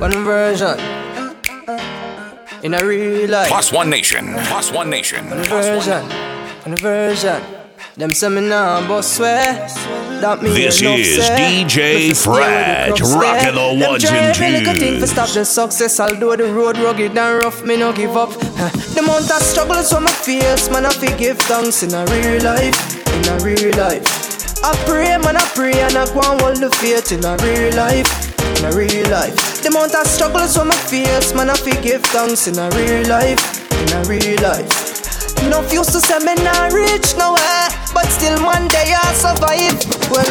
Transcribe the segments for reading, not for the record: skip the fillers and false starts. one version in a real life. Plus one nation. One version, one version. Them seminar, but swear. This is DJ Fred, rocking the ones and twos. Them try really thing for stop the success, although the road rugged and rough, me no give up. The amount of struggles from my fears, man, I fi give thanks in a real life, in a real life. I pray, man, I pray, and I go and hold the faith in a real life, in a real life. The amount of struggles from my fears, man, I forgive thanks in a real life, in a real life. No use to say me not reach nowhere, but still one day I survive. Well,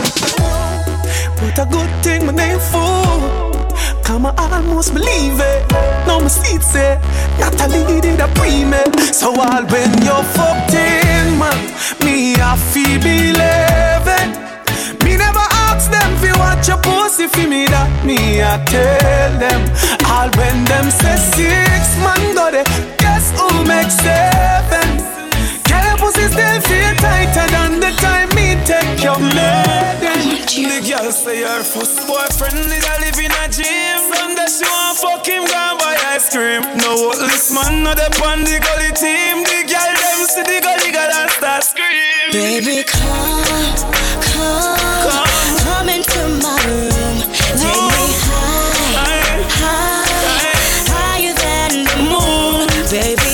what a good thing my name for, come I almost believe it. Now my seat say, not a lead in a pre-med. So all when you're fucked in, man, me I feel believe. Me never ask them fi watch your pussy fi me that me I tell them. All when them say 6 man go there, guess who makes 7? Get your pussy still feel tighter than the time me take your lady. The girl say her first boyfriend is a live in a gym. From the she want fuck him go and buy ice cream. No this man not up on the gully team. The girl them see the gully girl and start scream. Baby come into my room, take me high, higher than the moon. Baby,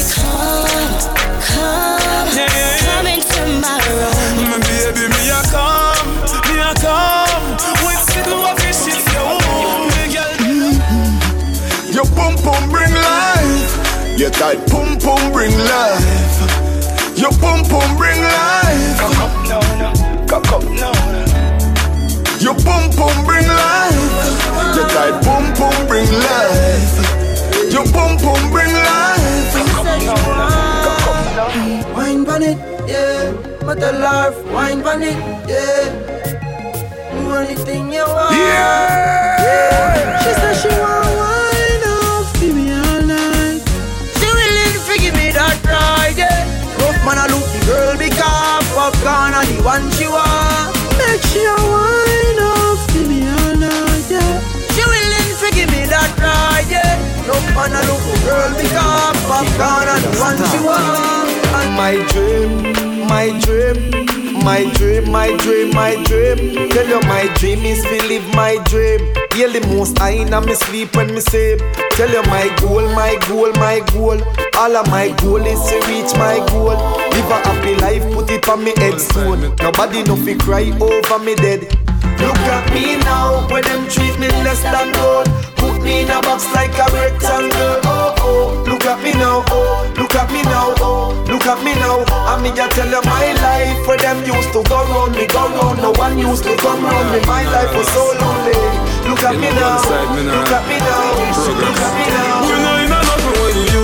come into my room. My baby, me a come. We sit and watch this shit go. Your pum pum bring life. Your tight pum pum bring life. Your pum pum bring life. Cock up, no. Your pum pum bring life. Your tight pum pum bring life. Your pum pum bring life. Wine on it, yeah. But I love wine on it, yeah. You want the thing you want, yeah. She said she want wine up for me all night. She willing to give me that ride, yeah. Rough man I look the girl because of gone and the one she want. Make she a wine. No man a look for girl because I'm gone and the one she want. My dream. Tell you my dream is to live my dream. Yeah, the most I in a me sleep when me sleep. Tell you my goal. All of my goal is to reach my goal. Live a happy life, put it on me headstone. Nobody no fi cry over me dead. Look at me now, when them treat me less than gold. Put me in a box like a rectangle. Oh, look at me now. And me just tell you my life, where them used to go round. No one used to come round me. My life was so lonely. Look at me now. You know you not nothing what you do.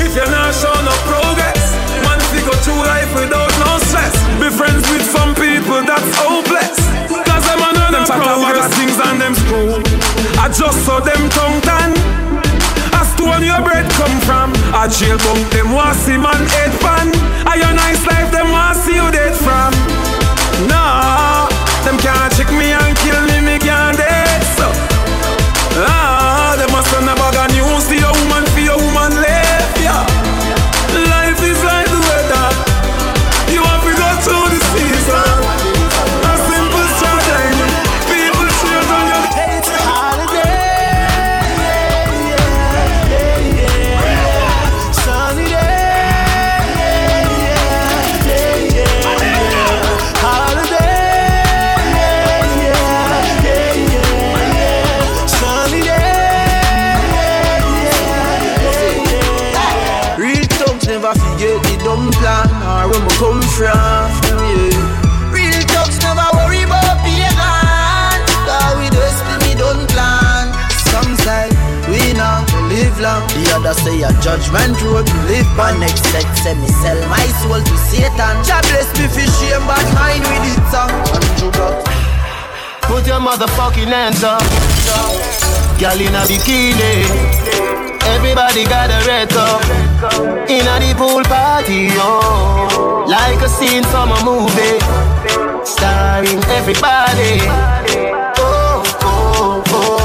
If you're not showing no progress, man, we go through life without no stress. Be friends with some people that's hopeless. Cause them are not progress things and them screw. I just saw them tongue tan. As to where your bread come from. I jail bunk them want see man head pan. I your nice life them want see you dead from. Nah, them can't check me and kill me, me can't dead so. Ah, them must send a bag of news to your woman for your woman live, yeah. Life is like the weather. You have to go through the season. Where we come from, yeah. Real talks never worry about being gone. Cause we just we don't plan. Some say we not live long. The other say a judgment road to live by. Next sex say me sell my soul to Satan. God bless me for shame but mine with it song. Put your motherfucking hands up. Girl in a bikini. Everybody got a red cup in a the pool party, oh. Like a scene from a movie, starring everybody. Oh, oh, oh,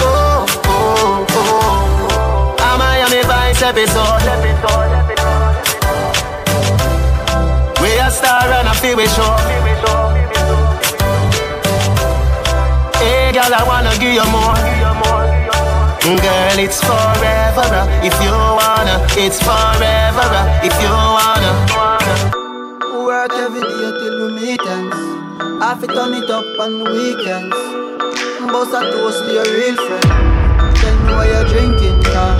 oh, episode. We a star and a feel we show. Hey girl, I wanna give you more. Girl, it's forever if you wanna. It's forever if you wanna. Work every day till we meet ends. Half it turn it up on weekends. Boss a toast to your real friend. Tell me why you're drinking now.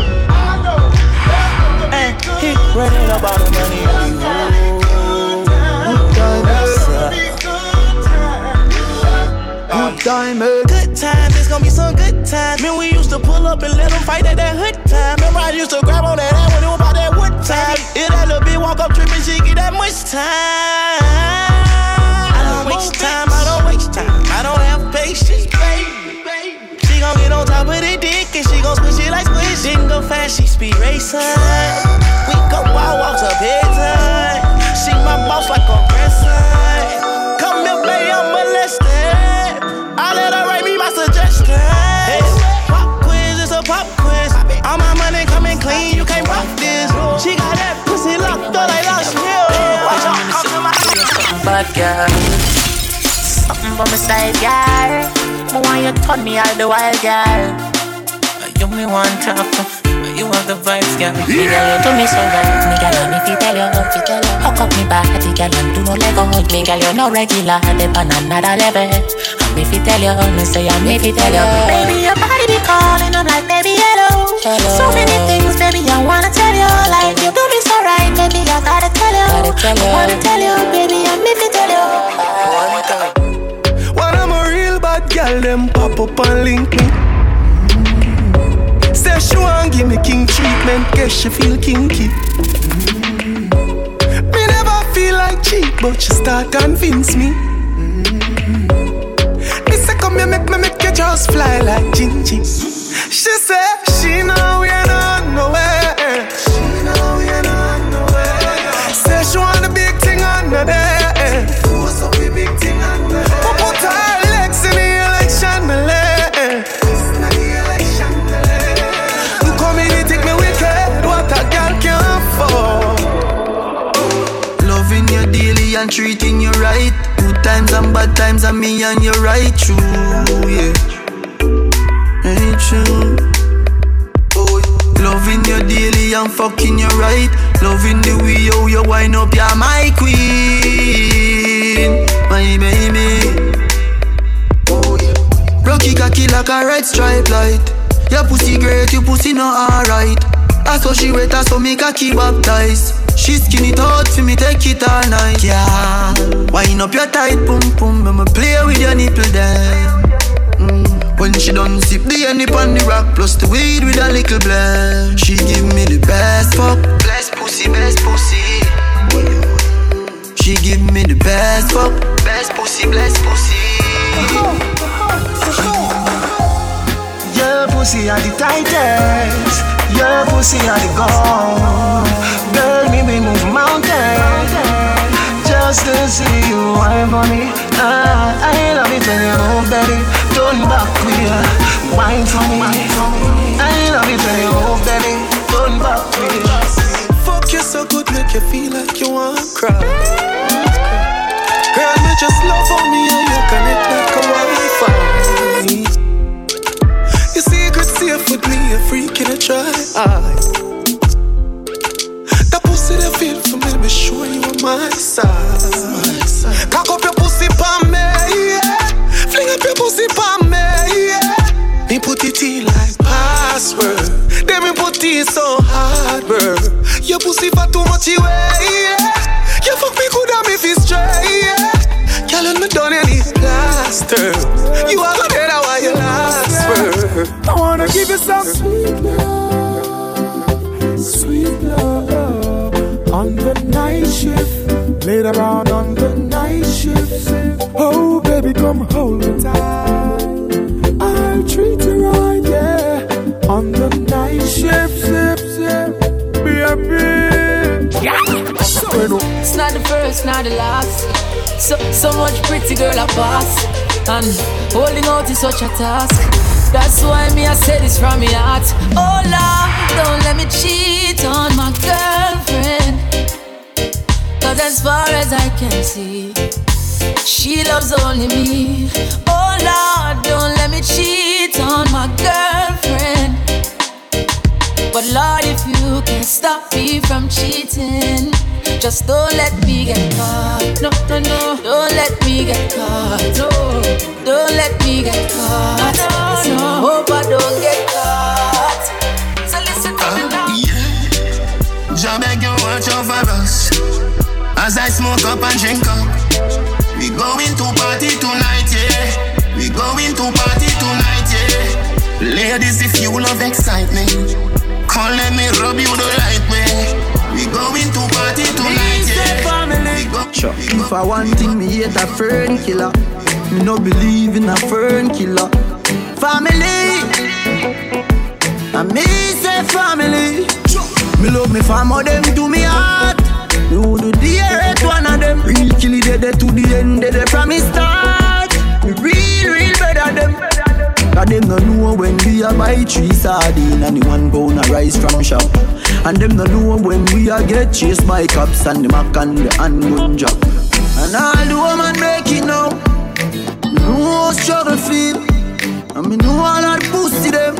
Hey, keep running about the money. Good time, there's gonna be some good times. Man, we used to pull up and let them fight at that hood time. Remember I used to grab on that hand when it was about that wood time. It that little bitch walk up tripping, she get that much time. I don't waste time, I don't have patience, baby. She gon' get on top of the dick and she gon' squish it like squish. She can go fast, she speed racing. We go wild walks up every time. She my boss like a present. Come here, baby, I'm molested. I let her write me my suggestions. Hey, pop quiz, it's a pop quiz. All my money coming clean, you can't rock this. She got that pussy locked up like lost here. Watch out, come to my bad girl. Something for me side, girl. But why you taught me all the while, girl? You me want tough, you want the vibes, girl. Me girl, you do me so right. Me girl, me fi tell you, hook up me body, girl. You do not like a hood, me girl. You no regular, they pan another level. Me fi tell you, me say I me fi tell you. Baby, your body be calling, I'm like, baby, hello. So many things, baby, I wanna tell you. Like, you do me so right, baby, I gotta tell you. I wanna tell you, baby, I me fi tell you. When I'm a real bad girl, them pop up and link me. Say she want give me king treatment, guess she feel kinky. Me never feel like cheap, but she start convince me. Me make you just fly like Gingy. She said she know we ain't on nowhere. Said she want a big thing on the day. But put her legs in the election melee. You come in and take me wicked. What a girl can for. Loving you daily and treating you right. Times and bad times and me and you right true, yeah. Ain't true. Oh, yeah. Loving you daily and fucking you right. Loving the way how you wind up, you're my queen, my baby. Oh, yeah. Rocky cocky like a red stripe light. Your pussy great, your pussy not alright. I saw she wet, I saw me cocky baptized. She skin it out for me, take it all night, yeah. Wind up your tight pum pum, I'ma play with your nipple there. When she done sip the honey on the rock, plus the weed with a little blend. She give me the best fuck, best pussy. She give me the best fuck, best pussy. Your pussy are the tightest. Your pussy are the gold. Girl, me we move mountains just to see you wine for me. I love it when you move, baby. Turn back here, wine for me. I love it when you move, baby. Turn back here. Fuck you so good, make you feel like you wanna cry. Girl, you just love on me and you connect like a Wi-Fi. Your secret's safe with me, a freak in a try. That pussy that feel for me, be sure you on my side. Cock up your pussy for me, yeah. Fling up your pussy for me, yeah. Me put it in like password. Then me put it so hard, bro. Your pussy for too much away, yeah. You fuck me good and me feel straight, yeah. Girl, me done and it's plaster. You are a dead, why you last? I wanna give you some sweet love. On the night shift, laid around on the night shift. Oh baby, come hold me tight. I'll treat you right, yeah. On the night shift, be a bitch. Yeah. It's not the first, not the last. So much pretty girl I pass, and holding out is such a task. That's why me I say this from your heart. Oh love, don't let me cheat on my girlfriend, 'cause as far as I can see, she loves only me. Oh Lord, don't let me cheat on my girlfriend, but Lord, if you can stop me from cheating, just don't let me get caught. No, no, no. Don't let me get caught. No. Don't let me get caught. No, no. Hope I don't get caught. So listen to me now. Yeah. Jah beg you watch over us as I smoke up and drink up. We going to party tonight, yeah. We going to party tonight, yeah. Ladies, if you love excitement, come let me rub you the right way. We going to party tonight, yeah. Sure. If I want thing, me hate a fern killer. Me no believe in a fern killer. Family, I miss a family. Me love me family, them to me heart. Me would do the earth one of them. Real killie dead to the end, dead from me start. Me real better them. Cause them no know when we a buy 3 sardines and the 1 pound of rice from shop. And them no know when we a get chased by cops and the mac and the handgun job. And all the woman make it now. Me know how struggle feel. And me know all that pussy them.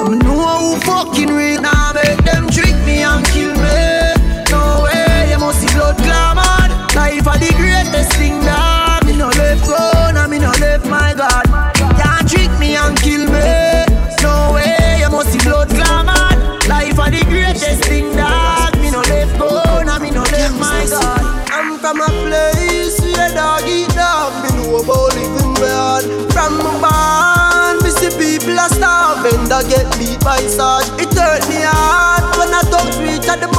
And me know who fucking real. Now make them trick me and kill me. Blood glamour, life are the greatest thing that me no left gone and me no left my God. Can't trick me and kill me, no way. You must see blood glamour, life are the greatest thing that me no left gone and me no left my God. I'm from a place where dog eat dog, me know about living bad. From my barn, me see people are starving, they get beat by such. It hurt me hard when I talk to each other.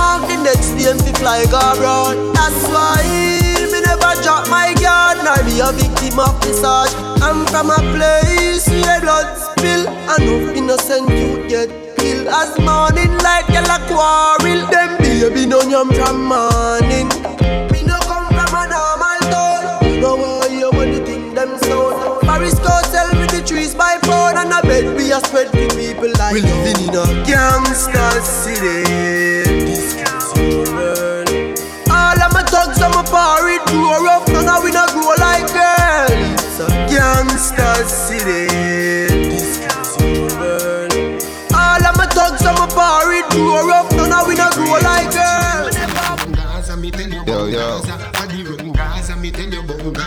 Next day, me fly go round. That's why me never drop my guard, nor be a victim of massage. I'm from a place where blood spill and no innocent you get killed. As morning light, y'all a quarrel. Them baby no yam from morning. Me no come from a normal town. You know why you want to think them sound. Paris go sell with the trees by pound, and I bet we a spread the people like we living in a gangster city. All of my thugs and my party grow up, none of we not grow like girl. It's a gangster city. All of my thugs and my party grow up, none of we not grow like girl. Yo, yo.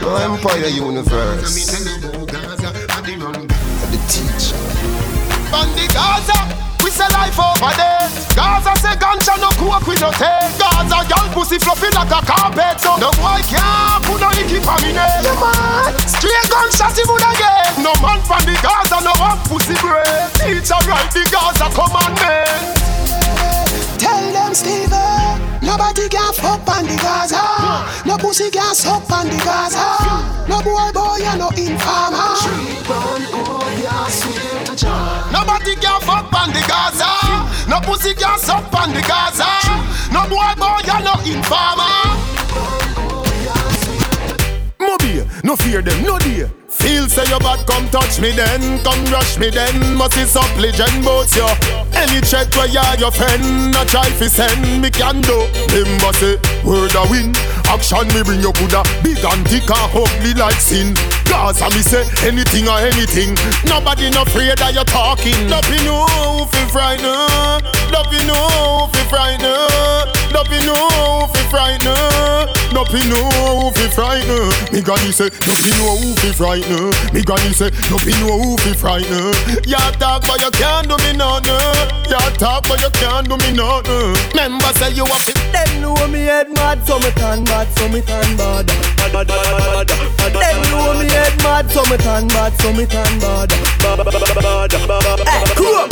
No Empire Universe. The teacher. Bandit Gaza. We say life over there. Gaza say ganja no coke we no take. Gaza girl pussy fluffy like a carpet. So no boy can't put no icky for me neck. Yeah man, straight gunshot he woulda get. No man from the Gaza no want pussy bread. Teacher write the Gaza commandment. Tell them Steven, nobody can fuck on the Gaza. No pussy can suck on the Gaza. No boy ya no informer. Trip on all ya swear to Jah. Nobody can fuck on the Gaza. No pussy can suck on the Gaza. No boy ya no informer. Moby, no fear them, no dear. Feel say your bad, come touch me then, come rush me then. Must is up legend boats yo. Any threat where you are your friend, a try fi send me can do. Them must say word a win. Action me bring your Buddha, big and thick and ugly like sin. Gaza me say anything or anything. Nobody no afraid that you're talking. Nobody know if you frighten. Nobody know if you frighten. Nobody know if you frighten. Nobody know if you frighten. Me granny say nobody know if you frighten. No. Me granny say, no be no who be frightened. You talk but you can't do me nothing. You talk but you can't do me nothing. Member say you a fit. Them know me head mad, so me turn bad, so me turn bad. Them know me head mad, so me turn bad, so me turn bad. Cool.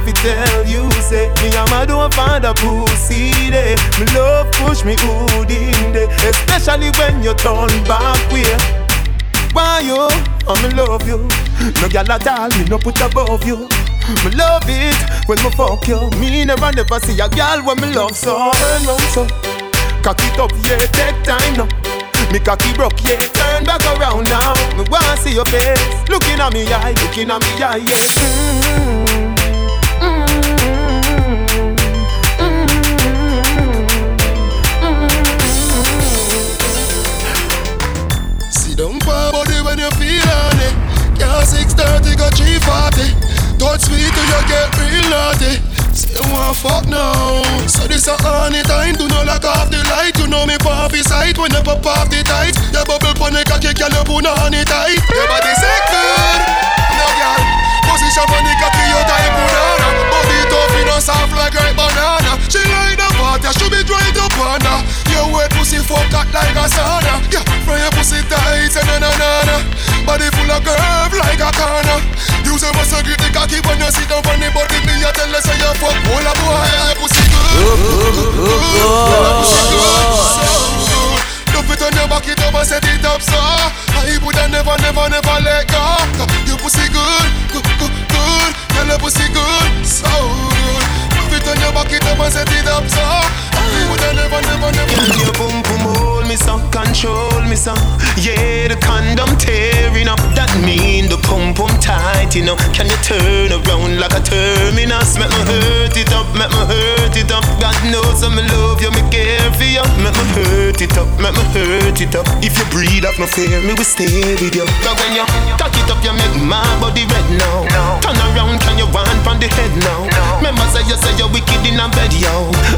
Fi tell you say me am a don't find a pussy day. Me love push me hood in day, especially when you turn back way. Why you? I me love you. No gyal at all me no put above you. Me love it when me fuck you. Me never see a girl when me love so. Turn round so, cock it up, yeah, take time now. Me cocky broke, yeah, turn back around now. Me wanna see your face, looking at me eye, looking at me eye. Mm-hmm. Mm-hmm. Mm-hmm. See them power body when you feel on it. Girl 6:30 go 3:40. Don't sweet till you get real naughty. Say you wanna fuck now. So this a honey time. Do not lock off the light. You know me poppy sight. When you pop off the tight, you bubble pon the cocky. Girl you put no honey tight. Your body second. Now girl, position pon the cocky. You type banana. Body tough, you know soft like ripe banana. She like the water, she be dry to banana. Your wet pussy fuck hot like a sauna. Yeah, from your pussy tight and na na na. Body full of curve like a corner. Use a muscle grip the cocky when you sit down on the body. Me a tell you say you fuck all a boy. I pussy good. Don't put on your back it up and set it up, so I would have never let go. You pussy good, good. Girl, you pussy good, so good. Don't put on your back it up and set it up, so I would have never. Your boom boom hold me so, control me so. Yeah, the condom tearing up. That mean the pum pum tight, you know. Can you turn around like a terminus? Make me hurt it up, make me hurt it up. God knows I'm in love, you me care for you. Make me hurt it up, make me hurt it up. If you breathe up, no fear, me will stay with you. But when you tuck it up, you make my body red now. No. Turn around, can you run from the head now? No. Remember, say you're wicked in a bed, yo.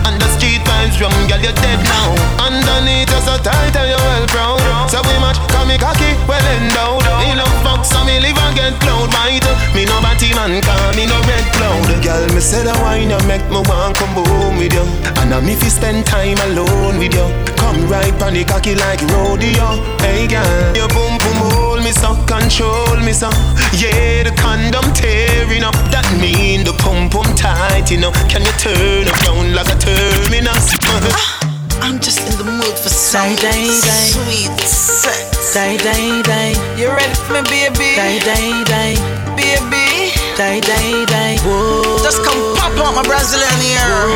And the street vibes wrong, girl, you're dead now. Underneath, you're so tight and you're well proud. So we match, call me cocky, well endowed. You love fuck, so me live and get cloud white. Me no batty man, call me no red cloud. Girl, me say the wine, you make me want come home with you. And I'm if you spend time alone with you. Come right on the cocky like rodeo. Hey girl, your boom boom hold me so, control me so. Yeah, the condom tearing up. That mean the pum pum tight, you know. Can you turn around like a terminus? I'm just in the mood for some sweet sex. Day day day, you ready for me, baby? Day day day, baby. Day day day. Whoa. Just come pop out my Brazilian ear.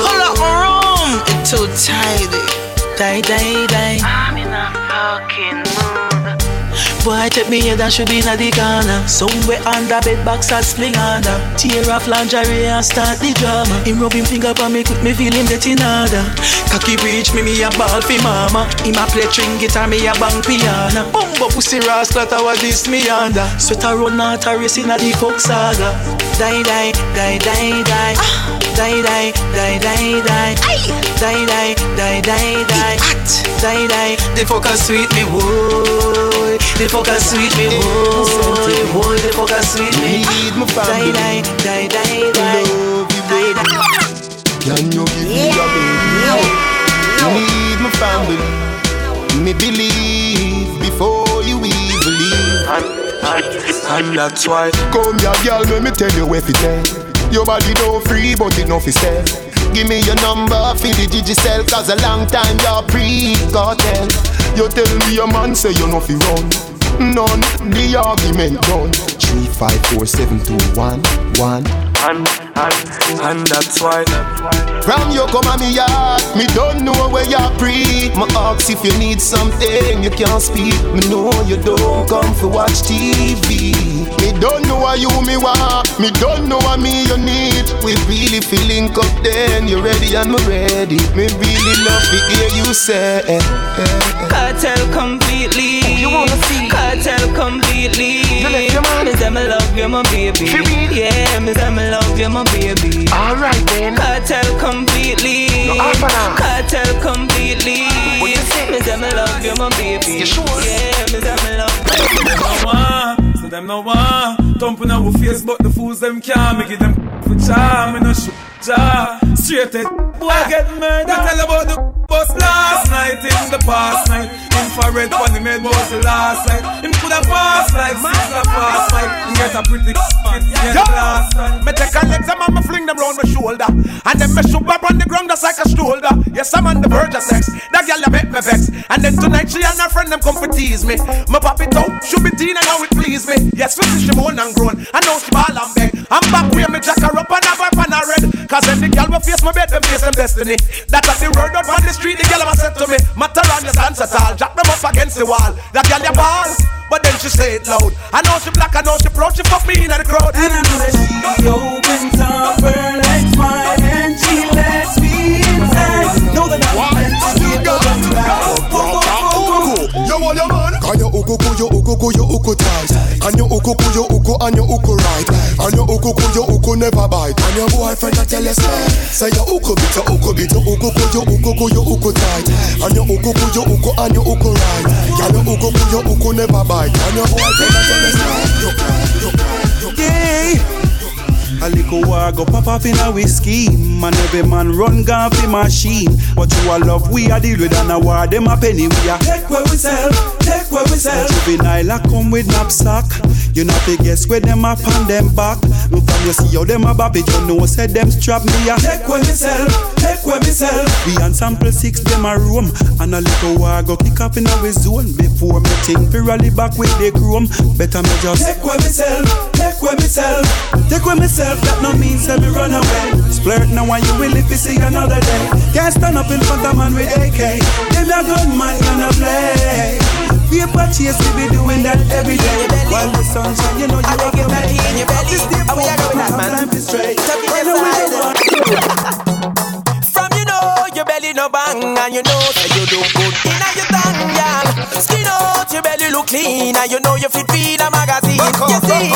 Pull up my room. It's too tidy. Day, day, day. I'm in a fucking mood. Boy, take me here, that should be in the corner. Somewhere under bed box, I sling under. Tear off lingerie and start the drama. Him rubbing finger on me, quick me feel him getting harder. Cocky reach me, me a ball for mama. Him a play string guitar, me a bang piano. Bumbo pussy rascal, that was this me under. Sweater run out a race in the coke saga. Day, day, day, day, day. Day, day, day, day, day. Day, day, day, day, day. Day, day, the fucker sweet me, boy. The fucker sweet me, boy. The fucker sweet me. Need my family. Day, day, day, day. Can you give me a baby? Need my family. Me believe before you even leave. And that's why come here, girl, let me tell you everything. Your body no free, but it no fi sell. Give me your number, fi the digicel. Cause a long time you're pre-cartel. You tell me your man say you no fi run. None, the argument done. 3, 5, 4, 7, 2, 1, 1. And that's why. From you come at me yard, me don't know where you're pre. My ask if you need something, you can't speak. Me know you don't come for watch TV. Me don't know what you me want, me don't know what me you need. We really feeling up then, you ready and me ready. Me really love to hear you say cartel completely, you wanna see cartel completely. Miss Emma love you my baby, yeah, Miss Emma love you my baby. Alright then, cartel completely, cartel completely. Miss Emma love you my baby, yeah, Miss Emma love you. So them no want, thumping our face, but the fools them can't. Me give them for charm, me no shoot jar. Straight head, boy get murdered. Tell about the bus last night, in the past night. Infrared when he made was the last night. Him coulda passed like since a past night. He get a pretty kid, get last night. Me take a leg, them and me fling them round my shoulder. And then me shoot up on the ground just like a shoulder. Yes, I'm on the verge of sex. That girl that make me vex. And then tonight she and her friend them come for tease me. My pop it out, should be teen and how it please me. Yes, we she moan and groan, I know she ball and beg. I'm back where me jack her up and have her pan her red. Cause every girl will face my bed, them face them destiny. That's the word out on the street, the girl ever said to me. Matter on the dance at all, jack them up against the wall. That girl ya ball, but then she say it loud. I know she black, I know she proud, she fuck me in the crowd. And I know that she opens up her legs wide and she lets me inside. Know that I'm meant to get over now. Yo, all your man. And you uku, you uku tight. And you uku, and you uku right. And you uku never bite. And your boyfriend I tell us that. Say you uku bit, you uku tight. And you uku, and you uku right. And you uku never bite. And your boyfriend I tell us that. Yay. A little war go pop off in a whiskey. Man every man run gun for machine. But you a love we a deal with and a war them a penny we a. Take where we sell, take where we sell. Juvenile a come with knapsack. You not to guess where them a pan them back. No from you see how them a bop it, you know said them strap me a. Take where we sell, take where we sell. We on sample six them a room. And a little war go kick up in a zone. Before me think fi rally back with the chrome. Better me just take where we sell, take where we sell. Take where we sell. That no means that we run away. Splurt now and you will if you see another day. Can't stand up in front of man with AK. Give me a good man gonna play. We a patchy to be doing that every day. While the sun shine, you know you are going to in your belly. How we are going that man? Time is straight. From you know your belly no bang. And you know that you do good in and you tongue, y'all. Skin out your belly look clean. And you know you fit feed a magazine. You see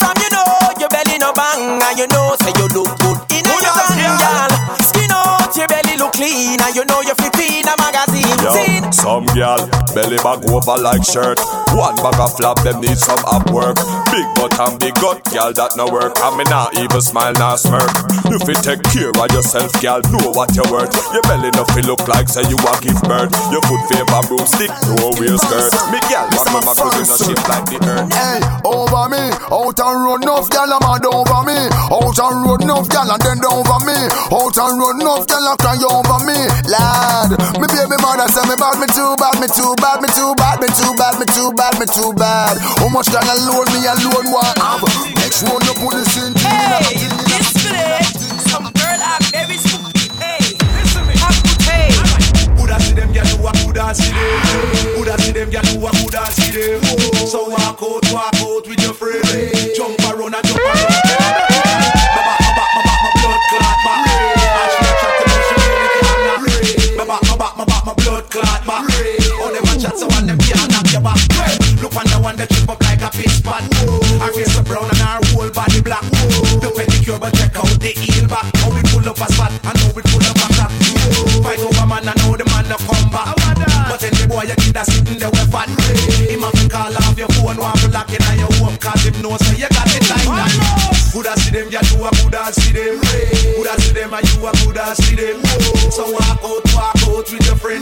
from you know your belly no bang, and you know say you look good in a girl. Skin out your belly look clean, and you know you fit in a magazine. Yo, some girl belly bag over like shirt. One bag of flap, them need some up work. Big butt and big gut, girl that no work. I mean not even smile, not smirk. If you take care of yourself, girl, know what you're worth. Your belly no feel look like say you a give birth. Your foot favor broomstick, no wear skirt. Me girl, my mama could do no shit like the earth. Hey, over me, out and run off, girl. I'm mad over me. Out and road enough, gal, and then over me. Out and road enough, gal, and cry over me. Lad, me baby mother say me bad, me too bad, me too bad, me too bad, me too bad, me too bad, me too bad. How much can I load me alone? What have? Next one you put this in. Hey, this today, some girl act very stupid. Hey, listen me. Have to pay. Who that see them gal? Who that see them? Who that see them gal? Who that see them? So walk out with your friend. Jump around and jump around. My blood clot, my ray. I should chat to she really can't ray. My blood clot, my ray. All them a chat so one them can't knock your back. Look on the one that trip up like a pitch pan. Her face so brown and her whole body black. The pedicure but check out the heel back. How we pull up a spot and how we pull up a crack. Fight over man and how the man no come back. But any boy you kid a sitting there with fat ray. Him a fi call off your phone while you lock in and you home. Cause him knows say you got it like that. Coulda see them, ya you a coulda see them. Coulda see them, and you a coulda see them. So walk out with your friend.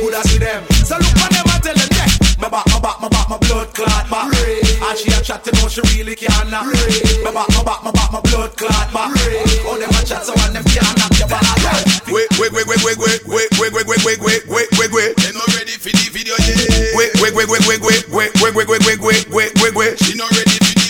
Coulda see them. So look for them and tell them, yeah. My blood clot, my ray. And she a chat to know she really can't knock. My blood clot, my ray. All them a chat so and them can't knock your back. Wait. They not ready for the video, yeah. Wait. She not ready for the video, yeah. Wait. They not ready for the video, yeah. Wait. They not ready for the video.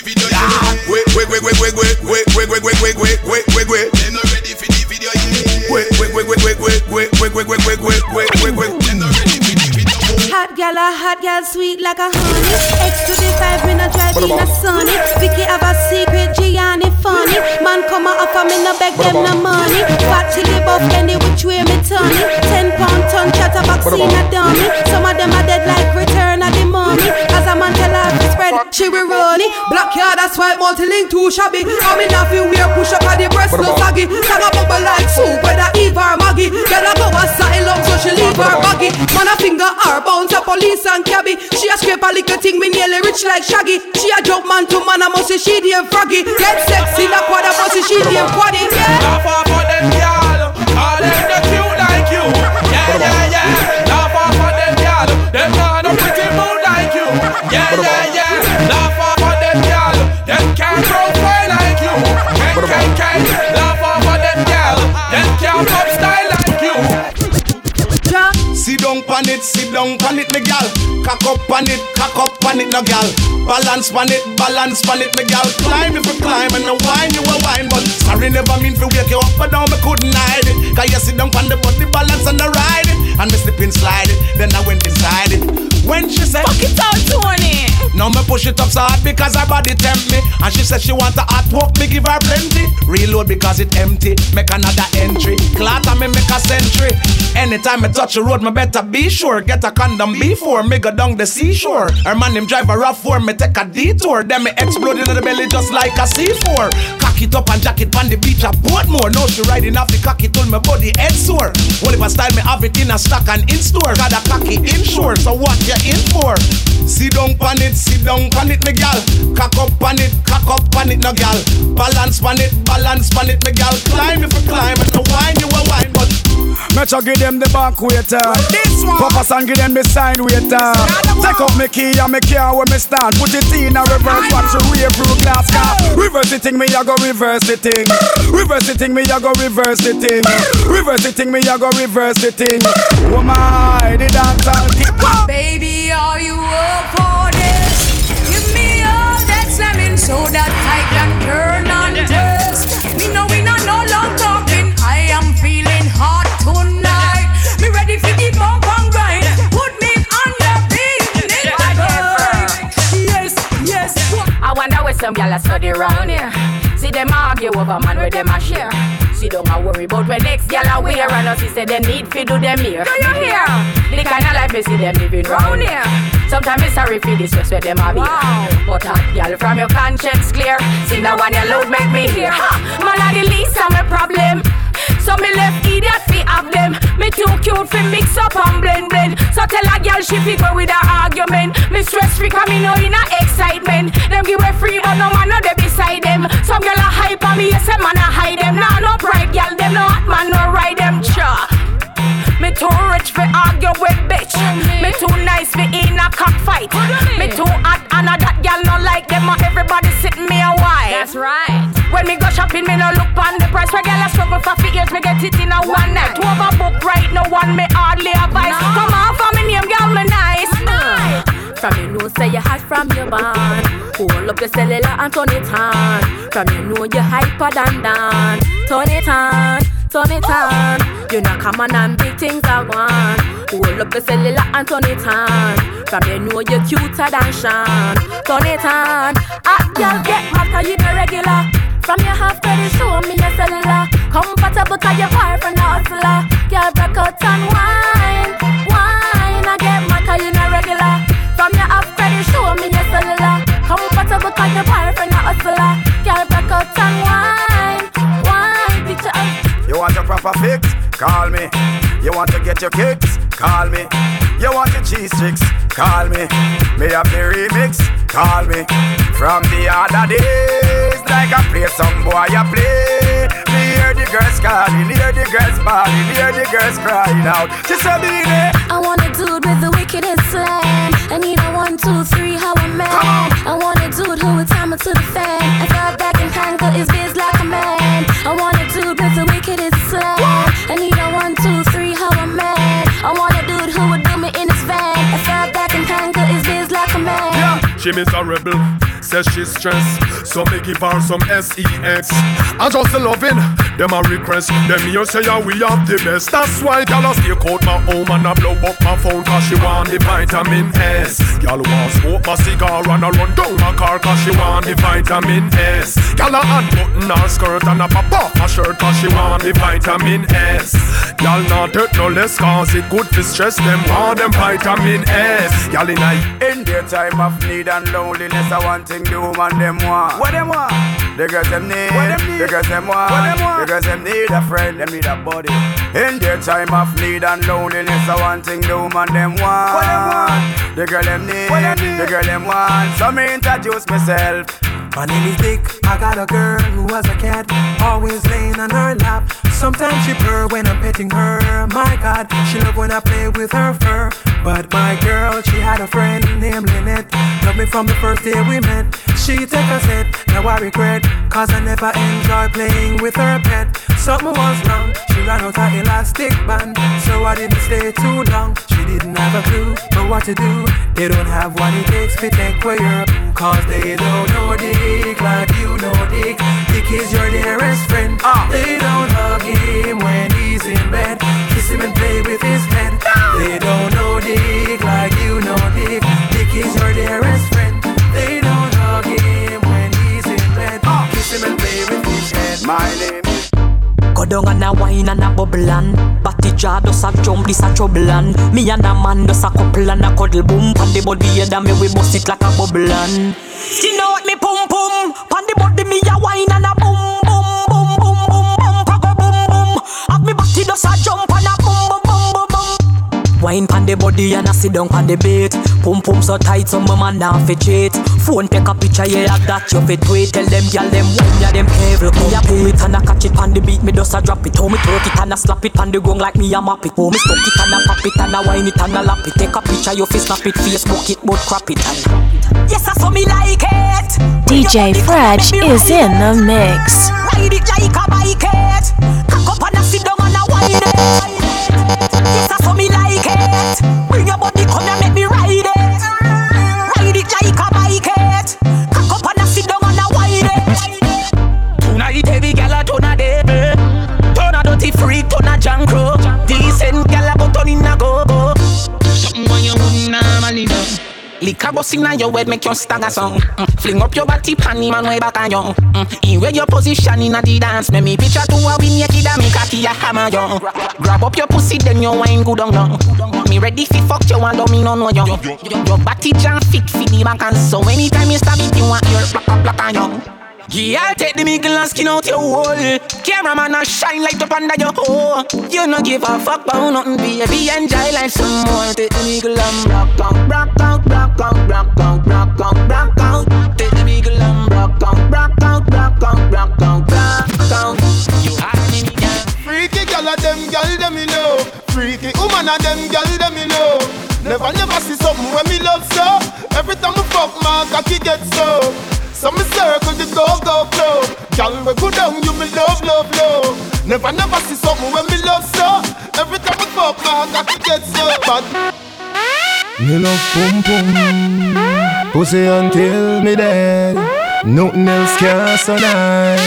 Hot gal, sweet like a honey. X25 in a drive in a sunny. Vicky have a secret, Gianni funny. Man come a offer me no beg them no money. Fat chili buff any which way me turny. 10 pound ton chatter vaccine a dummy. Some of them are dead like return of the money. As a man tell her to spread, she be runny. Blackyard a swipe multi-link too shabby. I'm in a few wear push up at the breast no saggy. Sang a bubble like soup whether Eve or Maggie. Girl a go a satin long so she leave her baggy. Man a finger her bow. To police and cabby. She a scrape a little thing, me nearly rich like Shaggy. She a joke man to man, I must say she damn froggy. Get sexy, that quarter must say she damn quaddy. Laugh off for them y'all, all them the cute like you. Yeah. Laugh off for them y'all, them not no pretty mood like you. Yeah. Laugh off for them y'all, them can't profile like you. Can't. Laugh off for them y'all, them can't pop style like you. See the it, sit down pan it, me gal. Cock up pan it, no gal. Balance pan it, me gal. Climb if you climb and no wine you a wine, but sorry never mean to wake you up but down, me couldn't hide it. Cause you sit down pan the body balance and I ride it, and me slipping slide it, then I went inside it. When she said, fuck it out, Tony. Now me push it up so hard because her body tempt me, and she said she want a hot walk, me give her plenty. Reload because it empty, make another entry. Clatter me make a century. Anytime I touch the road, me better be sure. Get a condom before me go down the seashore. Her man him drive a RAV4, me take a detour. Then me explode into the belly just like a C4. Cock it up and jack it on the beach a boat more. Now she riding off the cocky till my body head sore. Only if I style me have it in a stock and in store. Got a cocky inshore, so what you in for? Sit down pan it, me gal. Cock up pan it, no gal. Balance pan it, me gal. Climb if you climb, and no wine you a wine, but Metro give them the back waiter. This one Papa San give them the sign waiter. Take off me key and me care where me stand. Put it in a reverse, watch the wave through glass car. Reverse the thing, me ya go reverse the thing. Reverse the thing, me ya go reverse the thing. Reverse the thing, me ya go reverse the thing. Oh my, the dancehall king. Baby, are you up for this? Give me all that slamming so that I can turn on this. Me know we not no long talking. I am feeling hot tonight. Me ready for the bump and grind. Put me on the beat, in my mind. Yes, yes. I wonder where some y'all are study round here. See them argue over man where them a share. She don't worry about when next girl are wear, and us she said they need fi do them here. Do you hear? The kind of life me see them living round here. Sometimes me sorry fi this just where them are here. But hot girl from your conscience clear. See the one you load make me hear. Man are the least of my problem. So me left idiot fi have them. Me too cute fi mix up and blend. So tell a girl she fi go with her argument. Me stress free cause me no in a excitement. Them give way free but no man no they beside them. Some girl a hype on me, yes a man a hide them. Nah no problem. Right, y'all, them no hot man, no ride them cha. Me too rich for argue with bitch. Me too nice for in a cockfight. Me too hot and a that y'all no like them. Everybody sitting me a white. That's right. When me go shopping, me no look on the price. When y'all struggle for 8 years, me get it in a one night. Two of a book right, no one me hardly advise. No. Come on for me name, y'all me nice. From you know say you hot from your band. Pull up your cellular and turn it on. From you know you hyper than Dan. Turn it on, turn it on. You know come on and big things are gone. Pull up your cellular and turn it on. From you know you cuter than Sean. Turn it on, ah girl get hotter you the regular. From your half credit show me your cellular. Comfortable cause you far from the hustler. Girl break out and wine, wine. I get mad cause you the regular. From your off credit, show me your cellular. Comfortable cause your boyfriend a hustler. Girl, break out and wine, wine, picture up. You want your proper fix? Call me. You want to get your kicks? Call me. You want your cheese sticks? Call me. Me have the remix? Call me. From the other days, like I play some boy, I play. Me hear the girls calling, hear the girls bawling, hear the girls crying out. Just a minute. I want a dude with the wickedest slang. I need a 1, 2, 3, how I'm mad. I want a dude who would time it to the fan. I got back and handle his biz like a man. I want a dude with the wickedest slang. I need a 1, 2, 3, how I'm mad. I want a dude who would do me in his van. I got back and handle his biz like a man. Yeah, she miserable, says she's stressed. So me give her some sex. I just loving them a request. Them here say yeah, we have the best. That's why y'all a stay out my home and I blow up my phone cause she want the vitamin S. Y'all want smoke my cigar and a run down my car cause she want the vitamin S. Y'all a unbutton her skirt and a pop off my shirt cause she want the vitamin S. Y'all not hurt no less cause it good for stress. Them want them vitamin S. Y'all in their time of need and loneliness. I want thing the woman them want. What them want? The girls them need. What them need? The girls them want. What them want? The girls them need a friend, them need a buddy. In their time of need and loneliness, I want thing the woman them want. What them want? The girl them need. What them need? The girl them want. So me introduce myself. My name is Dick. I got a girl who was a cat, always laying on her lap. Sometimes she purr when I'm petting her. My God, she love when I play with her fur. But my girl, she had a friend named Lynette. Loved me from the first day we met. She take a set, now I regret, cause I never enjoy playing with her pet. Something was wrong, she ran out her elastic band. So I didn't stay too long, she didn't have a clue, know what to do. They don't have what it takes to take for Europe, cause they don't know Dick like you know Dick. Dick is your dearest friend. They don't hug him when he's in bed, kiss him and play with his head. They don't know Dick like you know Dick. Dick is your dearest friend. They don't hug him when he's in bed, kiss him and play with his head. My name is go down and a wine and a bubble and Batty jaw does a jump, this a trouble and me and a man does a couple and a cuddle boom. Pan the body head and me we bust it like a bubble and you know what me pum pum. Pan the body me a wine and a boom boom boom boom boom boom pago boom boom. At me batty does a jump and a boom boom boom boom boom. Wine pan the body and a sit down pan the bait. Pum pum so tight so my man now fit cheat. Phone take a picture, yeah, like that you fit tweet. Tell them, y'all them one, yeah, them evil. Me a pull it and I catch it on the beat. Me does a drop it, oh, me throat it and I slap it on the gong like me a map it. Oh, me stuck it and I pop it and I wine it and I lap it. Take a picture, you fit snap it, Facebook it, but crap it and yes, I saw me like it. DJ Fredge is in the mix. Ride it like a bike it. Cock up and I sit down and I wine it. Yes, I saw me like it. Bring your body, come and make me ride it. Ride it like a bike it. Cock up and I sit down and I wine it. Tonight every gal a turn a devil. Turn a dirty freak, turn a jankro. Decent gal a go turn in a go-go. Something when you wouldn't normally do. Lick a bossing on your head, make your stagger song. Fling up your body, panty man way back on you. In where your position in a the dance. Make me picture to a win naked and me cocky a hammer you. Grab up your pussy, then you wine good on you. Me ready fi fuck you and don't me no know you. Your body jam fit fi the back and so anytime you stab it, you want your black on you. Yeah, I'll take the mickle and skin out your hole. Cameraman a shine light up under your hole. You no give a fuck about nothing, baby. Enjoy life some more. Take the mickle and rock out, rock out, rock out, rock out, rock out. Take the mickle and rock out, rock out, rock out, rock out, rock out. You are me, yeah. Freaky girl of them, girl them me love. Freaky woman of them, girl them me love. Never, never see something when me love so. Every time I fuck, my cocky gets so. So me circle the go-go flow. Girl, we go down, you me love, love, love. Never, never see something when me love so. Every time we fuck, I got to get so bad. Me love pum pum, pussy until me dead. Nothing else can survive.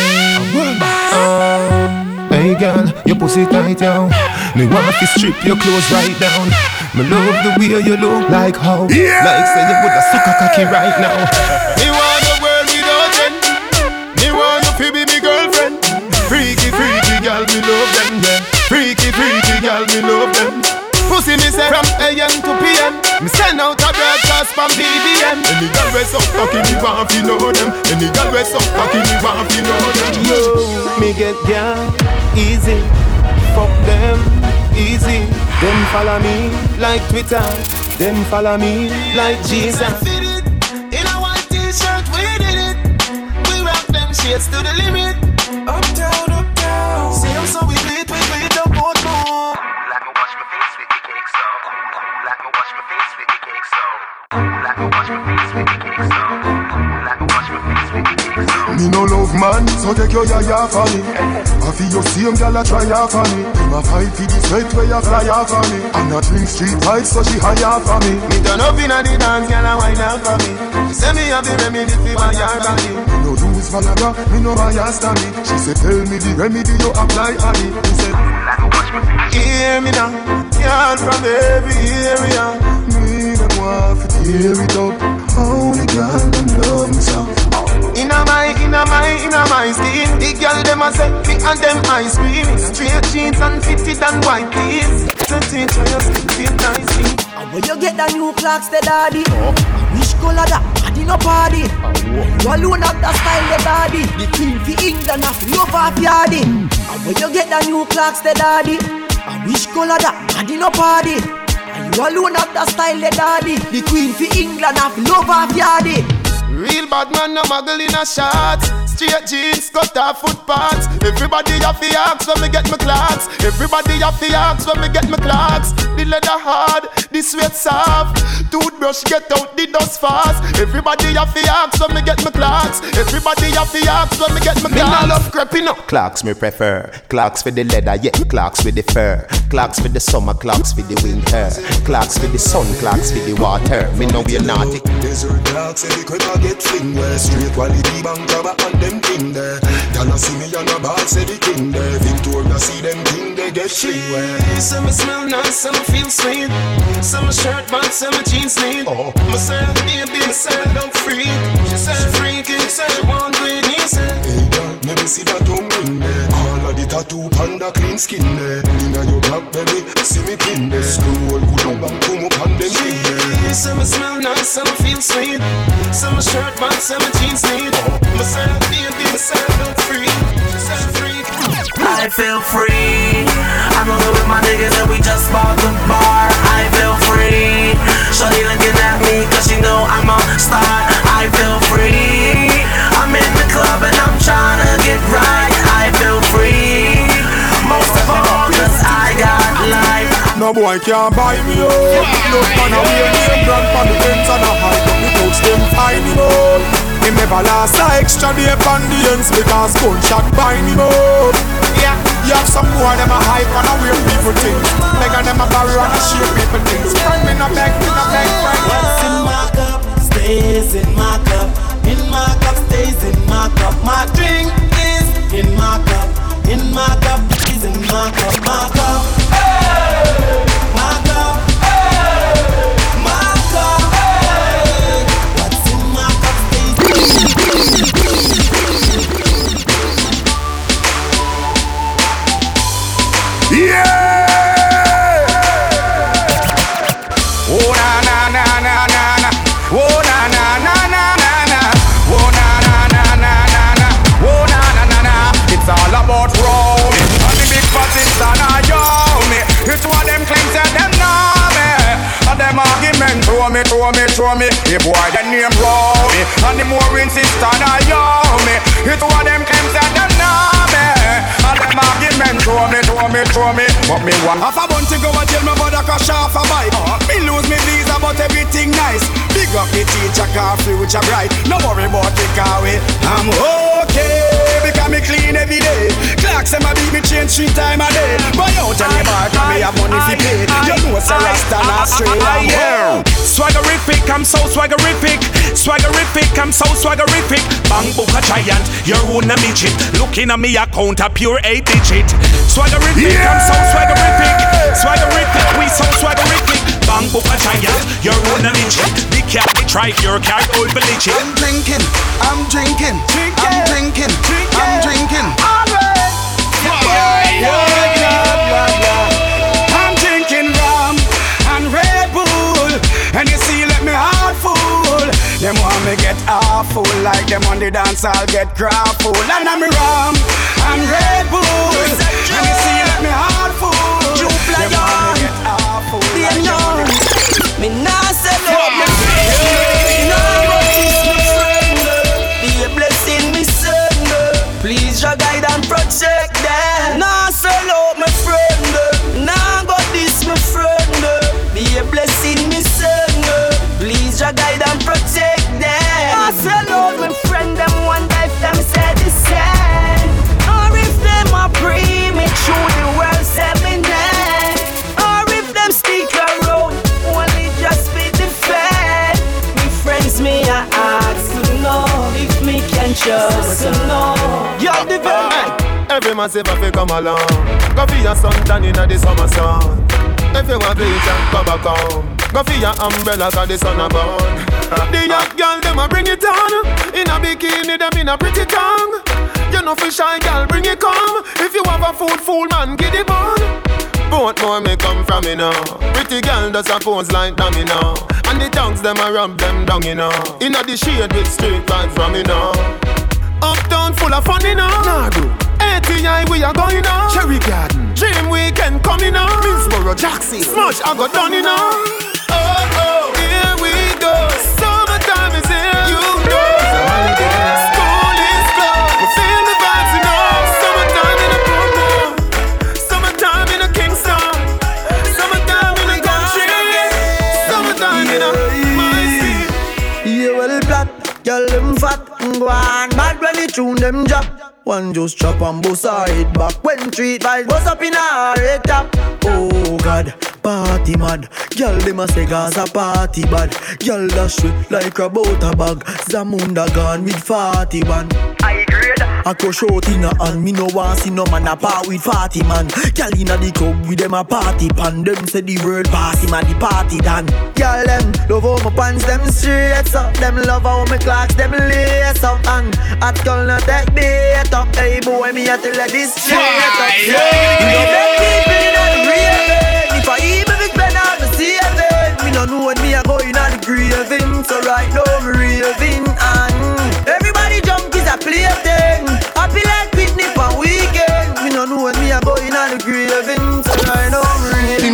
Hey girl, your pussy tight down. Me want to strip your clothes right down. Me love the way you look like how yeah! Like say you woulda suck a cocky right now. Fi be me girlfriend. Freaky, freaky girl, me love them, yeah. Freaky, freaky girl, me love them. Pussy me say from AM to PM. Me send out a broadcast from BBM. Any girl we suck cocky, me want fi know them. Any girl we suck cocky, me want fi know them. Yo, me get girl easy. Fuck them easy. Them follow me like Twitter. Them follow me like Jesus. It's to the limit. Up down, up down. See I'm so we bleed, we bleed up both more. Like I wash my face with the cake so. Like I wash my face with the cake so. Like I wash my face with the cake so. Like I wash my face with the cake so. Me no love man, so take your yaya for me. I feel your same girl a try out for me. Them a fight for the sweat where you fly out for me. And I drink street vibes so she high out for me. Me turn up in a the dance, girl a wine out for me. She say me have the remedy for my yard for me. Me no bias to me. She said, tell me the remedy you apply on me. He said, hear me now. Yard from every area. Me don't want to hear it out. Only God can love me so. Inna my skin. The girl them a set me and them ice cream. Straight jeans and fitted and white tees. Setting for your skin feel nice. And when you get the new clocks, the daddy. Which color that? Party no party. You alone have the style the daddy. The team for England have no party daddy. And when you get the new clocks the daddy. And which color that? Party no party. You alone have the style the daddy. The queen for England have no party daddy. Real bad man no muggle in a shot. straight jeans, cut off foot pants. Everybody have the axe when me get my clocks. Everybody have the axe when me get my clocks. The leather hard, the sweat soft. Toothbrush get out the dust fast. Everybody have the axe when me get my clocks. Everybody have the axe when me get my clocks. Me no love crepping up. Clocks me prefer. Clocks for the leather, yeah. Clocks with the fur. Clocks for the summer, clocks for the winter. Clocks for the sun, clocks for the water. Me know we're naughty. Desert clocks, if you could not get fling where straight quality bank robber and them thing there. Y'all see me on a bar, say the king there. Victoria see them thing they get fling where. Some smell nice, some feel sweet. Some shirt box, some jeans need. My son, baby, myself, don't freak. She said freaky, she said she won't do it easy. Hey girl, never see that don't ring there. All of the tattoo panda clean skin there. Inna your black belly, see me pin there. Scroll who don't bang, come up and them thing there. Some smell nice, some feel sweet. Some shirt box, some jeans need. My son, baby, myself, don't freak. She said freaky. I feel free. I'm over with my niggas and we just bought the bar. I feel free. Shawty looking at me cause she know I'm a star. I feel free. I'm in the club and I'm trying to get right. I feel free. Most of all cause I got life. No boy can't buy me up. No man away and some grand from the ends and a high. But the coach them find him up. He never last a extra day from the ends because gunshot bind him up. Yeah, you have some more them a hype and a weird people things. Mega them a barrier and a sheer people things. Friend me no beg, friend. What's in my cup stays in my cup. In my cup stays in my cup. My drink is in my cup. In my cup is in my cup. My cup, hey! My cup, hey! My cup, hey! What's in my cup stays in my cup. Yeah! Oh na na na na na na. Oh na na na na na na. Oh na na na na na na. Oh na na na na. It's all about rolling. And the big buttons are not yawning. It's what them claim to them now, man. And them argument throw me. If boy the name rolling. And the more insist are not yawning. It's what them claim to them now. All them arguments throw me. But me one half a bunch to go and jail, my brother crush half a bike. Me lose me visa but everything nice. Big up the teacher car, future bright. No worry about the car way. I'm okay because me clean every day. Clocks and my beat me change 3 times a day. Buy out any bar cause me have money for pay. You know it's a Rasta not straight. I'm swaggerific, I'm so swaggerific. Swaggerific, I'm so swaggerific. Bang book a giant, you're on a midget. Looking at me account a pure 8-digit. Swaggerific, yeah! I'm so swaggerific. Swaggerific, we so swaggerific. Bang book a giant, you're on a midget. The cat we tried, your cat old village. I'm drinking, I'm drinking, I'm drinking, I'm drinking. All right, boy, I'm drinking rum and Red Bull, and you see, let me heart full. Them want me get awful, like them on the dance I'll get grappled. And I'm rum and Red Bull, and you see let me heart full. Them want me get awful, like them on the dance I'll get grappled. Me now say love me friend, no kiss me friend. Be a blessing me send. Please your guide and protect them. Now say love my friend, now go this my friend. Be a blessing me send. Please your guide and protect. Say love my friend, them one life, them said the same. Or if them are free, me through the world, set me name. Or if them stick around, only just be the fed. Me friends, me I ask to know if me can just to know. You're the very man. Every man say if you come along, go for your suntan in the summer sun. If you want to eat and go back home, go for your umbrella cause the sun a burn. The young girl, them a bring it on. In a bikini, them in a pretty tongue. You know for shy girl, bring it come. If you have a food, fool man, get it on. Both more may come from, you know. Pretty girl does her phones like them, you know. And the tongues, them a rub them down, you know. In a the shade with straight back from, you know. Uptown full of fun, you know. Nah, bro. ATI, we are going on. Cherry Garden. Dream Weekend coming on. Minsboro, Jackson. Smash, I got done, you know. Oh, here we go. Summertime is here, you know. School is gone. tune them drop. One just chop and bust her head back. When treat vibes bust up in her head top. Oh God, party mad. Girl dem a say Gaza party bad. Girl dash with like a butter bag. Zamunda gone with 40 man. I agree. I crush out in a hand. Me no want see no man a part with 40 man. Girl inna the club with them a party pan. Them say the world pass him at the party dan. Girl them love how my pants them straight up. Them love how my clocks them lace up. And at girl no take bait up. Hey boy me a tell her this straight up. You know them people inna the grave. If I even big Ben I me see them. Me no know when me a go inna the grave. So right now me raving and everybody jump is a play thing. Happy like picnic on weekend. Me no know when me a go inna the grave.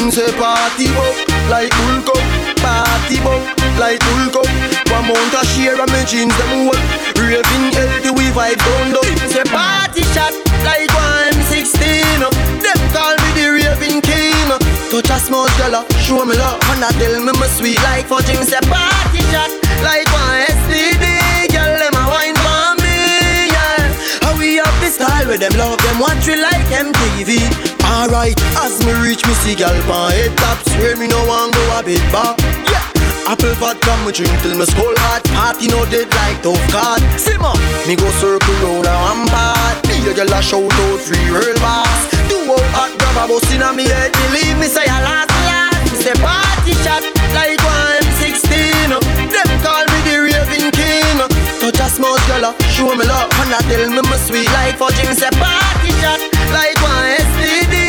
Say party up like Hulk up, party up like Hulk up. One month a share and my jeans them work. Raving healthy we vibe down low. Say party shot like one M16 up. Them call me the raving king up. Touch a small girl show me love. And I tell me my sweet like for Jim. Say party shot like one STD. Girl them a wine for me, yeah. How we up this style with them love. Them watch we like MTV. Alright, as me reach me see gal pan head top. Swear me no one go a bit bar. Yeah, apple vodka me drink till me skull hot. Party no dead like tough card. Simmer, me go circle round a rampart. Me a gal a shout out free world boss. Do out hot grab a bus inna me head. Believe me say I last last. Me say party shot like one M16. Them call me the raving king. Touch a small girl, show me love. And I tell me sweet like for Jim. Say party shot like one STD.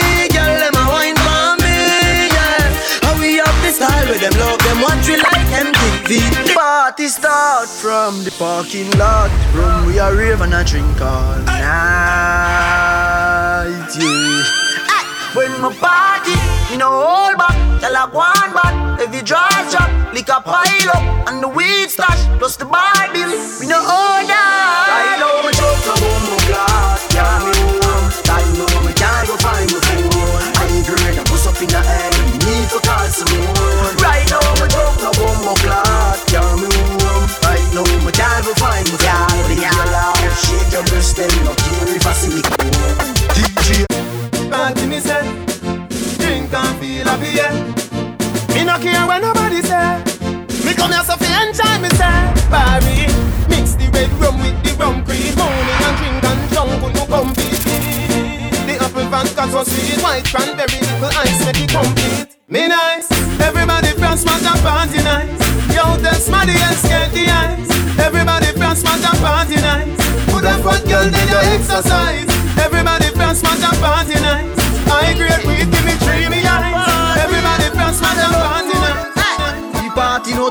Style with them love, them what we like MTV. The party start from the parking lot. Room we are rave and a drink all night, yeah. Aye. When my party, you know hold back. Tell like one back, every drive shot. Lick a pile up, and the weed stash. Plus the bar bill, we know all that. I know we choke a boom boom glass. Yeah, me home, that know me can't go find my phone. I ain't great, I push up in the air. Need to call someone. Right now my joke no bomb my clock. Yeah, me home. Right now my dad will find me. Yeah, yeah, yeah. Shake your breast and no care if I see me. DJ party me say, drink and feel happy, yeah. Me no care when nobody say. Me come here so fi enjoy me say. Barry, mix the red rum with the rum cream. Morning and drink and junk will no compete. The apple vodka so sweet, white cranberry, little ice make it complete. Me nice, everybody France want a party nice. Yo, them smarty and scared the eyes. Everybody France want a party nice. Put a fat girl in your exercise. Everybody France want a party nice. I great with give me dreamy eyes. Everybody France want a party nice. The party no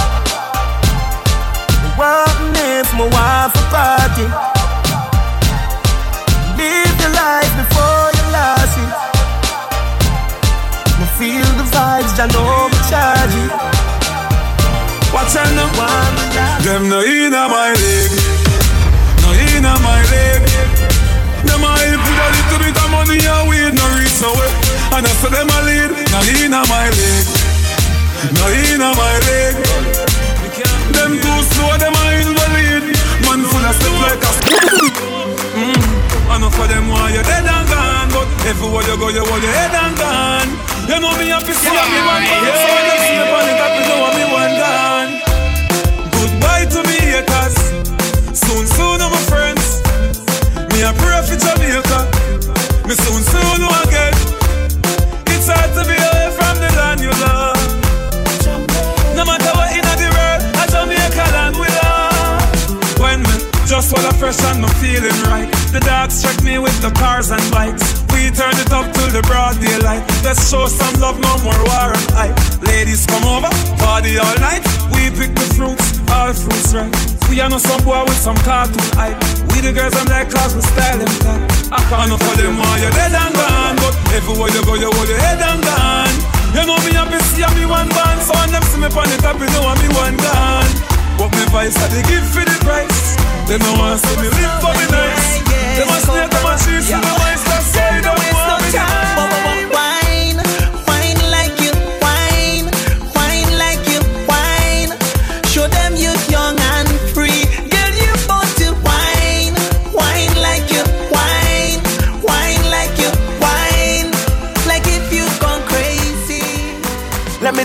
What if my wife a party? Life before you lost it. I feel the vibes, I know we charge it. What's on the one? Them no in my leg. No in my leg. Them I put a little bit of money and weed, no reach away. And I said them a lead. No in my leg. No in my leg. Them too slow, them I invalid. Man full of stuff like a enough for them while you're dead and gone. But everywhere you go, you want your head and gone. You know me happy, see me one gone. So when you see me panic, happy, know me one gone. Goodbye to me haters. Soon, I'm a friends. Me a pray for Jamaica. Me soon, again. It's hard to be away from the land you love. No matter what in the world, I Jamaica land we love. When me just all the fresh and I'm feeling right. The dogs check me with the cars and bikes. We turn it up till the broad daylight. Let's show some love, no more war and hype. Ladies come over, party all night. We pick the fruits, all fruits right. We are not some boy with some cartoon hype. We the girls and their cars with style and time. I can't for them while you're dead and gone. But everywhere you go, you hold your head and gone. You know me and busy and me one band. So when them see me pan the top, you know I'm me one gone. But my vice that they give for the price. They know I see me live for me nice. They must snake them and cheese to the wise. That's why they don't want me nice.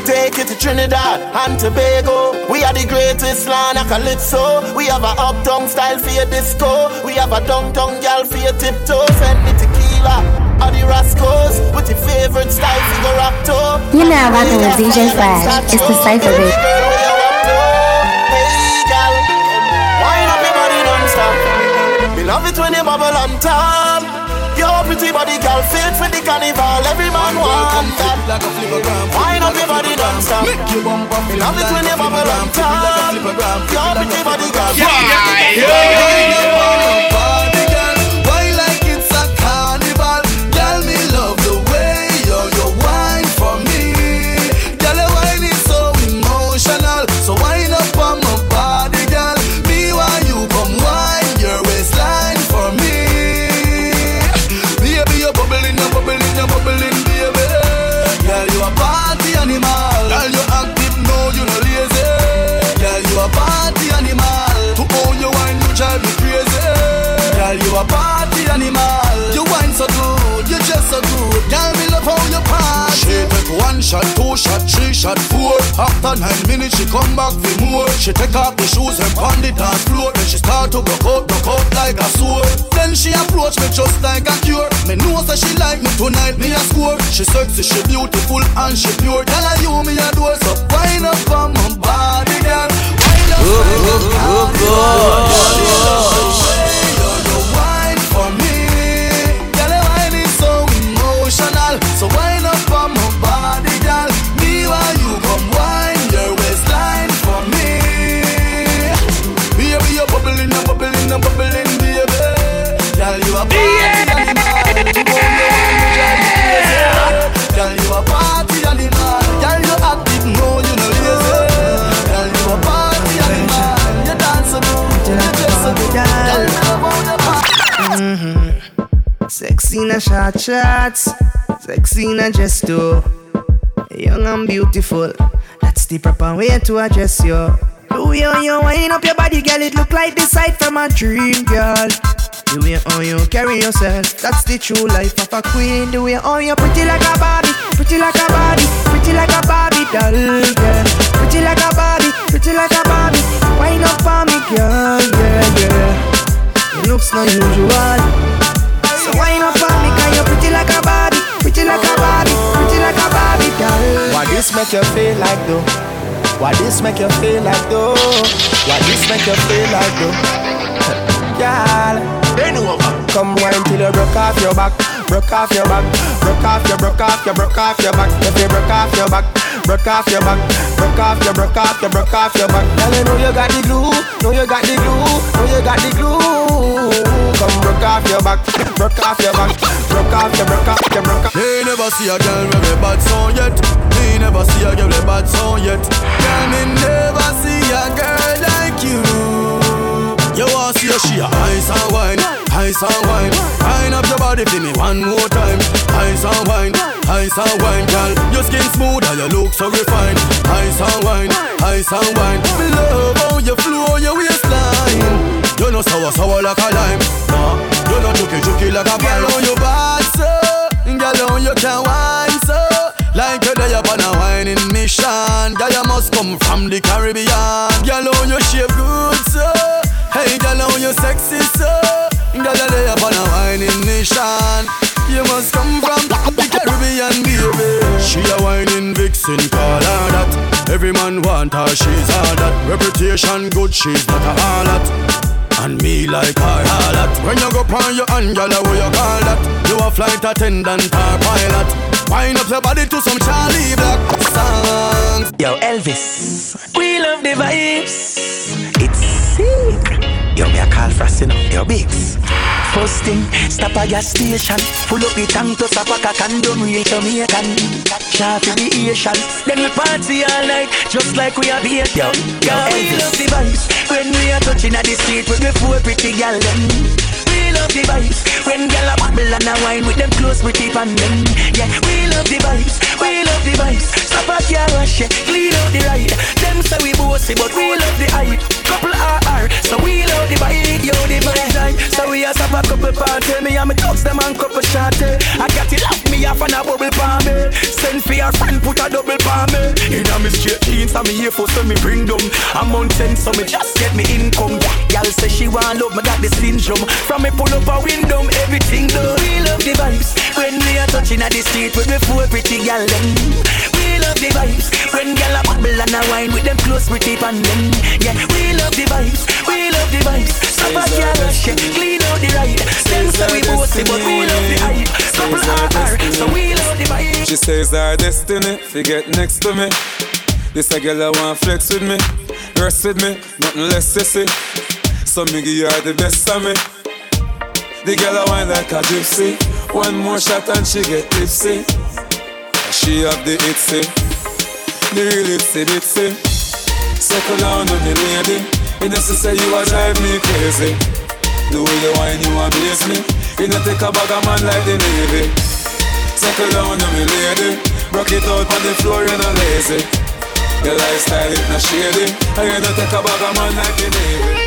Take it to Trinidad and Tobago. We are the greatest land of Calypso. We have a uptown style for your disco. We have a downtown gal for your tiptoes. Send me tequila or the Rascals with your favorite style for your rapto. You know about the DJ Flash. It's the cypher baby. Hey gal, wind up your body non-stop. We love it when you bubble on top. Your pretty body girl fit for the carnival. Every man wants that. Why not your body non-stop? We love it when you bubble on top. Your pretty body girl fit for the carnival. You a party animal. You wine so good, you just so good. Girl, me love how you party. She take one shot, two shot, three shot, four. After 9 minutes, she come back with more. She take off the shoes and pound the dance floor. Then she start to broke out like a sword. Then she approach me just like a cure. Me know that she like me tonight, me a score. She sexy, she beautiful and she pure. Girl, I you me a door, so wind up on my body, girl. Wind up on my body. So wine up on my body, girl. Me while you come wine your waistline for me. Baby, you're bubbling, you're bubbling, you're bubbling, baby. Girl, you a party animal. Girl, you a party animal. Girl, you active, no, you no lazy. Girl, you a party animal. You dance so good, you dress so good. Girl, you love all the party. Sexy na shot shots. Sexy na dress too. Young and beautiful. That's the proper way to address you. The way how you wind up your body, girl, it look like the sight from a dream, girl. The way how you carry yourself, that's the true life of a queen. The way how you pretty like a Barbie, pretty like a Barbie, pretty like a Barbie doll, girl. Pretty like a Barbie, pretty like a Barbie. Wind up on me, girl, yeah, yeah. It looks not usual. So wind up on me, girl, you're pretty like a Barbie. Pretty like a Barbie girl. Why this make you feel like though? Why this make you feel like though? Why this make you feel like though? Girl, bend over. Come wine till you broke off your back, broke off your back, broke off your, broke off your, broke off your back. If you broke off your back, broke off your back, broke off your, broke off your, broke off your back. Girl, you know you got the glue, know you got the glue, know you got the glue. Come broke off your back, broke off your back, broke off your, broke off your, broke off. Me never see a girl with a bad song yet. Me never see a girl with a bad song yet. Girl, me never see a girl like you. You want to see she a ice and wine, ice and wine. Wind up your body for me one more time. Ice and wine, ice and wine, girl. Your skin smooth and your look so refined. Ice and wine, ice and wine. Me love how you flow your waistline. You know sour, sour like a lime. You know juky, juky like a pal. Girl, on your back, so girl, on you can wine, so like you day upon a whining mission. Girl, you must come from the Caribbean. Girl, on you shape good, so hey, girl, on you sexy, so girl, you day upon a whining mission. You must come from the Caribbean, baby. She a whining vixen, call her that. Every man want her, she's all that. Reputation good, she's not a all that. And me like her all that. When you go pon your angela, what you call that? You a flight attendant or pilot. Wind up your body to some Charlie Black songs. Yo, Elvis, we love the vibes. It's sick. Yo, me a call Frosty now. Yo, Biggs. First thing, stop at your station. Full up the tank to stop a cock and don't real Jamaican. Shout to the Asian. Then we party all night, just like we are here. Yo, yo, we love the vibes. When we are touching at the street with the four pretty girl then. We love the vibes. When girl a bubble and a wine with them close pretty pan them. Yeah, we love the vibes. We love the vibes. Stop at your rush, yeah. Clean out the ride. Them say we bossy, but we love the hype. Couple RR, so we love the vibe. Yo, the vibe time. So we a stop a couple party. Me and me dogs them and couple shot. I got it off me off and a bubble palm. Send for your friend, put a double palm. In a me straight jeans and me here for so me bring them. I'm on 10, so me just get me income. Y'all say she want love, me got the syndrome. From me pull up a window, everything though. We love the vibes. When we are touching at the street with the four pretty gal them. We love the vibes. When gal a bubble and a wine with them close pretty pan them. Yeah, we love the vibes. We love the vibes. Stop at your rush, yeah. Clean out the ride. Them say we bossy, but we love the hype. Couple RR, so we love the vibes. She says our destiny, if you get next to me. This a gal I want flex with me. Rest with me, nothing less sissy. So me give her the best of me. The girl a wine like a gypsy. One more shot and she get tipsy. She have the itsy, the real itsy bitsy. Circle down on the lady. You know she say you a drive me crazy. The way you wine you amaze me. You know take a bag of man like the Navy. Circle down on me lady. Rock it out on the floor, you no lazy. The lifestyle it no shady. And you know take a bag of man like the Navy.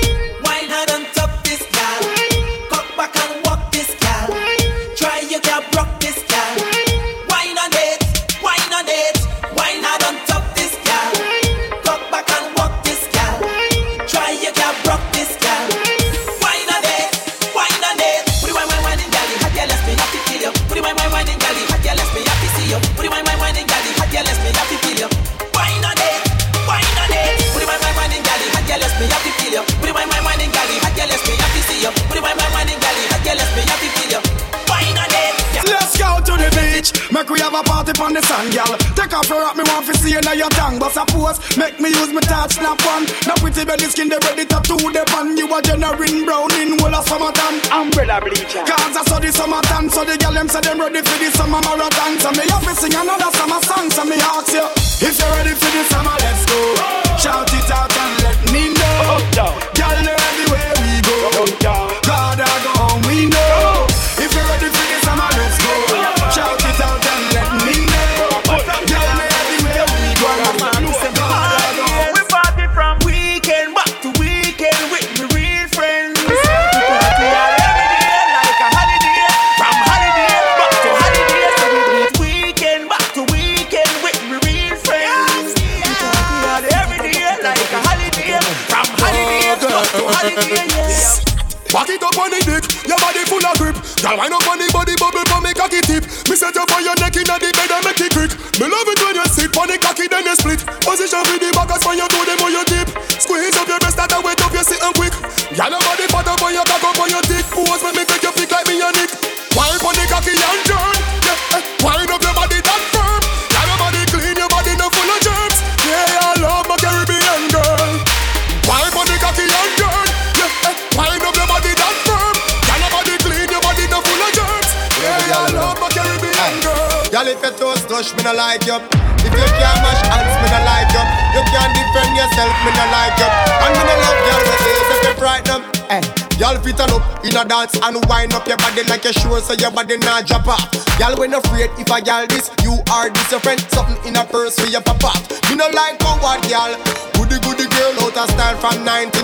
Make we have a party pon the sun, gal. Take off your rock, me want to see you now your tongue. But suppose, make me use me touch, snap on. Now pretty belly skin, they ready to do the pan. You a generating brown in whole of summertime. Umbrella bleacher. Cause I saw the summertime, so the gal them say them ready for the summer marathon. So me have to sing another summer song, so me ask you. If you're ready for the summer, let's go. Shout it out and let me know. Gal, know everywhere we go. God, I go home, we know. If you're ready for the summer, let's go. Shout it out and let me know. Y'all know everywhere we go. We party from weekend back to weekend with my real friends. We party all every day like a holiday. From holiday back to holiday. Weekend back to weekend with my real friends. We party all every day like a holiday. From holiday back to holiday. Back it up on the dick, your body full of grip. Y'all wind up on the body bubble for me cocky tip. Me set you for your neck in the bed and make it quick. Me love it when you sit on the cocky then you split. Position for the backers when you do them on your dip. Squeeze up your breast that weight up, you sit and quick. Y'all body fat up on your cock up on your dick. Who wants me take your pick like me and Nick? Wind up on the cocky and turn. Yeah, wind up your body that firm. Y'all body clean, your body no full of germs. Yeah, I love my Caribbean girl. Wind up on the cocky and turn. Wind up your body that firm. Y'all body clean, your body not full of germs. Yeah, y'all love my Caribbean girl. Y'all if your toes touch, me no like you. If you can't mash hands, me no like you. You can't defend yourself, me no like you. And me no love y'all, so you be frightened. Y'all fit on up in a dance and wind up your body like your shoes so your body not drop off. Y'all when afraid if I y'all this, you are this your friend. Something in a purse for your papa. Me no like coward y'all. Goody girl out of style from 99.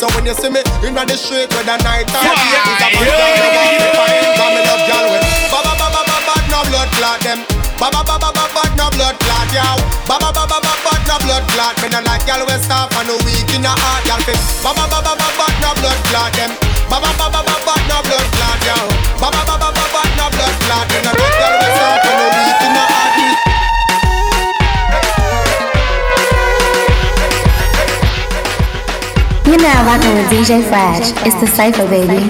So when you see me in the street with a night out, it's a bad girl, you find coming up y'all with. Baba baba baba no blood clot them. Baba baba baba no blood clot y'all. Baba baba baba no blood clot. Me no like y'all with stuff and a weak in a heart y'all fit. Baba baba baba no blood clot them. Baba baba baba no blood clot y'all. Baba baba baba no blood clot. Me no like y'all with stuff and a weak in a heart y'all fit. You're now rocking with DJ Flash. It's the Cypher, baby.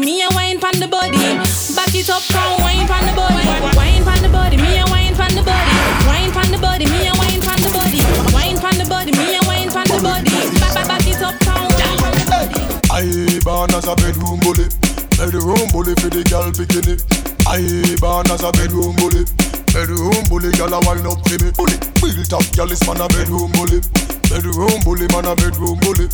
body, me a wine pan the body. Back it up, come wine pan the body. Wine pan the body, me a wine pan the body. Wine pan the body, me a wine pan the body. Wine pan the body, me a wine pan the body. Back it up, come wine pan the body. I born as a bedroom bully, bedroom bully for the girl bikini. I born as a bedroom bully, bedroom bully, girl a wine up to me. Built up, girl is man a bedroom bully, bedroom bully, man a bedroom bully.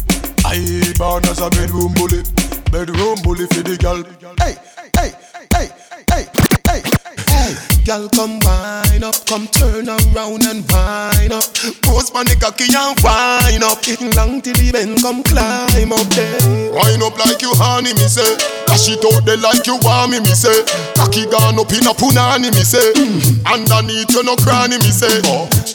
I born as a bedroom bully, bedroom bully for the girl. Hey, hey, hey, hey, hey, hey, girl, come wine up, come turn around and wine up. Post my cocky and wine up. Long till the men come climb up there. Wine up like you honey, me say. Dash it out there like you want me, me say. Cocky gone up in a punani, me say. Underneath you no cranny, me say.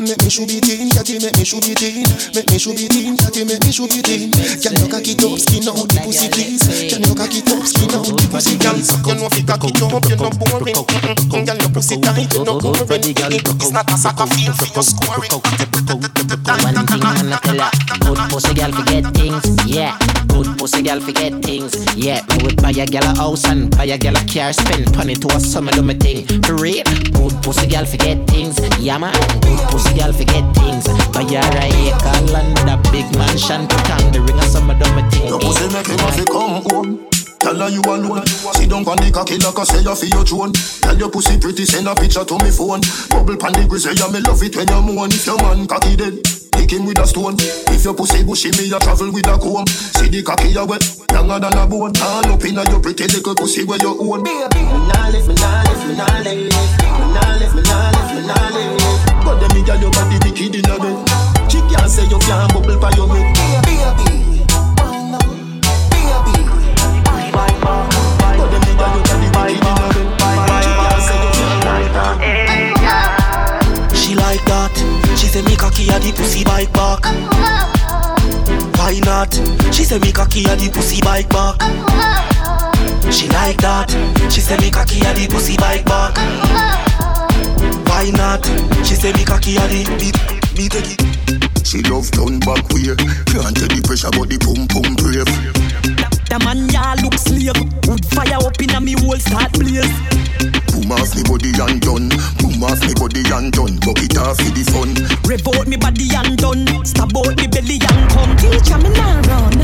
Make me should be teen, catty, make me should be teen. Make me should be teen, catty, make me should be teen. Can you cocky top skin out the pussy, please? Can you cocky top skin out the pussy, girl? You know if you cocky top, you're not boring. Come girl, your pussy tight, you're not boring. It's not a soccer field for your scoring. One thing I'm not tell her, good pussy girl forget things, yeah. Good pussy girl forget things, yeah. We would buy a girl a house and buy a girl a car, spend money to a summer do my thing. For real, good pussy girl forget things, yeah man. Good pussy girl forget things, buy her a acre land, a big mansion, put on the ring a summer do my thing. Your pussy make him have to come home. Tell her you alone. Sit down on the cocky like I say you feel your throne. Tell your pussy pretty, send a picture to me phone. Bubble pan the grizzly, yeah, me love it when you moan. If your man cocky dead, kick him with a stone. If your pussy bushy, me a travel with a comb. See the cocky you wet, younger than a bone. All up in your pretty little pussy where you own. Me nah live, me nah live, me nah live. Me nah live, me nah live, me nah live. But them girl your body wicked in a bed. She can't say you can't bubble by your head. Baby, baby. She like that. She say me cocky a the pussy bike back. Why not? She say me cocky a the pussy bike back. She like that. She say me cocky a the pussy bike back. Why not? She say me cocky a the me take it. She love turn back way. Can't take the pressure but the pum pum brave. The man ya look slave. Would fire up in a me whole start blaze. Boom off me body and done. Boom off me body and done. Bucket off for the fun. Rev out me body and done. Stab out me belly and come. Teacher me now run.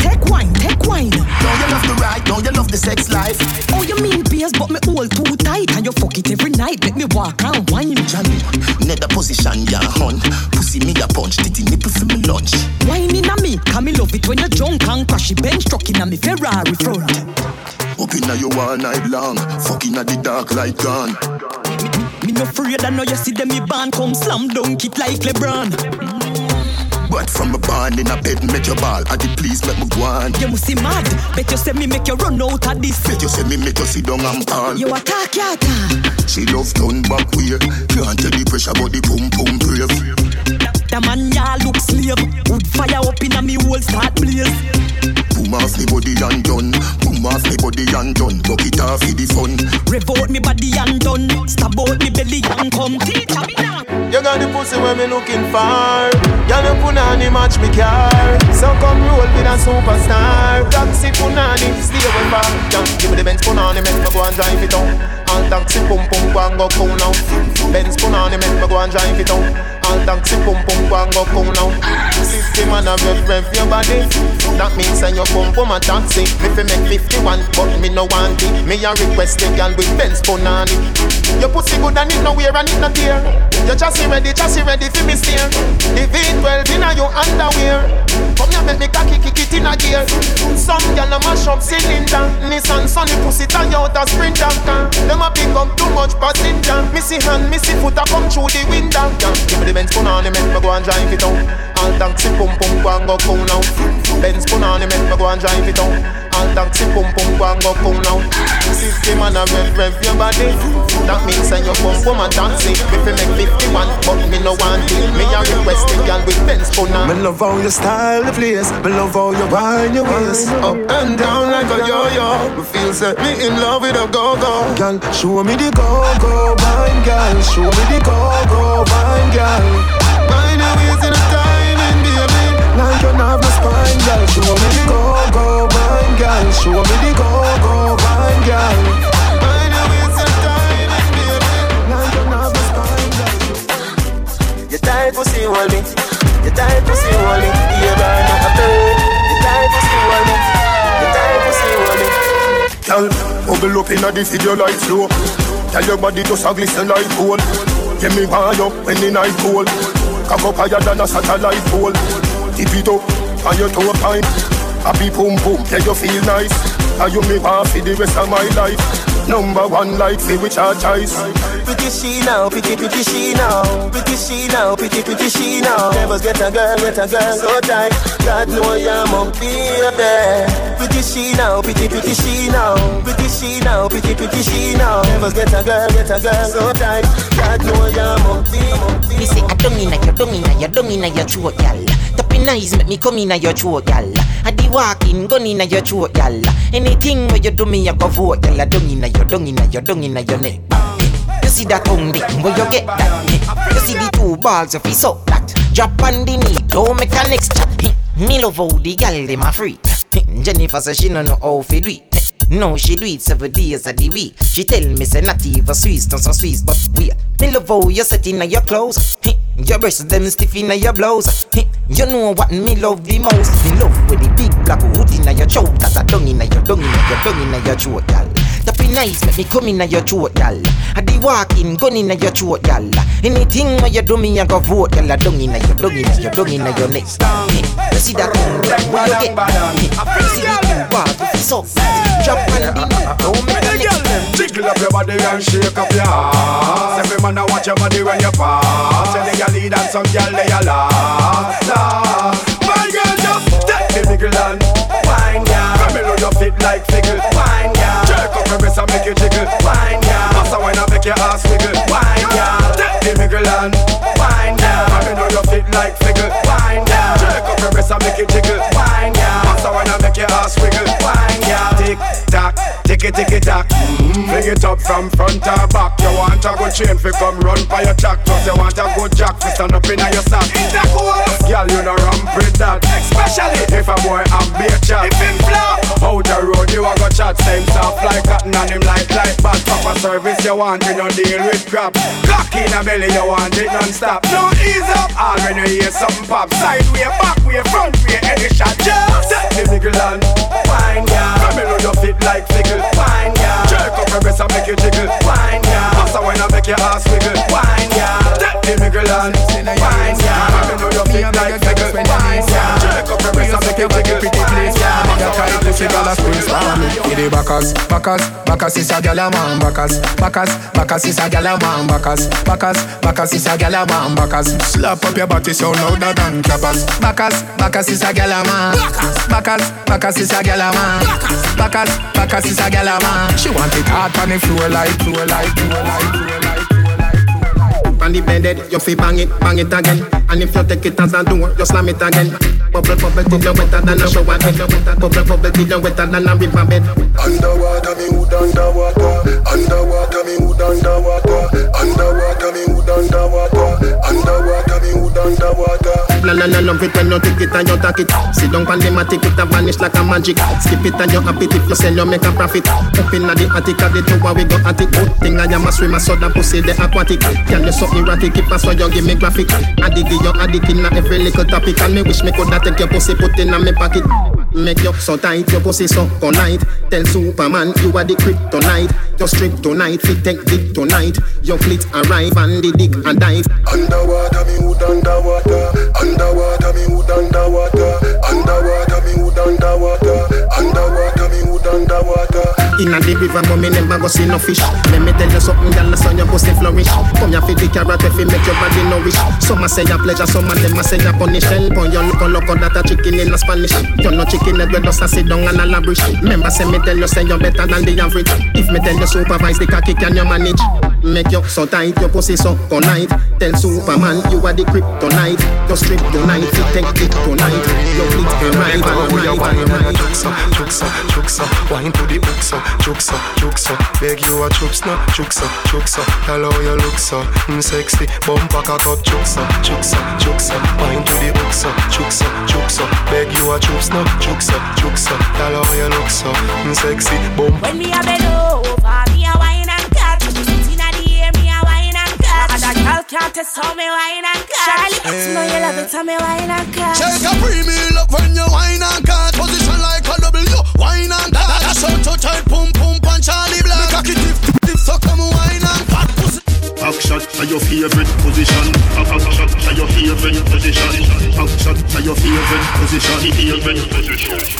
Take wine, take wine. Now you love the ride, now you love the sex life. Oh you mean beers but me all too tight. And you fuck it every night. Let me walk and wine. Johnny, nether position ya hun. Pussy me a punch. Titty nipple for me lunch. Wine in a me. Come me love it when you drunk and crashy bench truck in a me Ferrari front. Up inna you all night long, fucking at the dark light gone. Me no afraid I know you see them me band come slam dunk it like LeBron. But from a band in a bed make your ball, at the please let me go on. You must see mad, bet you say me make you run out of this. Bet you say me make you sit down and call. You attack yata. She love turn back way, can't tell the pressure but the pum pum brave. The man ya look slave, would fire up inna me whole start blaze. Boom off me body and done. Boom off me body and done. Bucket off for the fun. Revolt me body and done. Stab out me belly and come. Teacher me now. You got the pussy where me looking for. Y'all no punani match me car. So come roll with a superstar. Taxi punani, stay away back. Give me the Benz punani, make me go and drive it down. All taxi pum pum go and go cool now. Benz punani, make me go and drive it down. All taxi pum pum go and go cool now. Lifty man a rev your body. That means that you're pump for my taxi. Me fi make 51, but me no want it. Me a request the girl with Benz punani. Your pussy good and it no wear and it no tear. Your chassis ready fi me steer. The V12 inna your underwear. Come here make me cocky kick it inna gear. Some girl a mash up cylinder. Nissan Sunny pussy tie out a sprinter. Them a pick up too much passenger. Missy hand, missy foot a come through the window. Give me the Benz punani, make me go and drive it down. All taxi pum pum go and go cool now. Benz punani, make me go and drive it down. All taxi pum pum go and go cool now. 50 man a rev your body. That means that you pump for my taxi. If you make 51, but me no want it. Me a request the girl with Benz for now. Me love all your style of place. Me love all your wine, your waist. Up and down like a yo-yo. Me feel set me in love with a go-go. Girl, show me the go-go wine, girl. Show me the go-go wine, girl. Wine your waist in a diamond, baby. Like you have no spine, girl. Show me the go-go wine, girl. Show me the go-go. tight pussy hold me. Your tight pussy hold me. You burn up a bird. Your tight pussy hold me. Your tight pussy hold me. Girl, bubble up inna the video like flow. Tell your body just a glisten like gold. Give me wire up when the night cold. Cock up higher than a satellite pole. Tip it up on your toe pine. Happy boom boom, yeah you feel nice. And you make one for the rest of my life. Number one like me with our choice. Pretty she now, pretty pretty she now. Pretty she now, pretty pretty she now. Never get a girl so tight. God know I'm up there. Pretty she now, pretty pretty she now. Pretty she now, pretty pretty she now. Never get a girl so tight. God know I'm up there. Me say I domina, you domina, you domina, you true girl. Nice, make me come in at your throat, y'all. I de walk in, gun in at your throat, y'all. Anything where you do me, you go vote, y'all. I dung in at your dung in at your dung in at your neck. You see that tongue dick, where you get that neck. You see the two balls of his up that. Drop on the knee, don't make a next chat. Me love how the girl, they my freak. Jennifer says she don't know how to do it. No, she do it 7 days a the week. She tell me say not even Swiss, don't some Swiss, but we. Me love how you set in your clothes. Your breasts them stiff in your blouse. You know what me love the most. Me love with the big black hood in your chow. That a dung in your dung in your dung in your throat, y'all. That be nice, make me come in your throat, y'all. I de walk in, gun in your throat, y'all. Anything where you do me, I go vote, y'all. Dung in your dung in your dung in your neck. You see that where you get. I see the two bars, so drop. Jiggle up your body and shake up your ass. Every man a watch your body when you pass. Tell the girl lead and some girl they a laugh. My girl just take the wiggle and wine ya. Come below your feet like fickle, wine ya. Jerk up your wrist and make you jiggle, wine ya. Pass a wine and make your ass wiggle, wine ya. Take the wiggle and wine ya. Come below your feet like fickle, wine ya. Jerk up your wrist and make you jiggle, wine ya. Pass a wine and make your ass wiggle, wine ya. Tick-tock, ticky-ticky-tock. Bring it up from front to back. You want a good chain fi come run by your track. Plus you want a good jack fi stand up inna your sack. In the course, girl you no ramp with that. Especially if a boy ambie chat. If him flop out the road you a go chat. Same soft like cotton and him like bad. Proper service you want, you no deal with crap. Clock in a belly you want it non-stop. No ease up, all when you hear something pop. Side way, back way, front way, any shot. Just set the niggle on, fine girl. Your feet like fickle, wine ya. Jerk up your wrist and make you jiggle, wine ya. Pass a wine and make your ass wiggle, wine ya. Take the wiggle and wine ya. I know your feet like fickle, wine ya. Jerk up your wrist and make you jiggle, wine ya. Pass a wine and make your ass wiggle, wine ya. Give the backers, backers, backers is a gyal a man, backers, backers, backers is a gyal a man, backers, backers, backers is a gyal a man, backers. Slap up your body so louder than clappers. Backers, backers is a gyal a man, backers, backers is a gyal a man. Backers is a girl a man. She want it hard on the floor like, floor like, floor like, floor like, floor like, floor like. On the bended, you feel bang it again. And if you take it as a door, you slam it again. Bubble, bubble, till you're wetter than a shower head. Bubble, bubble, till you're wetter than a river bed. Underwater, me hood underwater. Underwater, me hood underwater. Underwater, me hood underwater. Underwater, me hood underwater. La la la, love it when you take it and you take it. Sit down and them a take it and vanish like a magic. Skip it and you happy if you sell you make a profit. Up in the attic of the tower we go at it. Good thing I am a swimmer so that pussy the aquatic. Can you so erratic if I saw you give me graphic. Addicted you addict in every little topic. And me wish me coulda take your pussy put in my pocket. Make you so tight, your pussy so polite. Tell Superman you are the kryptonite. Your strip tonight, fit take dick tonight. Your fleet arrive and the dick and dive. Underwater me hood underwater. Underwater me hood underwater. Underwater me hood underwater. Underwater me hood underwater. Inna the river but me never go see no fish. Let me tell you something, girl, so your pussy flourish. Come ya feed the carrot if you make your body nourish. Some a say a pleasure, some a them a say a punish. Help on your loco that a chicken in a Spanish. You no chicken head where just a sit down and a labrish. Remember say me tell you say you better than the average. If me tell you supervise the cocky can you manage. Make you so tight, your pussy so polite. Tell Superman you are the kryptonite. Your strip tonight, you take it tonight. Your fleet arrive and arrive. Chuksa, chuksa, wine to the uksa. Chuksa, chuksa, beg you a chuksa. Chuksa, chuksa, hello you look so sexy, bump back a cut. Chuksa, chuksa, chuksa, wine to the uksa. Chuksa, chuksa, beg you a chuksa. Chuksa, chuksa, hello you look so sexy, bump. When me a bend over, me a wine and cut. Inna the air, me a wine and cut. Other girl can't tell me wine and cut. You know you love it, tell me why not cut. Shake a premium up when you wine and cut. Position like a W, wine and cut. That's how to turn pump pump and Charlie Black. Cocky dip, so come wine and cut. Back shot to your favorite position. Back shot to your favorite position. Back shot to your favorite position.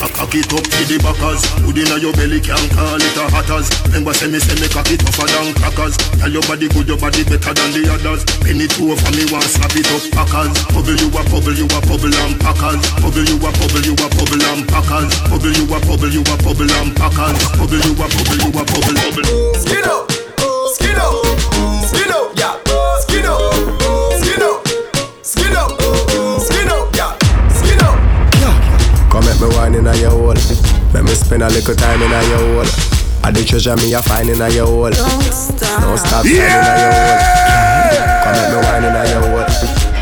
Cock it up to the backers. Good inna your belly, can't call it a hatters. Remember say me cock it tougher than crackers. Tell your body good, your body better than the others. Penny two for me, one slap it up, packers. Bubble you a bubble and packers. Bubble you a bubble and packers. Bubble you a bubble and packers. Bubble you a bubble. Skido, yeah, Skido, yeah, Skido. Come at me wine inna your hole. Let me spend a little time inna your hole. I the treasure me a find inna your hole. Don't stop yeah! Inna your hole. Come at me wine inna your hole.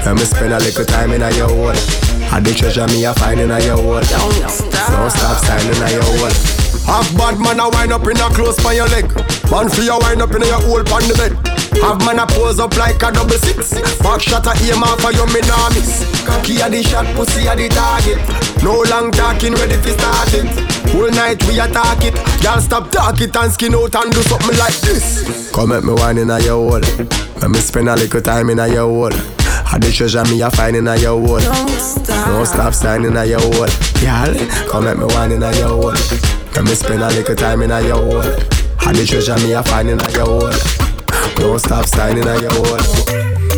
Let me spend a little time inna your hole. I the treasure me a find inna your hole. Don't stop standing inna your hole. Half bad man a wind up in a close by your leg. Man for your wind up in your hole pan the bed. Half man a pose up like a double six. Back shot a aim off for your minamis. Cocky a the shot, pussy a the target. No long talking, ready for start it. Whole night we attack it. Y'all stop talk it and skin out and do something like this. Come at me wine inna your hole. Let me spend a little time inna your hole. I the treasure me a find inna your hole. Don't stop standing inna your hole. Y'all come at me wine inna your hole. Let me spend a little time in your hole. How the treasure me a find in your hole. Don't stop signing in your hole.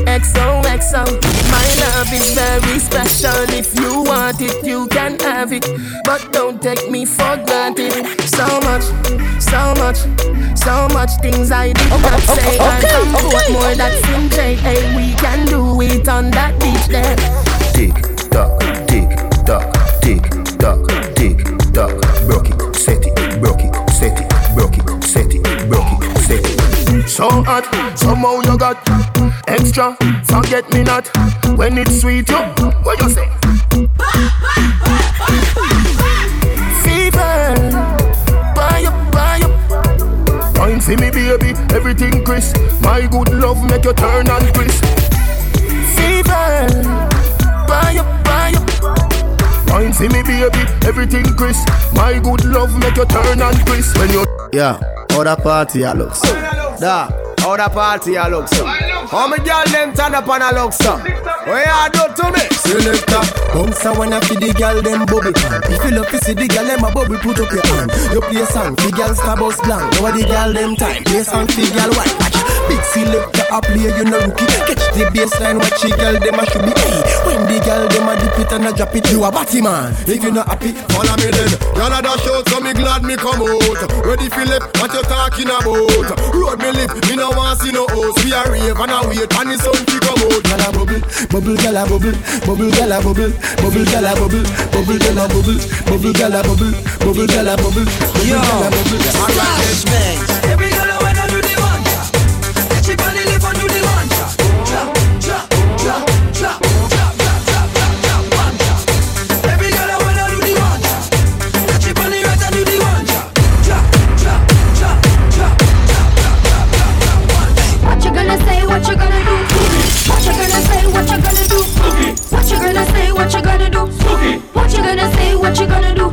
XOXO, my love is very special. If you want it, you can have it. But don't take me for granted. So much things I did not say. I come for more that simple. Hey, we can do it on that beach there. Tick tock, tick tock, tick tock, tick tock, broke it. Set it, broke it. So hot, somehow you got extra, forget me not. When it's sweet, yo, what you say? Fever, buy up. Wine for me, baby, everything crisp. My good love make you turn and crisp. Fever, buy up. Wine for me, baby, everything crisp. My good love make you turn and crisp. When you How the party I look so. How many girl them turn up and I look so. What you do to me? Selector, bouncer when I feed the girl them bubble pan. If you love to see the girl them a bubble, put up your hand. You play a song, the girl starburst blank. Now the girl them time, play a song, the girl white. Big selector a play, you know rookie. Catch the baseline, watch the girl them a should be. Hey, when the girl them a dip it and a drop it, you a batty man. If you not happy, follow me then. Y'all a dash out, so me glad me come out. Ready Philip, what you talking about? Road me lip, me no want see no house. We a rave and a wait, and it's something come out. Y'all a bubble, gala bubble, bubble gala bubble gala bubble gala bubble. Yo, flashbang. Every girl I wanna do the wonder. Let your body live on do the wonder. Drop, drop, drop, drop, drop, drop, drop, drop, wonder. Every girl I wanna do the wonder. Let your body right and do the wonder. Drop, drop, drop, drop, drop, drop, drop, drop, wonder. What you gonna say? What you gonna do? What you gonna say? What you gonna do? What you gonna say? What you gonna do? What you gonna say? What you gonna do? Girl,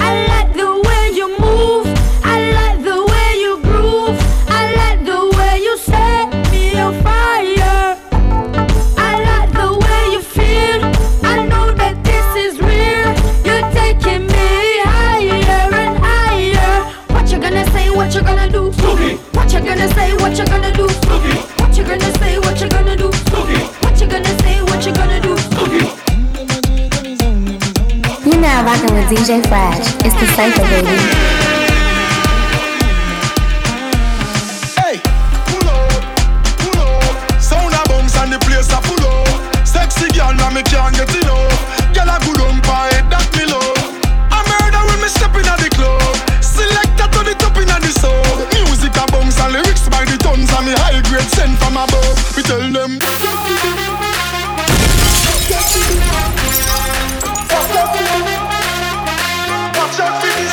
I like the way you move. I like the way you groove. I like the way you set me on fire. I like the way you feel. I know that this is real. You're taking me higher and higher. What you gonna say? What you gonna do? What you gonna say? What you gonna do? What you gonna say? What you gonna do? What you gonna say? What you gonna do? You now rocking with DJ Flash. It's the Cypher, baby. Hey, pull up. Sound a bumps and the place a pull up. Sexy girl, now me can't get enough. Girl a good on by it, that me love. I'm murder when me step in at the club. Selector to the top in at the soul. Music a bumps and lyrics by the tons and the high grade sent from above. We tell them. Watch out for this.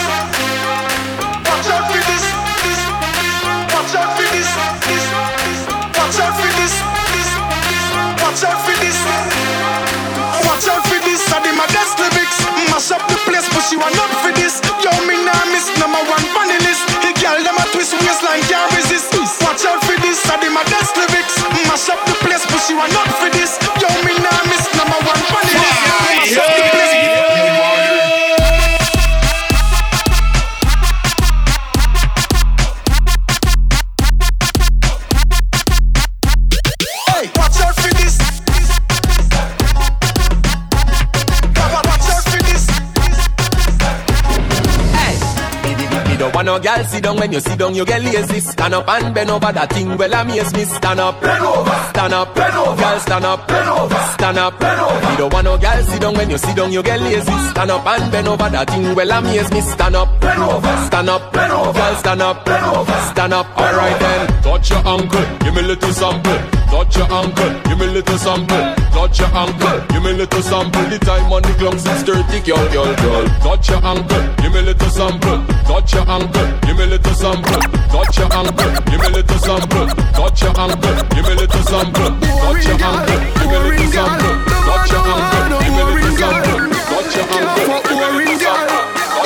you are not for this. Yo, me now miss number one funny. No girl sit down, when you sit down you get lazy. Stand up and bend over, that thing well amaze me. Stand up, bend over, stand up, bend over, girl stand up, bend over, stand up, bend over. You don't want no girl sit down, when you sit down you get lazy. Stand up and bend over, that thing well amaze me. Stand up, bend over, stand up, bend over, girl stand up, bend over, stand up. Alright then, touch your ankle, give me little sample. Touch your ankle, give me little sample. Touch your ankle, give me little sample. The time on the clock is 30, girl, girl, girl. Touch your ankle, give me little sample. Touch your ankle. Give me a little sample. Touch your ankle. Give me a little sample. Touch your ankle. Give me a little sample. Touch your ankle. Give me a little sample. Touch your ankle. Give me a little sample. Touch your ankle. Give me a little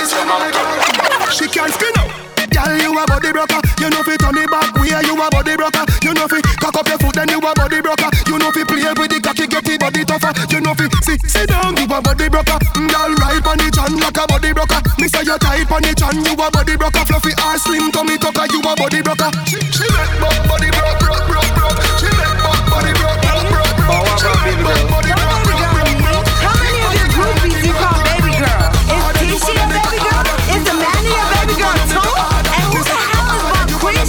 sample. She can't spin up. Girl, you a body broker. You know fit on the back. We are you a body broker. You know fit cock up your foot and you a body broker. You know fit play with the cocky, get the body tougher. You know fit sit down, you a body broker. Girl, ride on the chan like a body broker. Me say you tight on the chan, you a body broker. Fluffy ass, slim tummy tucker, you a body broker. She make my body broke, broke, broke, broke. She make my body broke, broke, broke, broke. She make my body broke, broke, broke, broke. How many of your groupies you call baby girl? Is Tisha a baby girl? Is Amanda a baby girl too? And who the hell is my queen?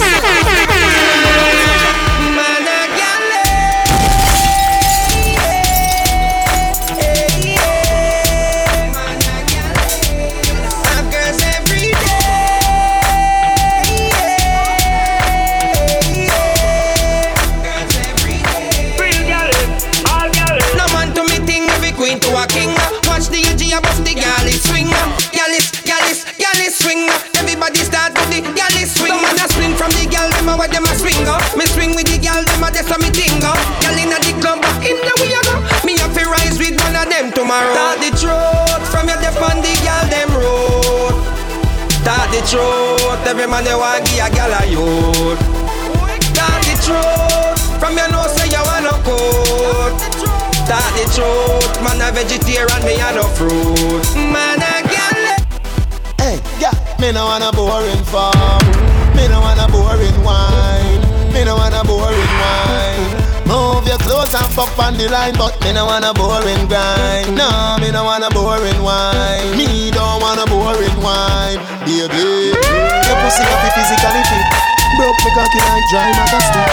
Truth, every man they want give a gal a youth. Talk the truth, from your nose say you want no coat. Talk the truth, man a vegetarian, me a no fruit. Man a gal. Hey, yeah, me no want a boring farm, me no want a boring wine, me no want a boring wine. Move your clothes and fuck on the line, but me no want a boring grind. No, me no want a boring wine, me don't want a boring wine. Baby, your pussy up the physically fit. Broke me cocky like dry magazine.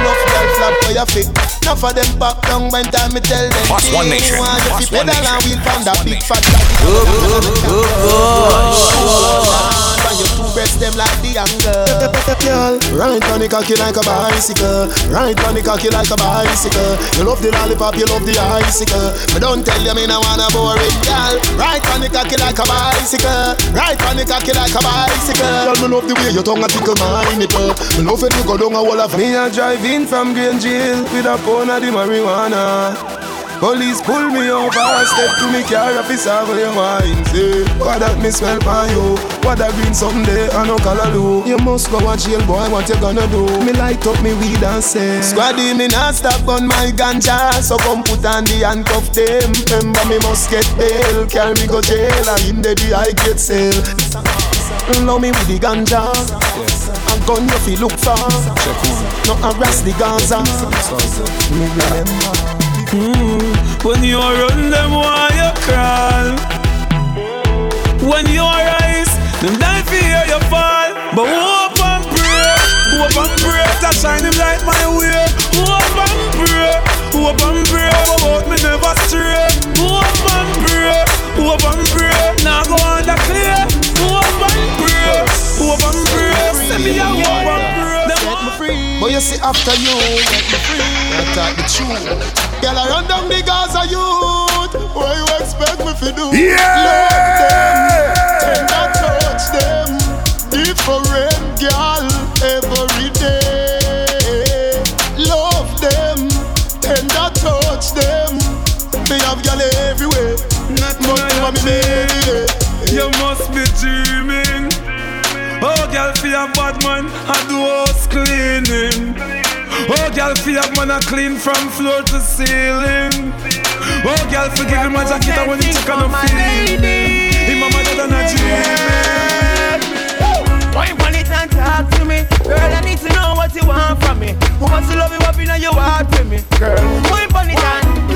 Enough girl flap for your feet. Enough of them pop down when time me tell them. Plus one nation. Plus one nation. Plus one nation. Good. And you two breasts them like the angle. Right on the cocky like a bicycle. Right on the cocky like a bicycle. You love the lollipop, you love the icicle. But don't tell you me no wanna boring girl. Right on the cocky like a bicycle. Right on the cocky like a bicycle. You love the way your tongue a tickle my nipple. You love it, you go down a wall of me. I drive in from Green Jail with a pound of the marijuana. Police pull me over, step to me car, up his your wine. Say, what that me smell by you? What that green someday, I no color do. You must go a jail, boy, what you gonna do? Me light up me weed and say, squaddy, me not stop on my ganja. So come put on the handcuff them. Remember me must get bail, carry me go jail, and in the day I get sale. Love me with the ganja, yes. And gun you fi look for. No harass the Gaza. Me remember. When you run them, why you crawl? When you rise, them die fi hear you fall. But hope and pray to shine them light my way. Hope and pray, about me never stray. Hope and pray, now go under clear. But you see after you, attack the truth. Girl, I run down the Gaza youth. What you expect me to do? Yeah! Love them, and I touch them. Different girl every day. Love them, and I touch them. They have girl everywhere. Not more than me. You must be dreaming. Oh, girl, feel a bad man, I do house cleaning. Oh, girl, feel that man a clean from floor to ceiling. Oh, girl, forgive him my jacket and when the chicken on feeling. Him a mother than a dream. Why you want it and talk to me? Girl, I need to know what you want from me. Who wants to love you up in your heart with me? Girl, why you want it and,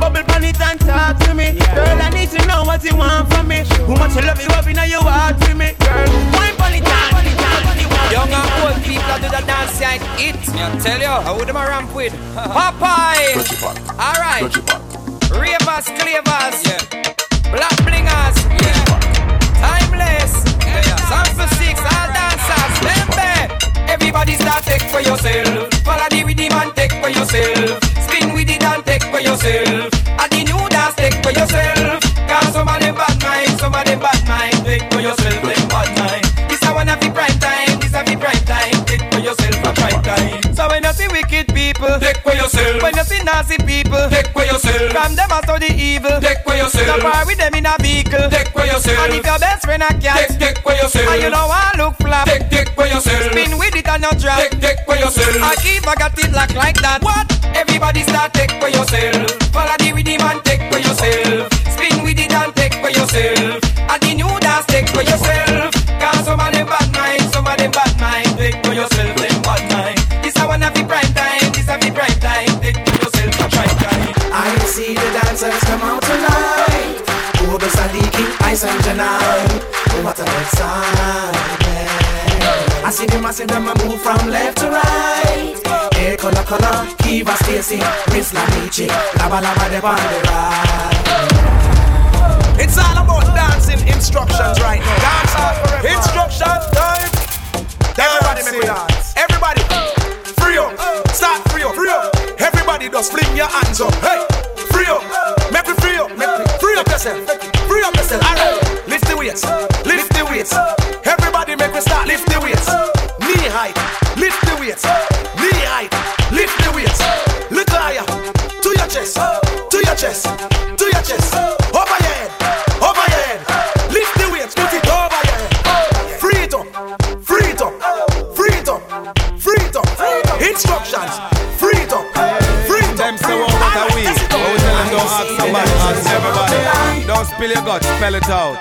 bubble pan it and talk to me. Girl, I need to know what you want from me. Who wants to love you up in your heart with me? Girl, why you want it and, young and old people do the dance like it. I tell you, I would them a ramp with Popeye. Alright, ravers, clavers, yeah. Black blingers, yeah. Timeless, yeah. Sound for six, all dancers, lembe. Everybody start take for yourself. Follow the rhythm and take for yourself. Spin with it and take for yourself. And the new dance take for yourself. Cause some of them bad mind, some of them bad mind. Take for yourself, take bad mind. This I wanna be prime time. So when you see wicked people, take for yourself. When you see nasty people, take for yourself. From them out of the evil, take for yourself. Don't with them in a vehicle, take for yourself. And if your best friend a cat, take for yourself. And you don't want to look flap, take for yourself. Spin with it and not drop, take for yourself. I keep a got it like that. What? Everybody start take for yourself. Follow the rhythm and take for yourself. Spin with it and take for yourself. And the new dance take for yourself. Cause some of them bad mind, some of them bad mind. Take for yourself, them bad mind. I see the dancers come out tonight. Oba Sadiki, Ice and Janai. Oh, what a good time. I see them move from left to right. Hey, color, Kiva Stacy, Miss Lamichi, Laba Laba de Bandera. It's all about dancing instructions right now. Dance hard forever. Instruction time. Everybody make me dance. Everybody. Free up. Start free up. Free up. Everybody just fling your hands up. Hey, free up. Make me free up. Make me free up yourself. Free up yourself. Alright, lift the weights. Lift the weights. Everybody make me start. Lift the weights. Knee height. Lift the weights. Knee height. Lift the weights. Look higher. To your chest. To your chest. To your chest. Over your head. Over your head. Lift the weights. Put it over your head. Free it up. Free it up. Free it up. Free it up. Instructions. Everybody, don't spill your guts, spell it out.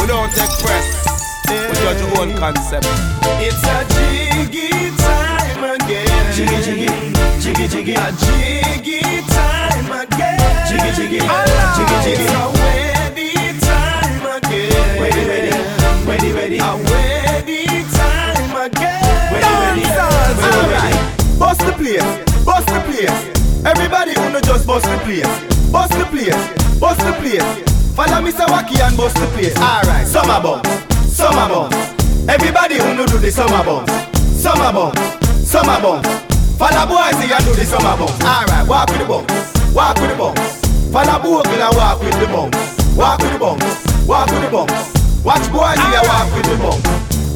We don't take press. We judge your own concept. It's a jiggy time again. Jiggy, jiggy, jiggy, jiggy. A jiggy time again. Jiggy, jiggy, jiggy, jiggy. It's a wedding time again. Ready, ready, ready, ready. A wedding time again. Ready, ready. All right, bust the place, bust the place. Everybody who no just bust the place, bust the place, bust the place. Follow Mr. Wacky and bust the place. Alright, summer bumps, summer bumps. Everybody who no do the summer bumps, summer bumps, summer bumps. Follow boys and do the summer bumps. Alright, walk with the bumps, walk with the bumps. Follow boys and walk with the bumps, walk with the bumps, walk with the bumps. Watch boys and walk with the bumps.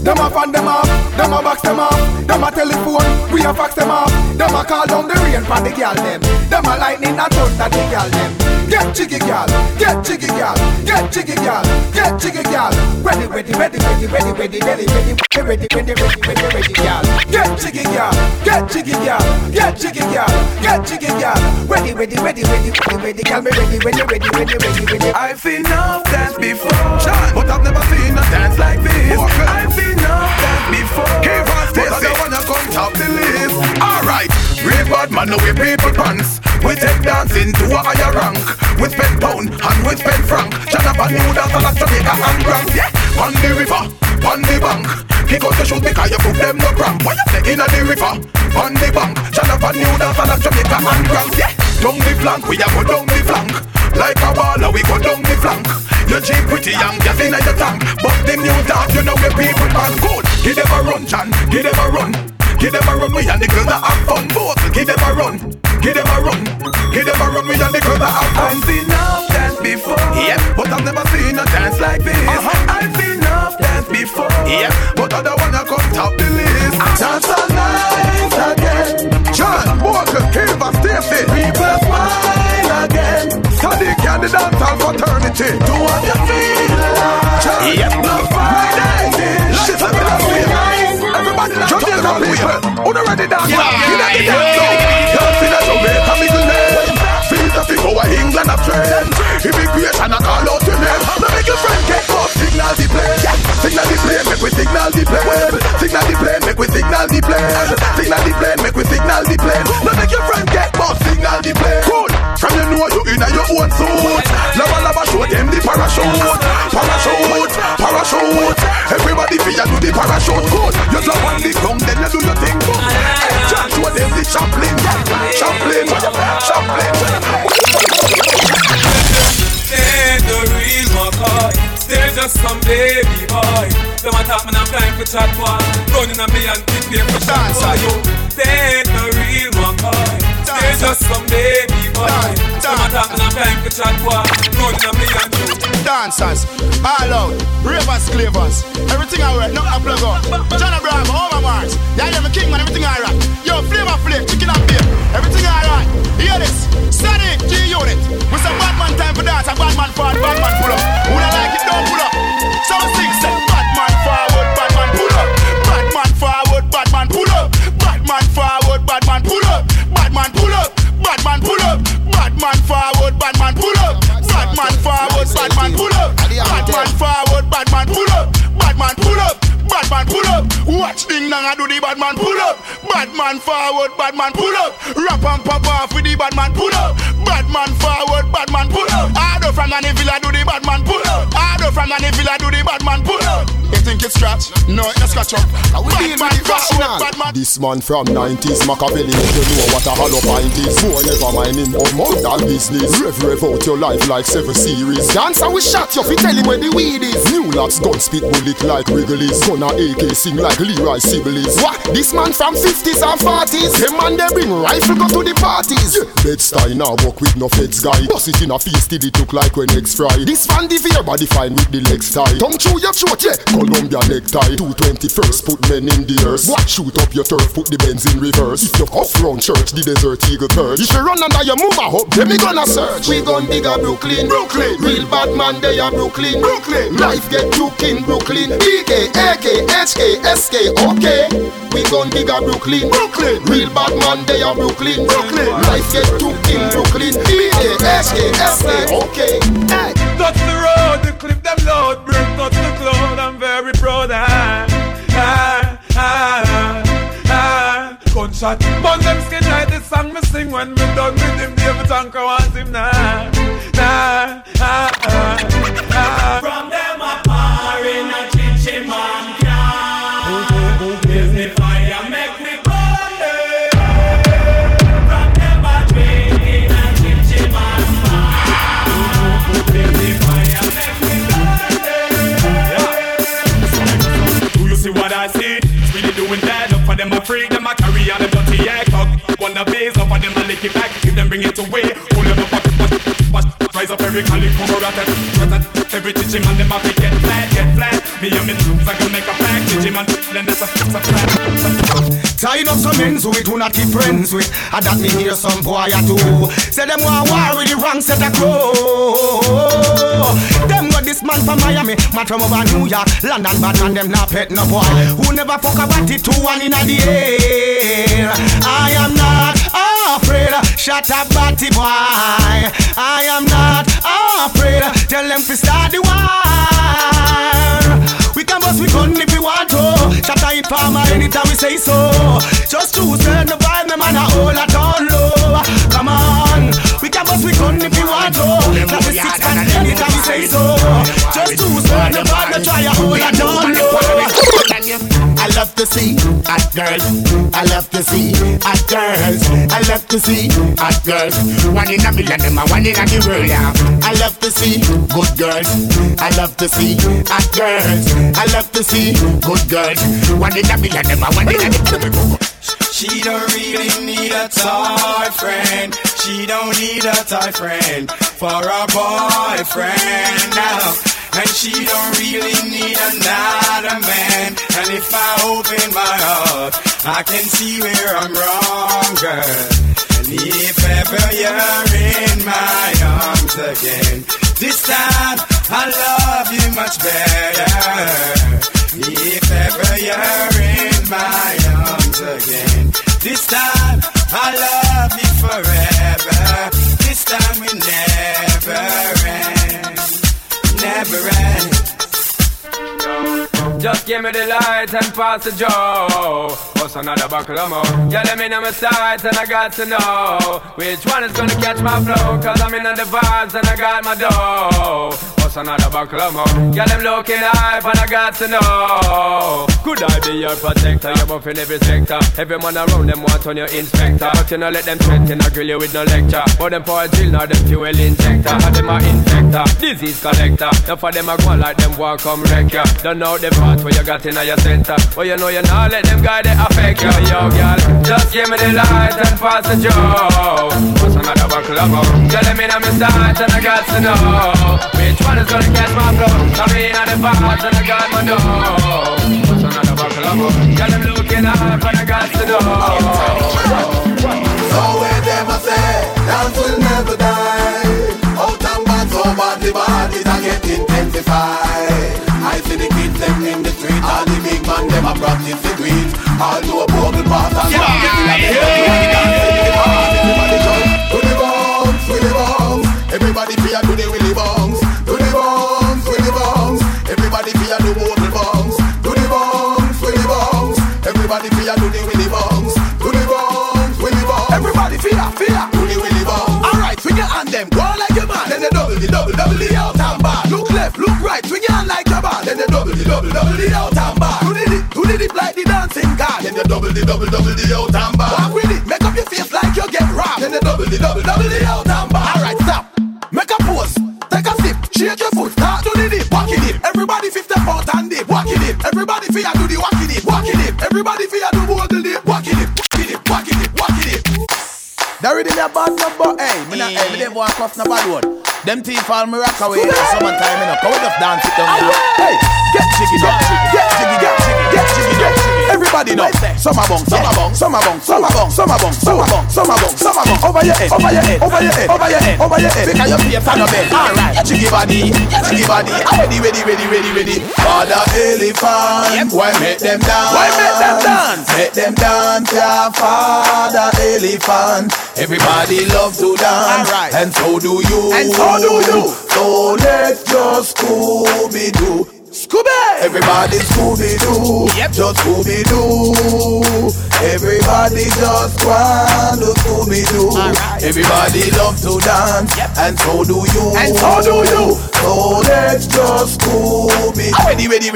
Them a fan them up, them a box them up, them a telephone, we a fax them up. Them a call down the rain for the girl them. Them a lightning a thunder the girl them. Get jiggy girl, get jiggy girl, get jiggy girl, get jiggy girl. Ready, ready, ready, ready, ready, ready, ready, ready, ready, ready, ready, ready, girl. Get jiggy girl, get jiggy girl, get jiggy girl, get jiggy girl. Ready, ready, ready, ready, ready, girl. Me ready, ready, ready, ready, ready, ready. I've seen enough dance before, but I've never seen a dance like this. I've seen enough dance before, give us this, but I don't wanna come top the list. Alright, real bad man no way people pants. We take dancing to a higher rank. We spend pound and we spend franc. Jonathan knew that a lot of nigga and grand. Yeah, on the river, on the bank. He goes to shoot because you put them no cramp. Why you say in the river, on the bank. Jonathan knew that a lot of nigga and grand. Yeah, down the flank, we a go down the flank. Like a baller we go down the flank. You cheap pretty young, just in your tank. But the new dance, you know where people man good. Give them a run, John, give them a run. Give them a run, we and the girls that have fun. Both, give them a run, give them a run. Give them a run, we and the girls that have fun. I've seen enough dance before, yeah, but I've never seen a dance like this. I've seen enough dance before, yeah, but I don't wanna come top the list. Dance all night again. John, Walker, Kiva, Stacy. People smile again. Study candidates and fraternity. Do what you feel like. Yep. Love Friday. Shit, everybody. Everybody. could have ready down. You know the damn flow. Help in a Jamaica middle name. Feel the figure where England have trained. Immigration I call out your name. Now make your friend get up, signal the plane. Signal the plane, make we signal the plane. Signal the plane, make we signal the plane. Signal the plane, make we signal the plane. Now make your friend get up, signal the plane. Cool. From you know you in your own suit. Lava lava show them the parachute. Parachute, parachute. Everybody fear do the parachute. Good. You drop on the ground, then you do your thing. Hey, John, show them the Chaplin. Chaplin, Chaplin. They ain't the real McCoy. They're just some baby boy. Them attack me now flying for chat one. Running on me and keep me for dance. They ain't the real McCoy. They're just some baby boy. Dancers, all out, ravers, clavers, everything I wear, no applause go. John Abraham, Overmars, yeah, I'm a king man, everything I rock. Yo, flavor flake, chicken and beer, everything I rock. Hear this, Sonic, G-Unit. We say Batman time for dance, a Batman forward, Batman pull up. Who don't like it, don't pull up. So sing, say Batman forward, Batman pull up. Batman forward, Batman pull up. Batman forward, Batman pull up. Batman pull up. Batman pull up, Batman forward, Batman pull up, Batman forward, Batman pull up, Batman forward, Batman pull up, Batman pull up, Batman pull up. Watch ding dong I do the Batman pull up, Batman forward, Batman pull up, rap and pop off with the Batman pull up, Batman forward, Batman pull up. I do from any villa do the Batman pull up, I do from any villa do the Batman pull up. You think it's scratch? No, it's scratch up. Batman forward, Batman. This man from 90s Machiavelli, you know what a hollow pint is. More never mind him or more than business. Rev out your life like seven series. Dancer we shot you fi tell him where the weed is. New lads gun spit bullet like Wrigley's. Gonna AK sing like Leroy Sibley's. What? This man from 50s and 40s. Them man they bring rifle go to the parties. Yeah. Bed-Stuy now walk with no feds guy. Boss it in a feast till it look like when eggs fry. This man the fear body fine with the legs tie. Come through your throat, yeah. Columbia necktie. 221st put men in the earth. What? Shoot up your turf, put the Benz in reverse. If you off round church, the desert eagle perch. If you run under your move I hope them me gonna search. We gon' dig a Brooklyn, Brooklyn. Real bad man they are Brooklyn, Brooklyn. Life get took in Brooklyn. BK, AK, HK, SK, okay. We gon' dig a Brooklyn, Brooklyn. Real bad man they are Brooklyn, Brooklyn. Life get took in Brooklyn. BK, HK, SK, okay. Hey. Touch the road, the clip them loud. Bring touch the cloud, I'm very proud. Gunshot, burn them skin like the song me sing. When me done with him, David Anker wants him now. From them a par in a chinchin man can. Give me fire, make me burn it. From them a drink in a chinchin man can. Give me fire, make me burn it. Do you see what I see? It's really doing that. Look for them a freak. And the dirty egg cock, one of these up on them and lick it back. If them bring it away, pull them up, but rise up every collie, come around every teaching man, them have to get flat, get flat. Me and me troops, I can make a flag, teaching man, then that's a flat. Tying up some ends with who not keep friends with, and that me hear some boy at all. Say them want war with the wrong set of crow. Them got this man from Miami, man from over New York, London, bad man, them not pet no boy. Who never fuck about it, 2-1 in the air. I am not afraid, shut up batty boy. I am not afraid, tell them to start the war. We can bust, we gun if we want to. Shut up it palm anytime we say so. Just to send the vibe, them and a whole lot on low. Come on, we can bust, we gun if we want to. Clap the six and anytime we say so. Just to send the vibe, they try a whole lot on low. I love to see hot girls. I love to see hot girls. I love to see hot girls. One in a million, them and one in a world. I love to see good girls. I love to see hot girls. I love to see good girls. One in a million, them and one in a. She don't really need a toy friend. She don't need a toy friend for a boyfriend now. And she don't really need another man. And if I open my heart, I can see where I'm wrong, girl. And if ever you're in my arms again, this time I love you much better. If ever you're in my arms friends again. This time I love you forever. This time we never end, never end. Just give me the light and pass the Joe. What's another buckle of more? Yeah, let me know my sights and I got to know which one is gonna catch my flow. Cause I'm in the vibes and I got my dough. Another buckle of more. Yeah, them looking hype and I got to know. Could I be your protector? You're buff in every sector. Every man around them want on your inspector. But you know let them threaten I grill you with no lecture. But them for a drill now them fuel injector. And them a infector, disease collector. Now for them a go like them walk come wreck ya. Don't know the part where you got in your center. But you know you now let them guy they affect ya. Yo girl, just give me the light and pass the joke. What's another buckle of more? Yeah, let me know my sight and I got to know which one is gonna catch my flow. I'm in on the vibes and I got my dough. What's another buckle of more? Got them looking up but I got to know. So where them a say, dance will never die. Out and back, so bad the bodies are getting intensified. I see the kids them in the street, all the big man them a practice the greet. All to a bubble bath and everybody join to the bombs, to the bombs. Everybody be a to the willy bombs. Do the bombs, do the bombs, do the bombs. Everybody fear, do the willy bombs, do the bombs, do the bombs. Everybody fear, do the willy bombs. Alright, swing your hand them, go on like a man. Then they double the out and back. Look left, look right, swing your hand like a man. Then they double the out and back. Do the dip like the dancing car. Then they double the out and back. Walk with it, make up your face like you get robbed. Then they double the out and back. Alright, stop, make a pose, take a sip, shake your foot, start to the dip, walk it in. Everybody 50 foot and dip, walk it in. Everybody fear do the walk it in, walk it in. Everybody fear do more than dip, walk it in, walk it in, walk it in, walk it in. They're reading their bad number, hey, me not every day walk off no bad one. Them teeth all me rock away, so someone time in a power of dance it down the road. Hey, get jiggy, everybody know. Some abong. Over your head. Pick your face on the bed. Alright, jiggy body. Ready. Father elephant, why make them dance? Make them dance, yeah, father elephant. Everybody loves to dance, right. And so do you. So let's just Scooby-Doo. Scooby! Everybody Scooby-Doo, yep. Just Scooby-Doo. Everybody just want to Scooby-Doo. Right. Everybody loves to dance, yep. And so do you. So let's just Scooby. Ready. Clear!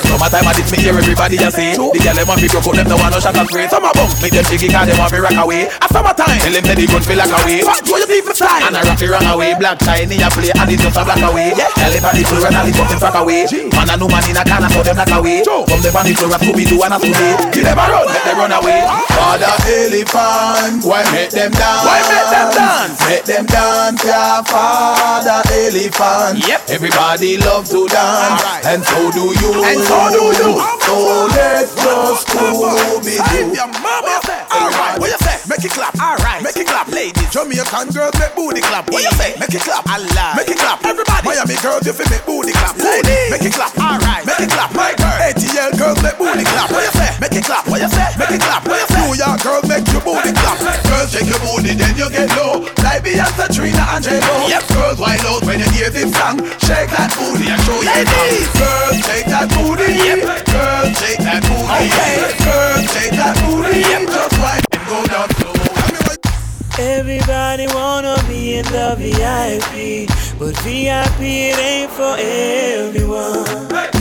Summertime and it's me here, everybody just say. The girl them want me broke out, them no want no shot and spray. Summer bumps, make them jiggy cause they want me rock away. At summertime, tell them that they gun feel like away. Fuck, what you see for time? And I rock it wrong away. Black China, you play and it's just a black away. Yeah. Tell them that they play and it's just fuck away. Man and no man in a can, I saw them knock away. From the van, they play Scooby-Doo and a Scooby. Kill them a run, let them run away. Father elephant, why make them dance? Make them dance, yeah, father elephant. Yep. Everybody love to dance, right. And so do you. So let's just Scooby-Doo. Alright, what you say? Make it clap. Alright, make it clap. Ladies, Jamaican girls make booty clap. What you say? Make it clap. Allah, make it clap. Everybody, Miami girls, you feel make booty clap. Ladies, make it clap. Alright, make it clap. My girl, ATL girls make booty clap. What you say? Make it clap. What you say? Make it clap. What you say? New York girls make your booty clap. Girls shake your booty, then you get low. Like Beyonce, Trina, and J-Lo. Yep. Girls wild out when you hear this song. Shake that booty and show your dance. Girls shake that booty. Yep. Girls shake that booty. Okay. Girls shake that booty. Yep. Just wild and go down slow. Everybody wanna be in the VIP, but VIP it ain't for everyone.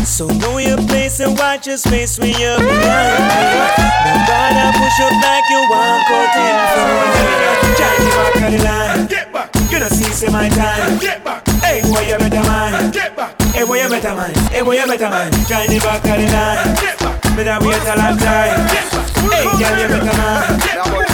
So know your place and watch your space when you're behind me. Nobody push your back, you walk out in front. Try to walk out the line. Get back. You don't see it's my time. Get back. Hey, boy, you better man. Get back. Hey, boy, you better man. Hey, boy, you better man. Try to walk out the line. Get back. Better wait a long time. Get back. Hey, girl, you better man.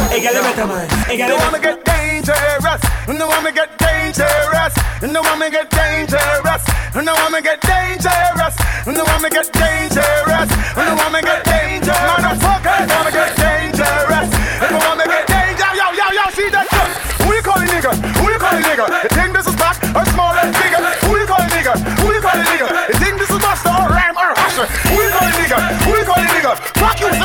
Hey, girl, you better man. Hey, girl, you wanna get dangerous. You wanna get dangerous. You wanna get dangerous. You wanna get dangerous. You wanna get dangerous. You wanna get dangerous. Motherfucker, you wanna get dangerous. You wanna get dangerous. Yo, see that shit? Who you call a nigga? Who you call a nigga? You think this is back or small and bigger? Who you call a nigga? Who you call a nigga? You think this is master or rhyme or hustler? Who you call a nigga? Who you call a nigga? Fuck you. We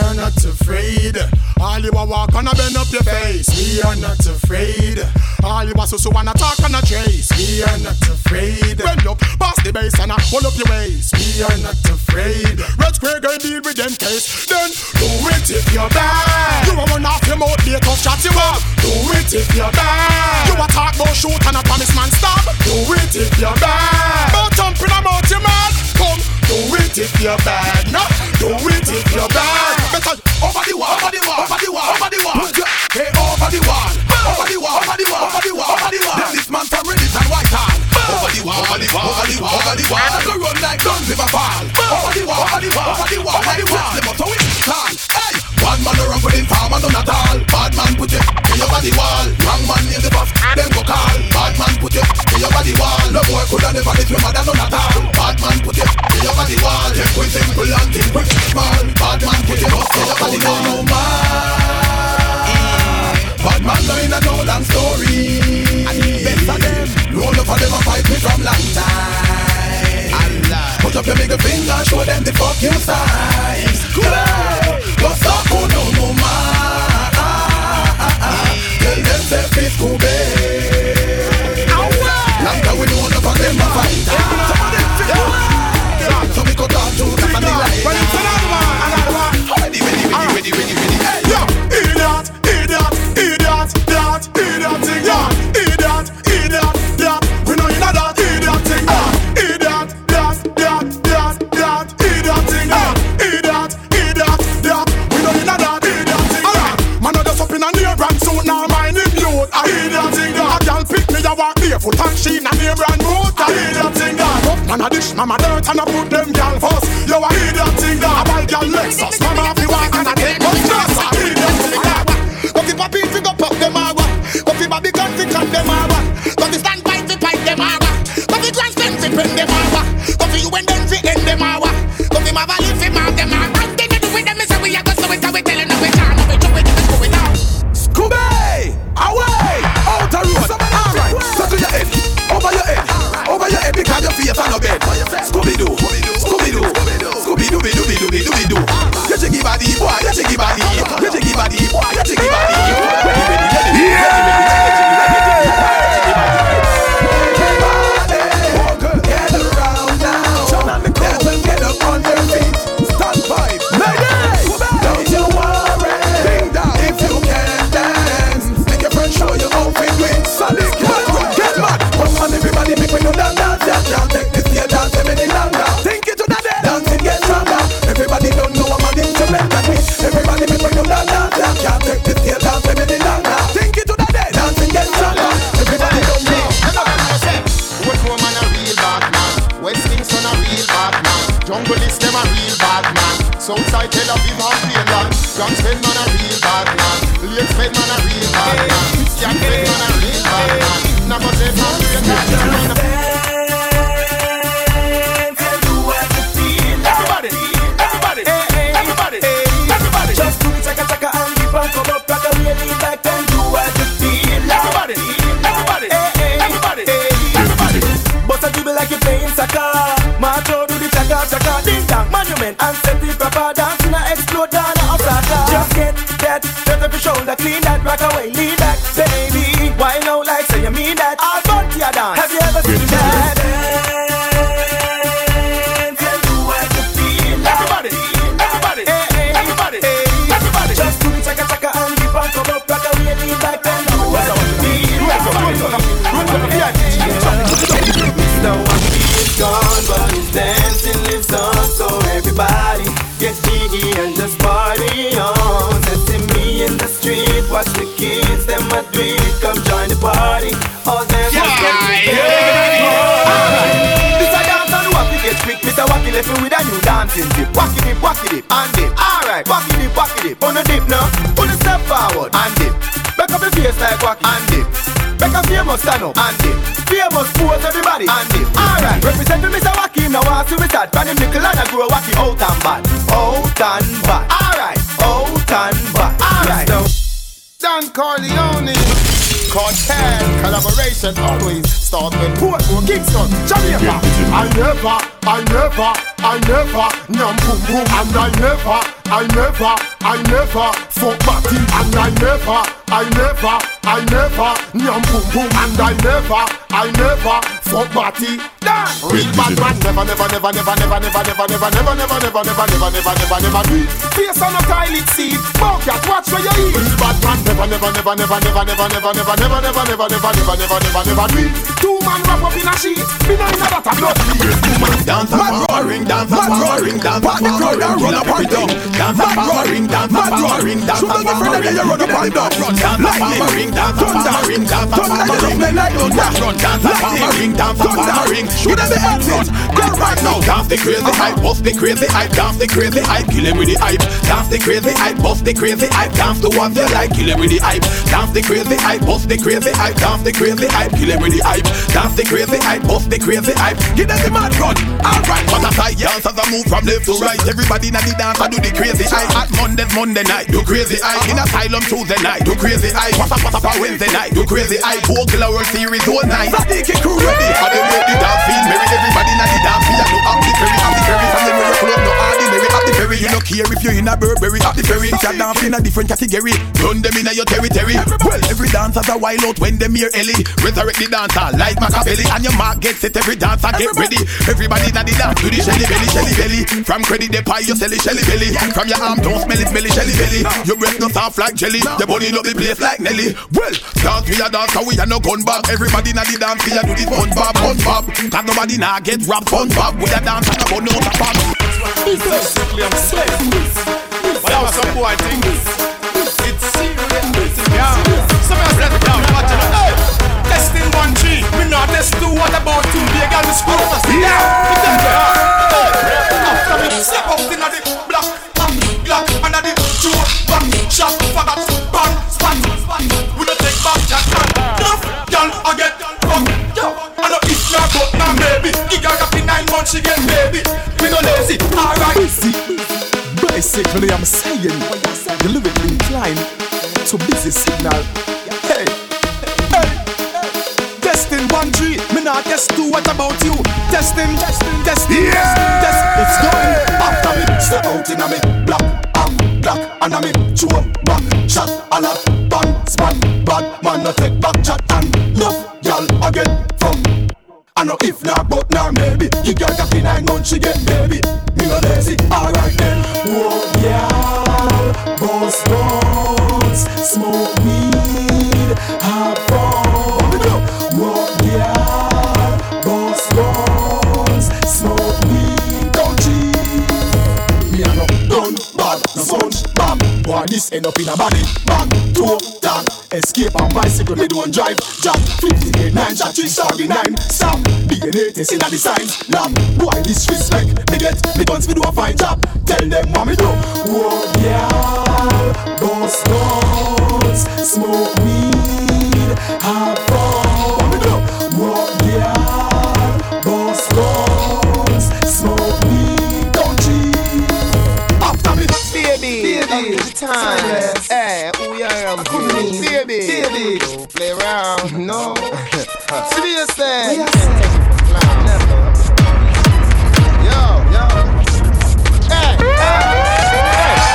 are not afraid. All you are walk and bend up your face. We are not afraid. All you are so wanna talk and trace. We are not afraid. Bend up, pass the base and hold up your waist. We are not afraid. Red Square girl deal with them case. Then do it if you're bad. You are one off your mouth, they tough chat you up. Do it if you're bad. You are talk about shoot and a promise man stop. Do it if you're bad. Don't jump in a mouth your man. Come, do it if you're bad. No, do it if you're bad. Because over the wall, over the wall, over the wall, over the wall. Hey, over the wall, over the wall, over the wall, over the wall, over the wall. This man from Reddit and White Town. Over the wall, over the wall, over the wall, over the wall. I go run like guns if I fall. Over the wall, over the wall, over the wall, over the wall. The motto is call. Hey, bad man no run for them farmer none at all. Bad man put your over the wall. Wrong man in the buff, them go call. Bad man put your over the wall. No boy coulda never hit me mother none at all. Bad man put your over the wall. Take with simple and take with small. Bad man put your over the wall. Bad man no in a no long story. And the best of them, no love for them a fight me from long time. Put up your middle finger, show them the fuck you size. What's up, who don't know man? Tell them say peace could be. Long time we know love for them a fight. So we cut off two cats and the light. Ready. Hey, yo, and she na name brand root. I hear that thing that up man a dish, mama dirt and I put them gal first. Yo, I hear that thing that I buy gal Lexus, mama have to walk and I take much stress. I hear that thing that coffee papi fi go pop them a rock. Coffee baby gun fi cut them a rock. Coffee stand by fi pipe them a rock. Coffee trans them fi bring them a rock. Coffee you and them fi end them a rock. Coffee ma valley fi mark them a rock. They do with them is a we a go so it a we tellin' a we charm a we do it and go it out. Scooby, away, out the road. Settle your head, over your head, right. Over your head because your face on the bed. Scooby-Doo, Scooby-Doo, Scooby-Doo, Scooby-Doo. You check your body, boy, you check your body. You check your body, boy, you check your body. Get around now. Turn on the coat, get up on your feet. Stand by, ladies. Don't you worry, bring down if you can dance. Make your friend show you how to win. Solid. Everybody make me do that dance, yeah. Take this year dance, everything longer. Think it to the dead, dancing get stronger. Everybody don't know I'm an instrument like me. Everybody make me do that dance, yeah. Take this year dance, everything longer. Think it to the dead, dancing get stronger. Everybody don't know. West woman a real bad man. West Kingston a real bad man. Jungle is them a real bad man. Southside Tel Aviv a real man. Grand Spedman a real bad man. Lake Spedman a real bad man. Jack Spedman a real bad man. Never say I'm real. Monument and set the proper dance in a explode down a Osaka. Just get that, turn up your shoulder, clean that, rock away, lean back, baby. Why no like, say you mean that? I'll bunt your dance. Have you ever seen that? Dance and do what you feel. Everybody. Just do the chaka-chaka and the punk come up, rock away, lean back, and do what you feel. Mr. One is gone, but his dancing lives on. Everybody get jiggy and just party on. Setting me in the street, watch the kids, them a tweet. Come join the party, all them yeah, must come together. Yeah. This a dance on the wacky get quick. Mr. Wacky left me with a new dancing dip. Wacky dip, and dip. Alright, wacky dip, on the dip now. On the step forward, and dip. Back up your face like wacky, and dip. Back up famous stand up, and dip. Famous pose everybody, and dip. Alright, represent me Mr. Wacky. Now I see we start running nickel and I grow wacky out and back. Alright, out and back. Alright. Don Corleone. Cartel collaboration always start with Portmore, Kingston, Jamaica. I never, num boom boom. And I never, fuck batty. And I never, num boom boom. And I never, fuck batty. Real bad man, never do. Face on a toilet seat, fuck that, watch where you eat. Real bad man, never do. Two man wrap up in a sheet, me know inna that a blood. Two man dance and roaring, pack the crowd and run up and down. Dance and roaring, shoot on the friend and you run up and down. Lightning, thunder, lightning, should I be acting? Go right now. Dance the crazy hype, bust the crazy hype, dance the crazy hype, kill him with the hype. Dance the crazy hype, bust the crazy hype, dance to what they like, kill him with the hype. Dance the crazy hype, bust the crazy hype, dance the crazy hype, kill him with the hype. Dance the crazy hype, bust the crazy hype, give them the mad run. Alright, but as I dance as I move from left to right, everybody in the dance I do the crazy hype. At Monday night, do crazy hype. In Asylum Tuesday night, do crazy hype. What's up on Wednesday night, do crazy hype. Four killer world series all night. Sadiki crew ready, how they make the dance. Merry everybody in the dance, I know I'm the ferry, from the miracle of no ordinary. At the ferry, you no care if you're in a Burberry. At the ferry, it's a dance in a different category. Run them in your territory. Well, every dance has a wild out when them hear Ellie. Resurrect the dancer like Machiavelli. And your mark gets set, every dancer get ready. Everybody in the dance, do the shelly belly. From credit the pie, you sell it shelly belly. From your arm, don't smell it shelly belly. Your breath no soft like jelly. Your body love the place like Nelly. Well, dance we a dance, we a no gun back. Everybody in the dance, we a do this bun bab. Cause nobody now get robbed on top with a dance and about no pop. Some boy think it's serious. Yeah. Some of let down, watch it. Hey! Testing 1G, we not test 2, what about 2? Be a girl with school us. Yeah! Put them there. Step up in the black, bang, black, and the two, bang, shot, faggot, bang, span. We don't take back that man. Y'all, I get fucked up. I don't eat your butt now, baby. Gig out in 9 months again, baby. We don't lazy, alright. Basically, I'm saying you're lyrically inclined to busy signal. Hey. Testing 1G, me not test 2, what about you? Testing, yeah. Testing. It's going after me, step out in a me, black, and a me, chew back, shot, a lot, bang, span, bad, man, no take back, chat, and love, y'all, again, from. I know if not, but now maybe you got a 9 months again, baby. Me no lazy, alright then. Whoa, y'all, boss bones, smoke weed, have fun. Whoa, y'all, boss bones, smoke weed, don't cheat. Me I know done bad, no sponge bam. Boy, this end up in a body bang, two, down. Escape on bicycle, me don't drive. Jack, 58, 9, shot, 3, soggy, 9. Sam, DNA test in a design. Lamb, boy, disrespect. Me get, me guns, me do a fine job. Tell them what me do. Whoa, y'all, boss guns, smoke weed, have fun. What me do? Whoa, y'all, boss guns, smoke weed, don't cheat. After me, baby, timeless. Hey, who you are? Baby, don't play around, no. Serious thing. Yo. Hey.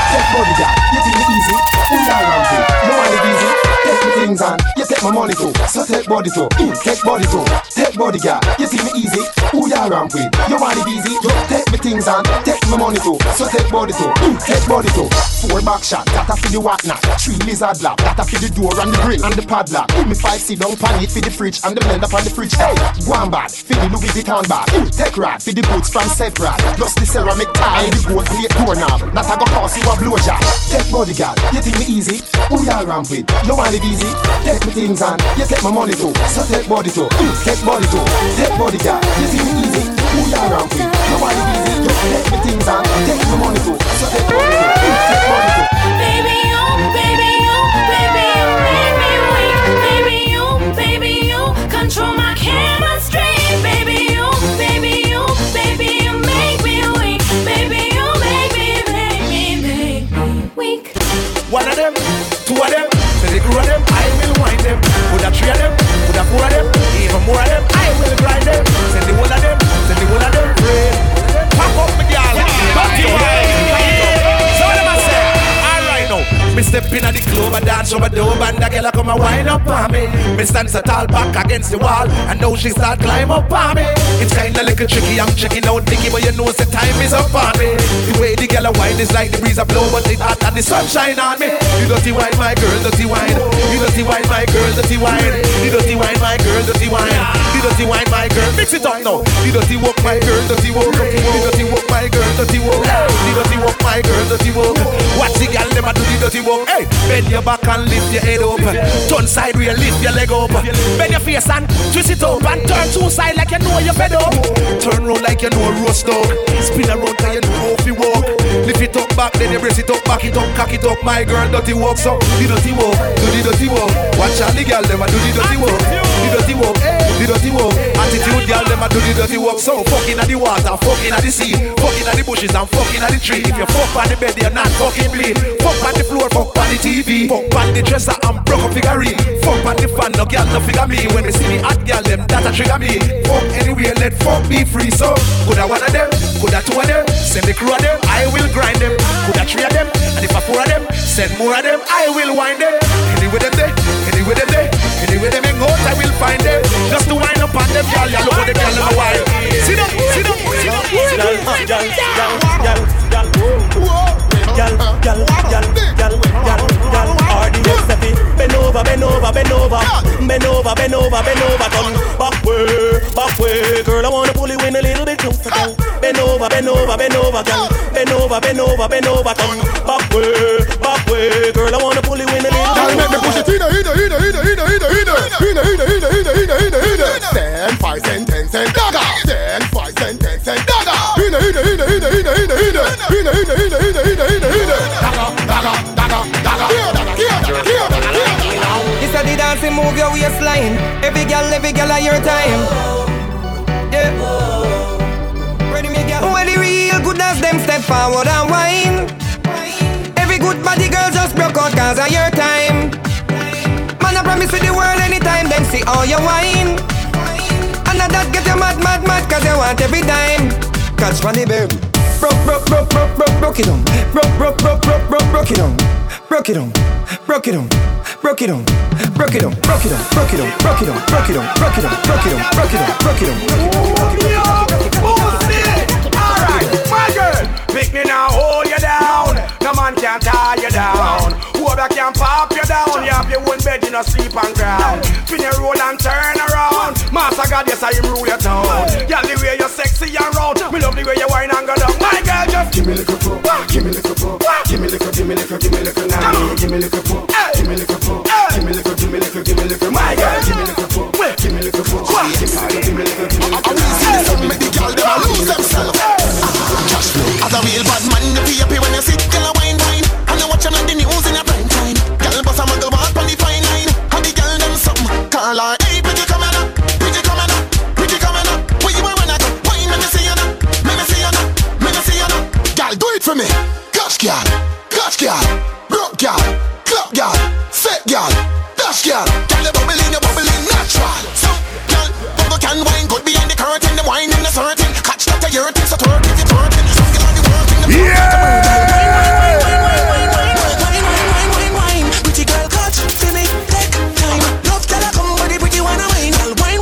Get body down, you take it easy. Who you want to? No one is easy. Take me things on, you take my money too. So take body too, take body girl, you see me easy. Who you around with? You want it easy? Yo, take me things on, take my money too. So take body too, take body too. 4 back shot, that a for the what not. 3 lizard lap, that a for the door and the grill and the padlock. Me 5 sit down pan it for the fridge and the blender pan the fridge. Hey, one bad, for the Louis Vuitton bag. Tech rod, for the boots from Seth Rod. Plus the ceramic tie and the gold plate doorknob. Not a go cost you a blowjob. Take body girl, you think me easy? Who you around with? No one it easy. Take me things on, you take my money too. So take body too, take body too. Take body girl, you see me easy. Who you around with? Nobody easy. You take me things and take my money too. So take body too, take body too. Baby you make me weak. Baby you control my chemistry. Baby you make me weak. Baby you make me weak. One of them, two of them. step in at the club and dance over the door, and the girl come and wind up on me. Me stands a tall back against the wall, and now she start climb up on me. It's kinda little tricky, I'm checking out Nicky, but you know the time is up on me. The way the girl a wine is like the breeze a blow, but it hot and the sunshine on me. You dirty wine, my girl, dirty wine. You dirty wine, my girl, dirty wine. You dirty wine, my girl, dirty wine. You dirty wine, my girl, mix it up now. You dirty walk, my girl, dirty walk. You dirty walk, my girl, dirty walk. You dirty walk, my girl, dirty walk. Watch the girl, them a do the dirty walk. Hey, bend your back and lift your head up. Turn side real, lift your leg up. Bend your face and twist it up, and turn two side like you know you're fed up. Turn round like you know roast dog. Spin around till you know if you walk. Lift it up back, then you brace it up, back it up, cock it up, my girl, dirty walk. So do the dirty walk, do the dirty walk. Watch out the girl, them a do the dirty walk. Do the dirty walk, do the dirty walk. Attitude girl, them a do the dirty walk. So fucking at the water, fucking at the sea, fucking at the bushes and fucking at the tree. If you fuck on the bed, you're not fucking bleed. Fuck on the floor, fuck on the TV, fuck on the dresser and broke a figurine. Fuck on the fan, no girl, no figure me. When they see me hot girl, them that a trigger me. Fuck anywhere, let fuck be free. So coulda one of them, coulda two of them, send the crew of them, I will grind them. Coulda three of them, and if I four of them, send more of them, I will wind them. Anyway them there, anyway them there, anyway them in out, I will find them. Just to wind up on them, y'all, y'all over the girl in a while. Sit up, sit up, sit up, sit up, sit up, sit up, sit up. Gal, gal, gal, gal, gal, gal. RDX Steffi, bend over, bend over, bend over, bend over, bend over, bend over. Come back way, girl. I wanna pull you in a little bit closer, gal. Bend over, bend over, bend over, gal. Bend over, bend over, bend over. Come back way, girl. I wanna pull you in a little bit. Gal, make me push it in, in. 10, 5, 10, 10, 10, dagger. 10, 5, 10, 10, 10, dagger. In. This a the dance, move your waistline. Every girl at your time. Yeah. Ready, me girl. When the real good dance, them step forward and whine. Every good body girl just broke out 'cause of your time. Man, I promise with the world anytime, them see all your whine. And that get you mad, mad, mad 'cause you want every time. Catch funny, babe. Broke it on, broke it on, broke it on, broke it on, broke it on, broke it on, broke it on, broke it on, broke it on, broke it on, broke it on, broke it on, broke it on, broke it on, broke it on, broke it on. Alright, my girl, pick me now, hold you down. No man can tie you down. Whoever can pop you down, you have your own bed, you no sleep on ground. Spin your roll and turn around. Master God, yes, I rule your town. Yeah, the way you're sexy and round. Me love the way you whine and go down. My girl, just give me little poo, give me little poo, give me little now. Give me little poo, give me little poo, give me little. My girl, give me little poo, give me little poo, give me little. I will see this up, make the girl them lose themselves. As a real bad man, you be happy when you sit girl wine. And you watch them like the news in a prime time. Girl boss a muggle ball on the fine line. And the girl them something call her. Hey, pretty coming up, pretty coming up, pretty coming up. Where you wanna go? Why you see you now? Girl, do it for me. Gosh girl, broke girl, club girl, fake girl, dash girl. Girl you bubbling natural. So girl, bubble can wine, good behind the curtain, the wine in the certain. Catch that the urine, so turn it, turn it. Some girl on the world in the yeah! Wine. Pretty girl, catch for me, take time. Love till I come with the pretty wine and wine. Girl, wine.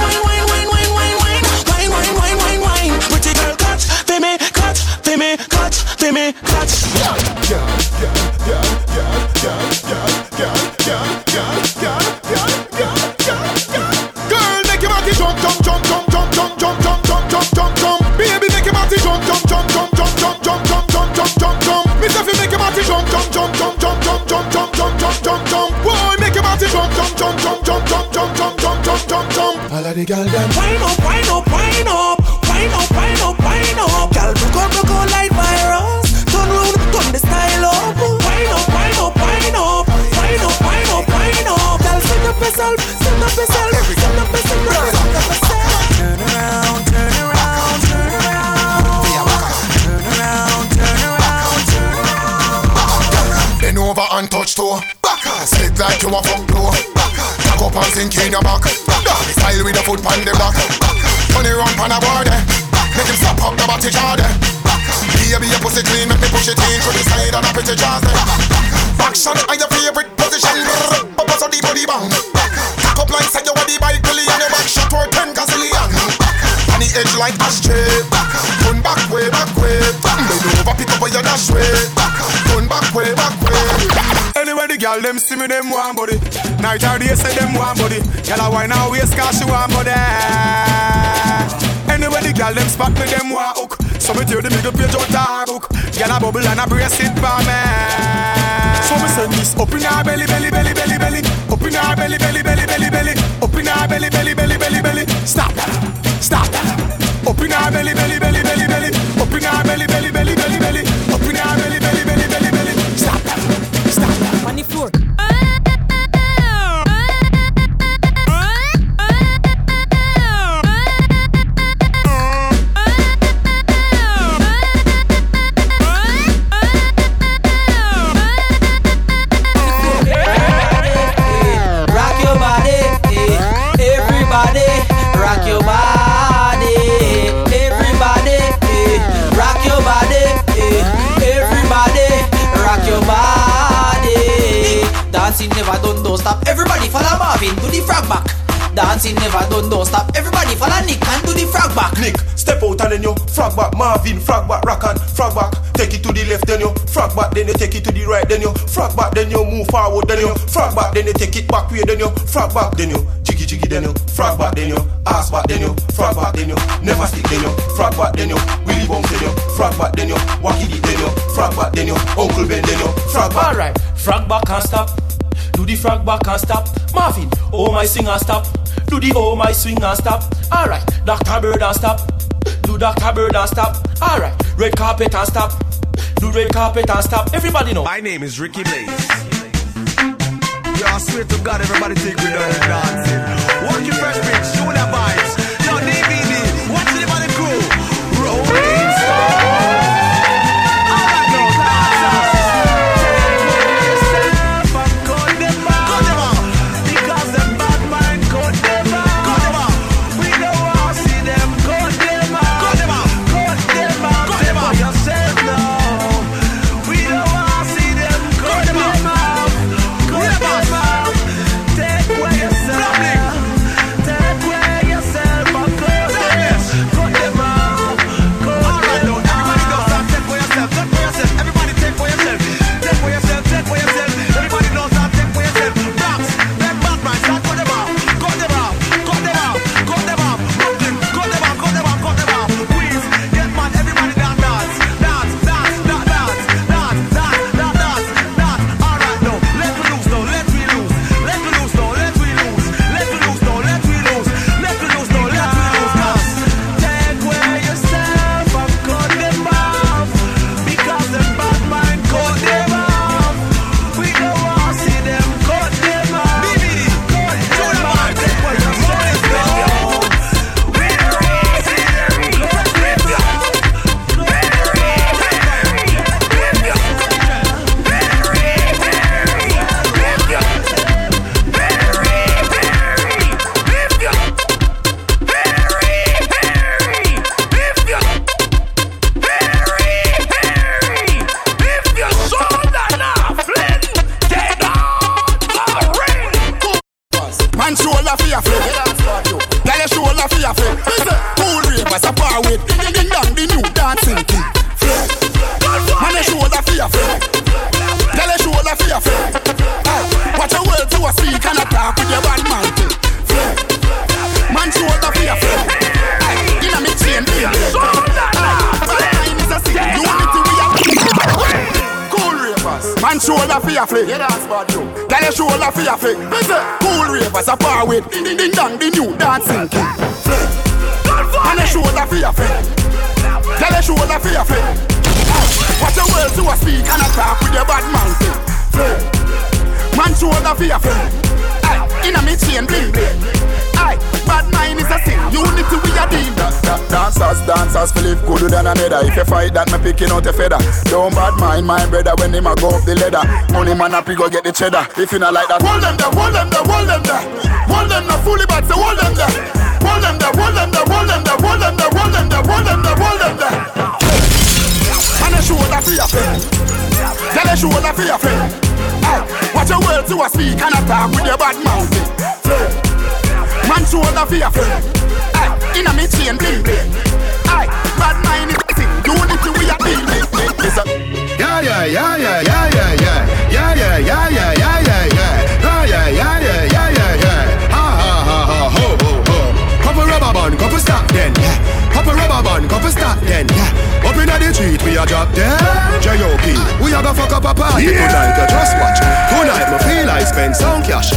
Wine. Pretty girl, catch for me, catch. Girl, make your body jump. Baby, make your body jump. Miss Effie, make your body jump. Whoa, make your body jump. All of the girls them wind up. Girl, broke out like virus. Turn round, turn the style up. Wind up. Girl, send up yourself. Turn around. Bend over and touch toe. Backers, sit like you a fuck blow. Back up and sink in your back. Doggy style with a foot pan the block. Turn around pan a board. Make him stop up the body jar. Baby, your pussy clean, make me push it in through the side and a pretty jazz. Back action and your favorite position. Up us on the body bang. Tack up like say you are the bike billy and your back shot for 10 gazillion. On the edge like ashtray. Turn back way, back way. Load over, pick up your dash way. Turn back way, back way. Anyway, the girl them see me them one body. Night or day say them one body. Girl I wine now waist cause she one body. Anyway, the girl them spot me them one hook. So me tear the middle page out a hook. Girl a bubble and a brace it for me. So me send this up in her belly, belly, belly, belly, belly. Up in her belly, belly, belly, belly, belly. Up in her belly, belly, belly, belly, belly. Stop, stop. Up in her belly, belly, belly, belly, belly. Up in her belly, belly, belly, belly, belly. Up in her belly, belly, belly, belly, belly. Stop, stop. On the floor. Dancing never done, don't stop. Everybody follow Marvin, do the frog back. Dancing never done, don't stop. Everybody follow Nick and do the frog back. Nick, step out and then you frog back. Marvin, frog back, rock and frog back. Take it to the left, then you frog back, then you take it to the right, then you frog back, then you move forward, then you frog back, then you take it back way, then you frog back, then you jiggy jiggy, then you frog back, then you ass back, then you frog back, then you never stick, then you frog back, then you wheelie bounce, then you frog back, then you wacky dip, then you frog back, then you Uncle Ben, then you frog back. Alright, frog back and stop. Do the frog back and stop. Marvin, oh my swing and stop. Do the oh my swing and stop. Alright, Dr. Bird and stop. Do Dr. Bird and stop. Alright, red carpet and stop. Do red carpet and stop. Everybody know. My name is Ricky Blaze. Yeah, I swear to God, everybody take me down and dancing. Working fresh bitch, show that vibes. Now DVD, watching it by the crew. Rolling Stone. My brother when him a go up the ladder, money man a go get the cheddar. If you not like that, hold them there, hold them there, hold them there, hold them there, fully back, hold them there, hold them there, hold them there, hold them there, hold them there, hold them there, hold them there, hold them there. And a shoulder for your friend, tell a shoulder for your friend. Watch your words you a speak and attack with your bad mouth. Man show the fear friend. Aye, inna me chain bling bling. Aye, bad mind is thing. You only two we a building. Yeah yeah yeah yeah yeah yeah yeah yeah yeah yeah yeah yeah yeah yeah yeah yeah yeah yeah yeah yeah. Ha ha ha ha ho ho ho. Cup a rubber band, cup a stop then. Cup a rubber band, cup a stop then. Up inna the street we a drop dead. J.O.P. We a go fuck up a party tonight. Just watch. Tonight me feel I spend some cash.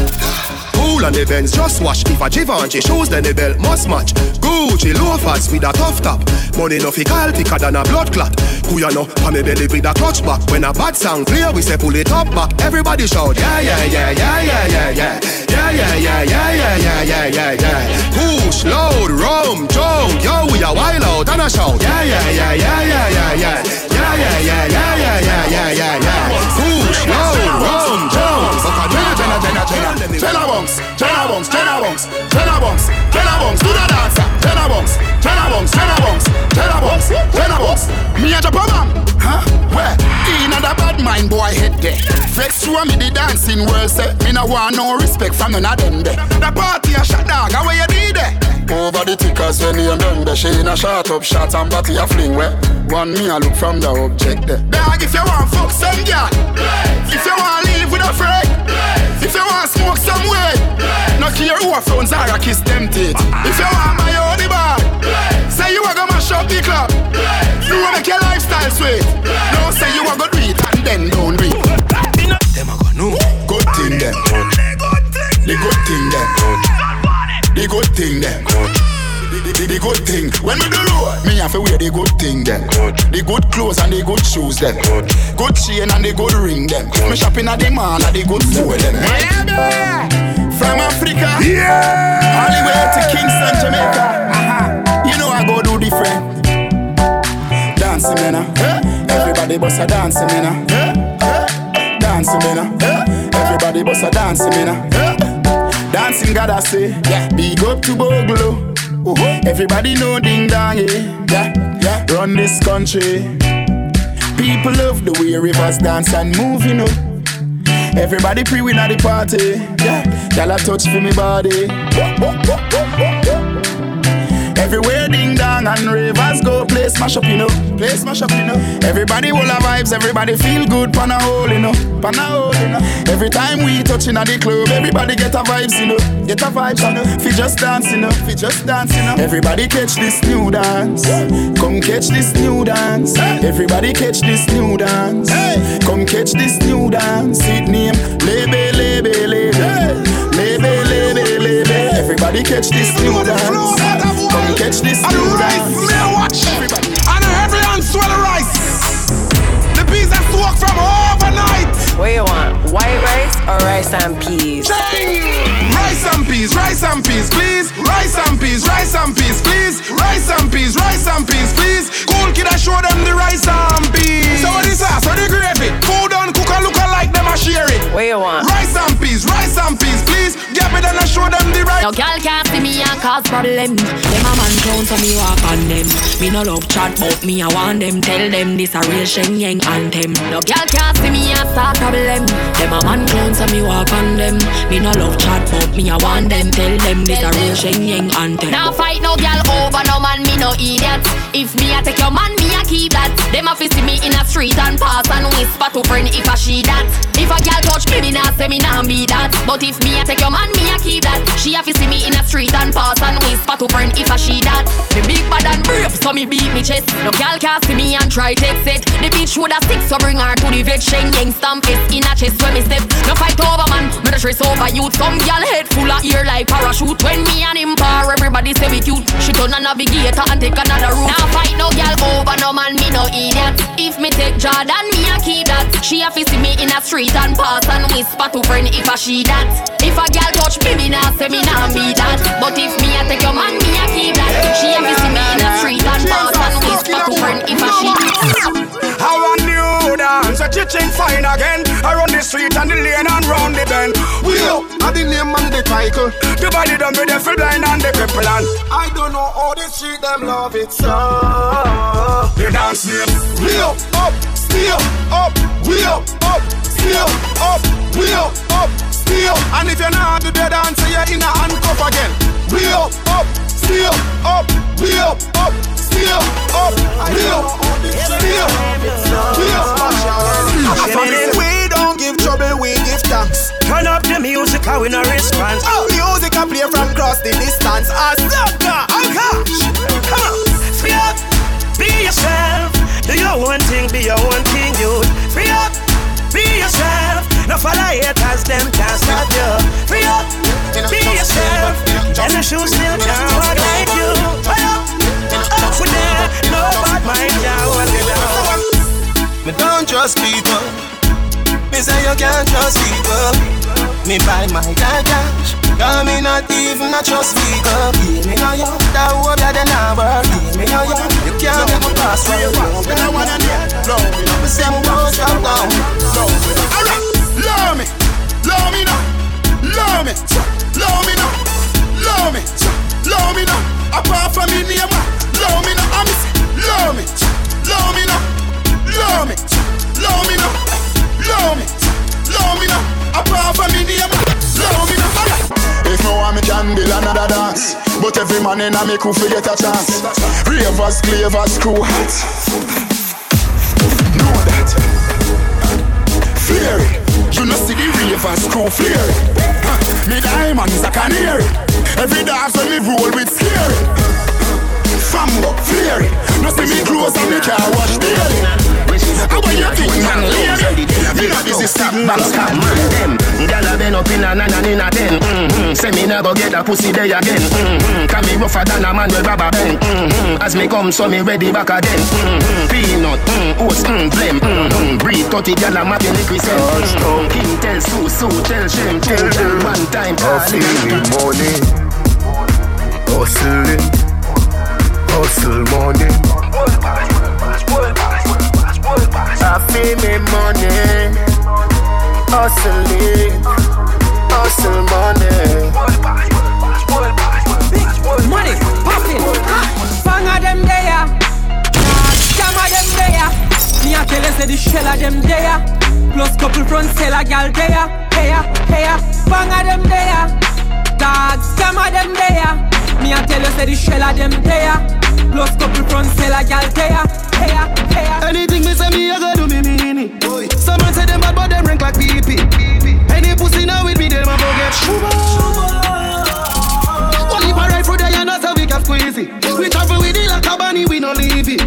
Cool and the Benz just wash. If a Givenchy shoes then the belt must match. Gucci loafers with a tough top. Money no fi call thicker than a blood clot. Kuya no, pa me belly with a clutch back. When a bad song play we say pull it up back. Everybody shout yeah yeah yeah yeah yeah yeah yeah. Yeah yeah yeah yeah yeah yeah yeah yeah yeah. Push loud, rum, drunk. Yo we a wild out and a shout. Yeah yeah yeah yeah yeah yeah yeah. Yeah yeah yeah yeah yeah yeah yeah yeah yeah. Push loud, rum, drunk. Tenabongs, tenabongs, tenabongs, tenabongs, tenabongs, do the dance. Tenabongs, tenabongs, tenabongs, tenabongs, tenabongs. Me a jump a man, huh? Where? In a bad mind boy head there. Flex you and me the dancing world set. Me no want no respect from none of them there. The party a shot dog, how you did there? Over the tickers when you and them there. She in a shot up shot and body a fling where. One me a look from the object there. Dog if you want fuck some girl, if you want live with a friend. If you want to smoke some way, no care who a phones are, I kiss them teeth. If you want my own bar, say you are gonna mash up the club. You wanna make your lifestyle sweet. No say you are gonna do it and then don't do it. Them a gonna know. Good thing them. The good thing them. The good thing them. The good thing. When we do low, me have to wear the good thing them. The good clothes and the good shoes them. Good chain and the good ring them. Me shopping at the mall and the good food them. From Africa, yeah, all the way to Kingston, Jamaica. You know I go do different. Dancing me now, everybody bust a dancing me now. Dancing me now, everybody bust a dancing me now. Dancing God I say, big up to Boglo. Uh-huh. Everybody know ding dong, yeah. Yeah, yeah. Run this country. People love the way rivers dance and move, you know. Everybody pre-win at the party. Yeah, y'all a touch for me body. Everywhere ding dong and rivers go. Play smash up, you know. Play smash up, you know. Everybody all our vibes. Everybody feel good. Pan a hole, you know. Pan a hole, you know. Every time we touching at the club, everybody get a vibes, you know. Get a vibes, you know. Fi just dance, you know. Fi just dance, you know. Everybody catch this new dance. Come catch this new dance. Everybody catch this new dance. Come catch this new dance. It name Lebe, Lebe, Lebe. Lebe, Lebe, Lebe. Everybody catch this new dance. Come catch this new dance. And every hand swell rice. The peas have to walk from overnight. What you want? White rice or rice and peas? Change. Rice and peas, rice and peas, please. Rice and peas, rice and peas, please. Rice and peas, rice and peas, please. Cool kid, I show them the rice and peas. So the sauce, so the gravy. Food on cook and look alike, them a share it. What you want? Rice and peas, please. Get me then I show them the rice. No girl can't see me and cause problem. Them a man count so me walk on them. Me no love chat but me I want them. Tell them this a real Sheng Yang anthem. No girl can't see me and start problem. Them a man count so me walk on them. Me no love chat but me I want them. Tell them this a real Sheng Yang anthem. Now fight no girl over no man, me no idiot. If me a take your man, me a keep that. Them a fist me in a street and pass and whisper to friend if I she that. If a girl touch me, me nah say me nah be that. But if me a take your man, me a keep that. She a fist me in a street and pass and whisper to friend if I she that. The big bad and brave, so me beat me chest. No gal cast to me and try text it. The bitch would a stick, so bring her to the vet. Sheng Yang stamp it in a chest when me step. No fight over man, me no stress over youth. Some gal head full of ear like parachute. When me and him par, everybody say we cute. She turn a navigator and take another route. Now fight no gal over no man, me no idiot. If me take Jordan, me a keep that. She a fist me in a street and pass and whisper to friend if I she that. If a gal touch me, me nah say me nah be that. But if me a take your man, me a keep that. She a fist me in a street and pass and whisper to friend if I she that. I want new dance, a chiching fine again. Around the street and the lane and round the bend. We up at the name and the title. The body done with the full blind and the people and I don't know how the street them love it so. The dance name. We up, up, we up, up, we up, up. wheel up, wheel. And if you're not to the dance, you're in a handcuff again. Wheel up, wheel up, wheel up, wheel, wheel, wheel. We don't give trouble, we give thanks. Turn up the music, and we no response. Our music can play from across the distance. Come on, free up, be yourself. Do your own thing, be your own king, you. Free up, be yourself. No follow haters, them can't stop you. Free up, be yourself. And the shoes still can't walk like you. Up with that, no bad mind, can't hold it down. Me don't trust people. Me say you can't trust people. Me buy my cash. Cause me not even a trust people. Give me no young, that would be the number. Give me no young, you can't get my password. When I wanna get low, me say me won't stop down. Alright! Love me, love me now, love me, love me now, love me, love me now. Apart from me, near my love me now, I miss it. Love me, love me now, love me, love me now, love me, love me now. Apart from me, near my love me now. If no one can build another dance, but every man in a make who forget a chance. Ravers, clavers, crew hats. Know that, fear it. You no see the ravers crew flare. Me diamonds I can hear it. Every dance when me roll with scary. Fambo flare it. No see me clothes and me car wash daily. How about you think man lady? Me not busy stop back stop man. Gyal a been up in a nana in a ten. Say me nah go get a pussy day again. Can me rougher than a man with rubber band. As me come so me ready back again. Peanut, oats, blem. Breathe 30 gyal a map in the crescent. King tell Sue, tell Shem, tell them one time. Hustle money. I feel me money. Hustle money. Money popping, bang them there, jam them there. Me a tell you say the shell of them there. Plus couple front cellar gal there. Heya, bang of them there. Dog, scam of them there. Me a tell you say the shell of them there. Plus couple front cellar gal there. Heya. Anything me say me a go do me mean it. Some man say them bad but them rank like PP. Any pussy now with me them a go get Shuba. Only for right through there you know so we can squeeze it. We travel with it like a bunny we no leave it.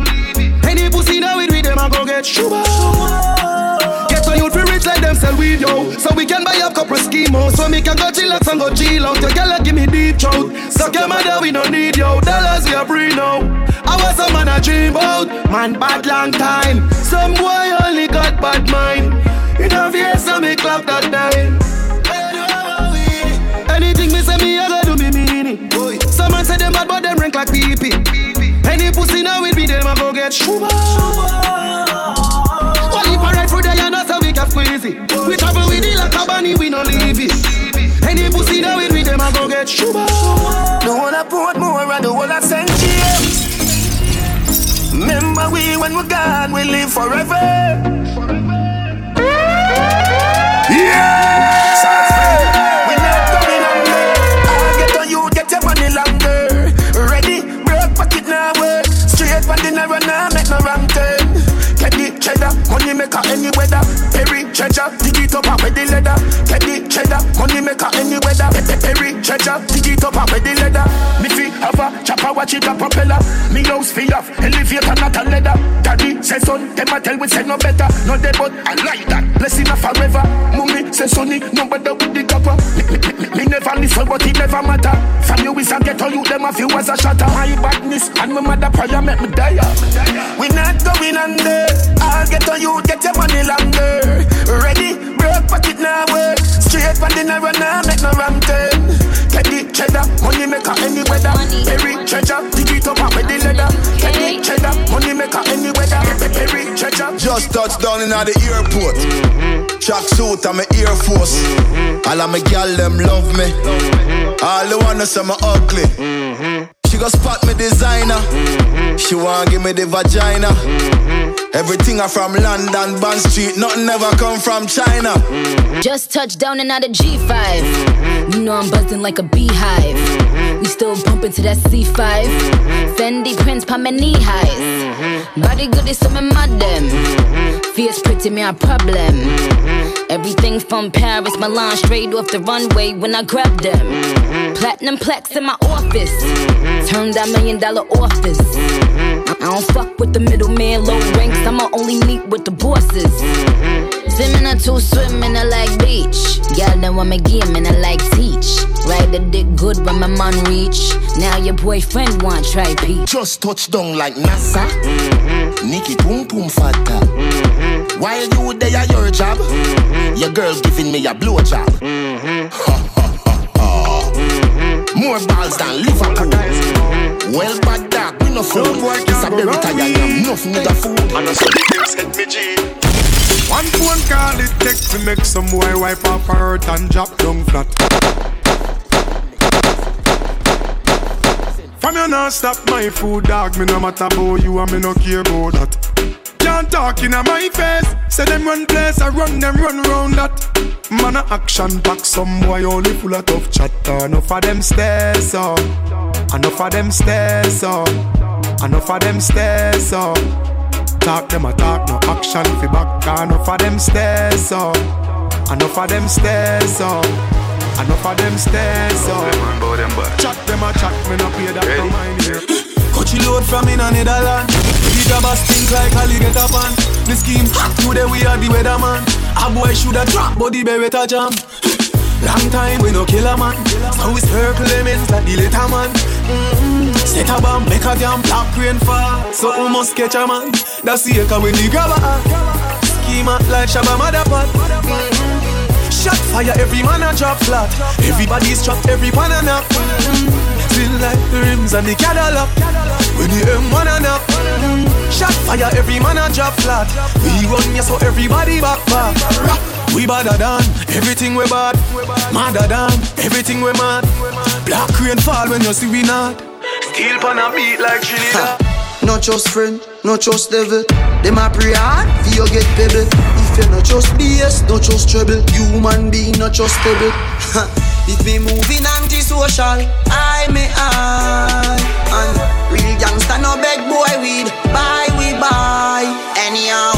Any pussy now with me them a go get Shuba. Get on youth free rich like them sell weed yo. So we can buy up couple schemos. So me can go chillax and go chill out. Your girl give me deep throat. Suck your mother we no need yo. Dollars we are free now. I was a man I dream out. Man bad long time. Some boy only got bad mind. You know face so me clap that time. Anything me say me I go do me mean it. Some man say them bad but them rank like PP. Any pussy now with me, them a go get Shuba. Only for right through there, you know so we can squeeze it. We travel with it like a bunny, we no leave it. Any pussy now with me, them a go get Shuba. No one a put more and the whole a send James. Remember we, when we're gone, we live forever. Yeah! So, we not coming under. I get on you, get your money longer. Ready? Pocket now work. Straight from the narrow now make no wrong turn. Get the cheddar, money maker any weather. Perry treasure, dig it up and with the leather. Get the cheddar, money maker any weather. Perry treasure, dig it up and with the leather. Me fi have a chopper, watch it a propeller. Me house fi off, elevator not a leather. Daddy say son, them a tell we say no better. No they but I like that, blessing a forever. Mummy say sonny, no better with the copper. Me never listen but it never matter. From you is a ghetto, you them a few as a shatter. My badness and my mother prayer make me die. We not going under. I'll get on you, get your money longer. Ready, broke pocket now work. Straight from the narrow now make no wrong turn. Get the cheddar, money maker any weather. Perry treasure, dig it up and with the leather. Get the cheddar, money maker any weather. Perry treasure. Just touched down in the airport. Chuck suit and my Air Force. All of my gal them love me. All the ones that say me ugly. She go spot me designer. She want give me the vagina. Everything are from London, Bond Street. Nothing ever come from China. Just touched down and out of G5. You know I'm buzzing like a beehive. We still bumping to that C5. Fendi prints pa my knee highs. Body good is some mad them. Fierce pretty me a problem. Everything from Paris, Milan, straight off the runway when I grab them. Platinum plaques in my office. Turn that $1 million office. I don't fuck with the middleman, low ranks. I'ma only meet with the bosses. Swimming I too swim and I like beach. Y'all know I'm a game and I like teach. Ride the dick good when my man reach. Now your boyfriend want try peach. Just touch down like NASA. Nikki Pum Pum Fata. While you there at your job, your girl's giving me a blowjob. Ha ha ha ha. More balls than Liverpool. Well, bad dog, we no fool. It's a very tired, enough nigga fool. And I saw the games hit me G. One phone call it takes to make some boy wipe up her hurt and drop down flat. From you now stop my food dog, me no matter about you and me no care about that. Can't talk in my face, say them run place, I run them run round that. Man a action back, some boy only full of tough chatter. Enough of them stairs up. Enough of them stairs up. Enough of them stairs up. Talk them a talk, no action fi back. Enough of them stairs up. Enough of them stairs up. Enough of them stairs up. Chat them a chat, me no pay that no mind here. Coachy load from in a Netherland. Beat a bass think like Ali get a pan. The scheme hot today we are the weatherman. A boy shoulda drop, but the better jam. Long time we no kill a man. Now it's her claimants like the later man. Set a bomb, make a damn black rain fall. So we must catch a man. That's the echo when the grabber act. Schema like Shabba Motherpot. Shot fire, every man a drop flat. Everybody's trapped, every pan a nap. Still like the rims and the Cadillac. When the M1 a nap. Shot fire, every man a drop flat. We run here so everybody back. We badder than everything we bad. Madder than everything we mad. Black rain fall when you see we not. Still pan a beat like Trinidad. Not just friend, not just devil. Them a pray hard, for you get pebble. If you not just BS, not just trouble. Human being not just stable. If me moving anti-social, I may I. And real gangsta no beg boy weed. Buy we buy. Anyhow,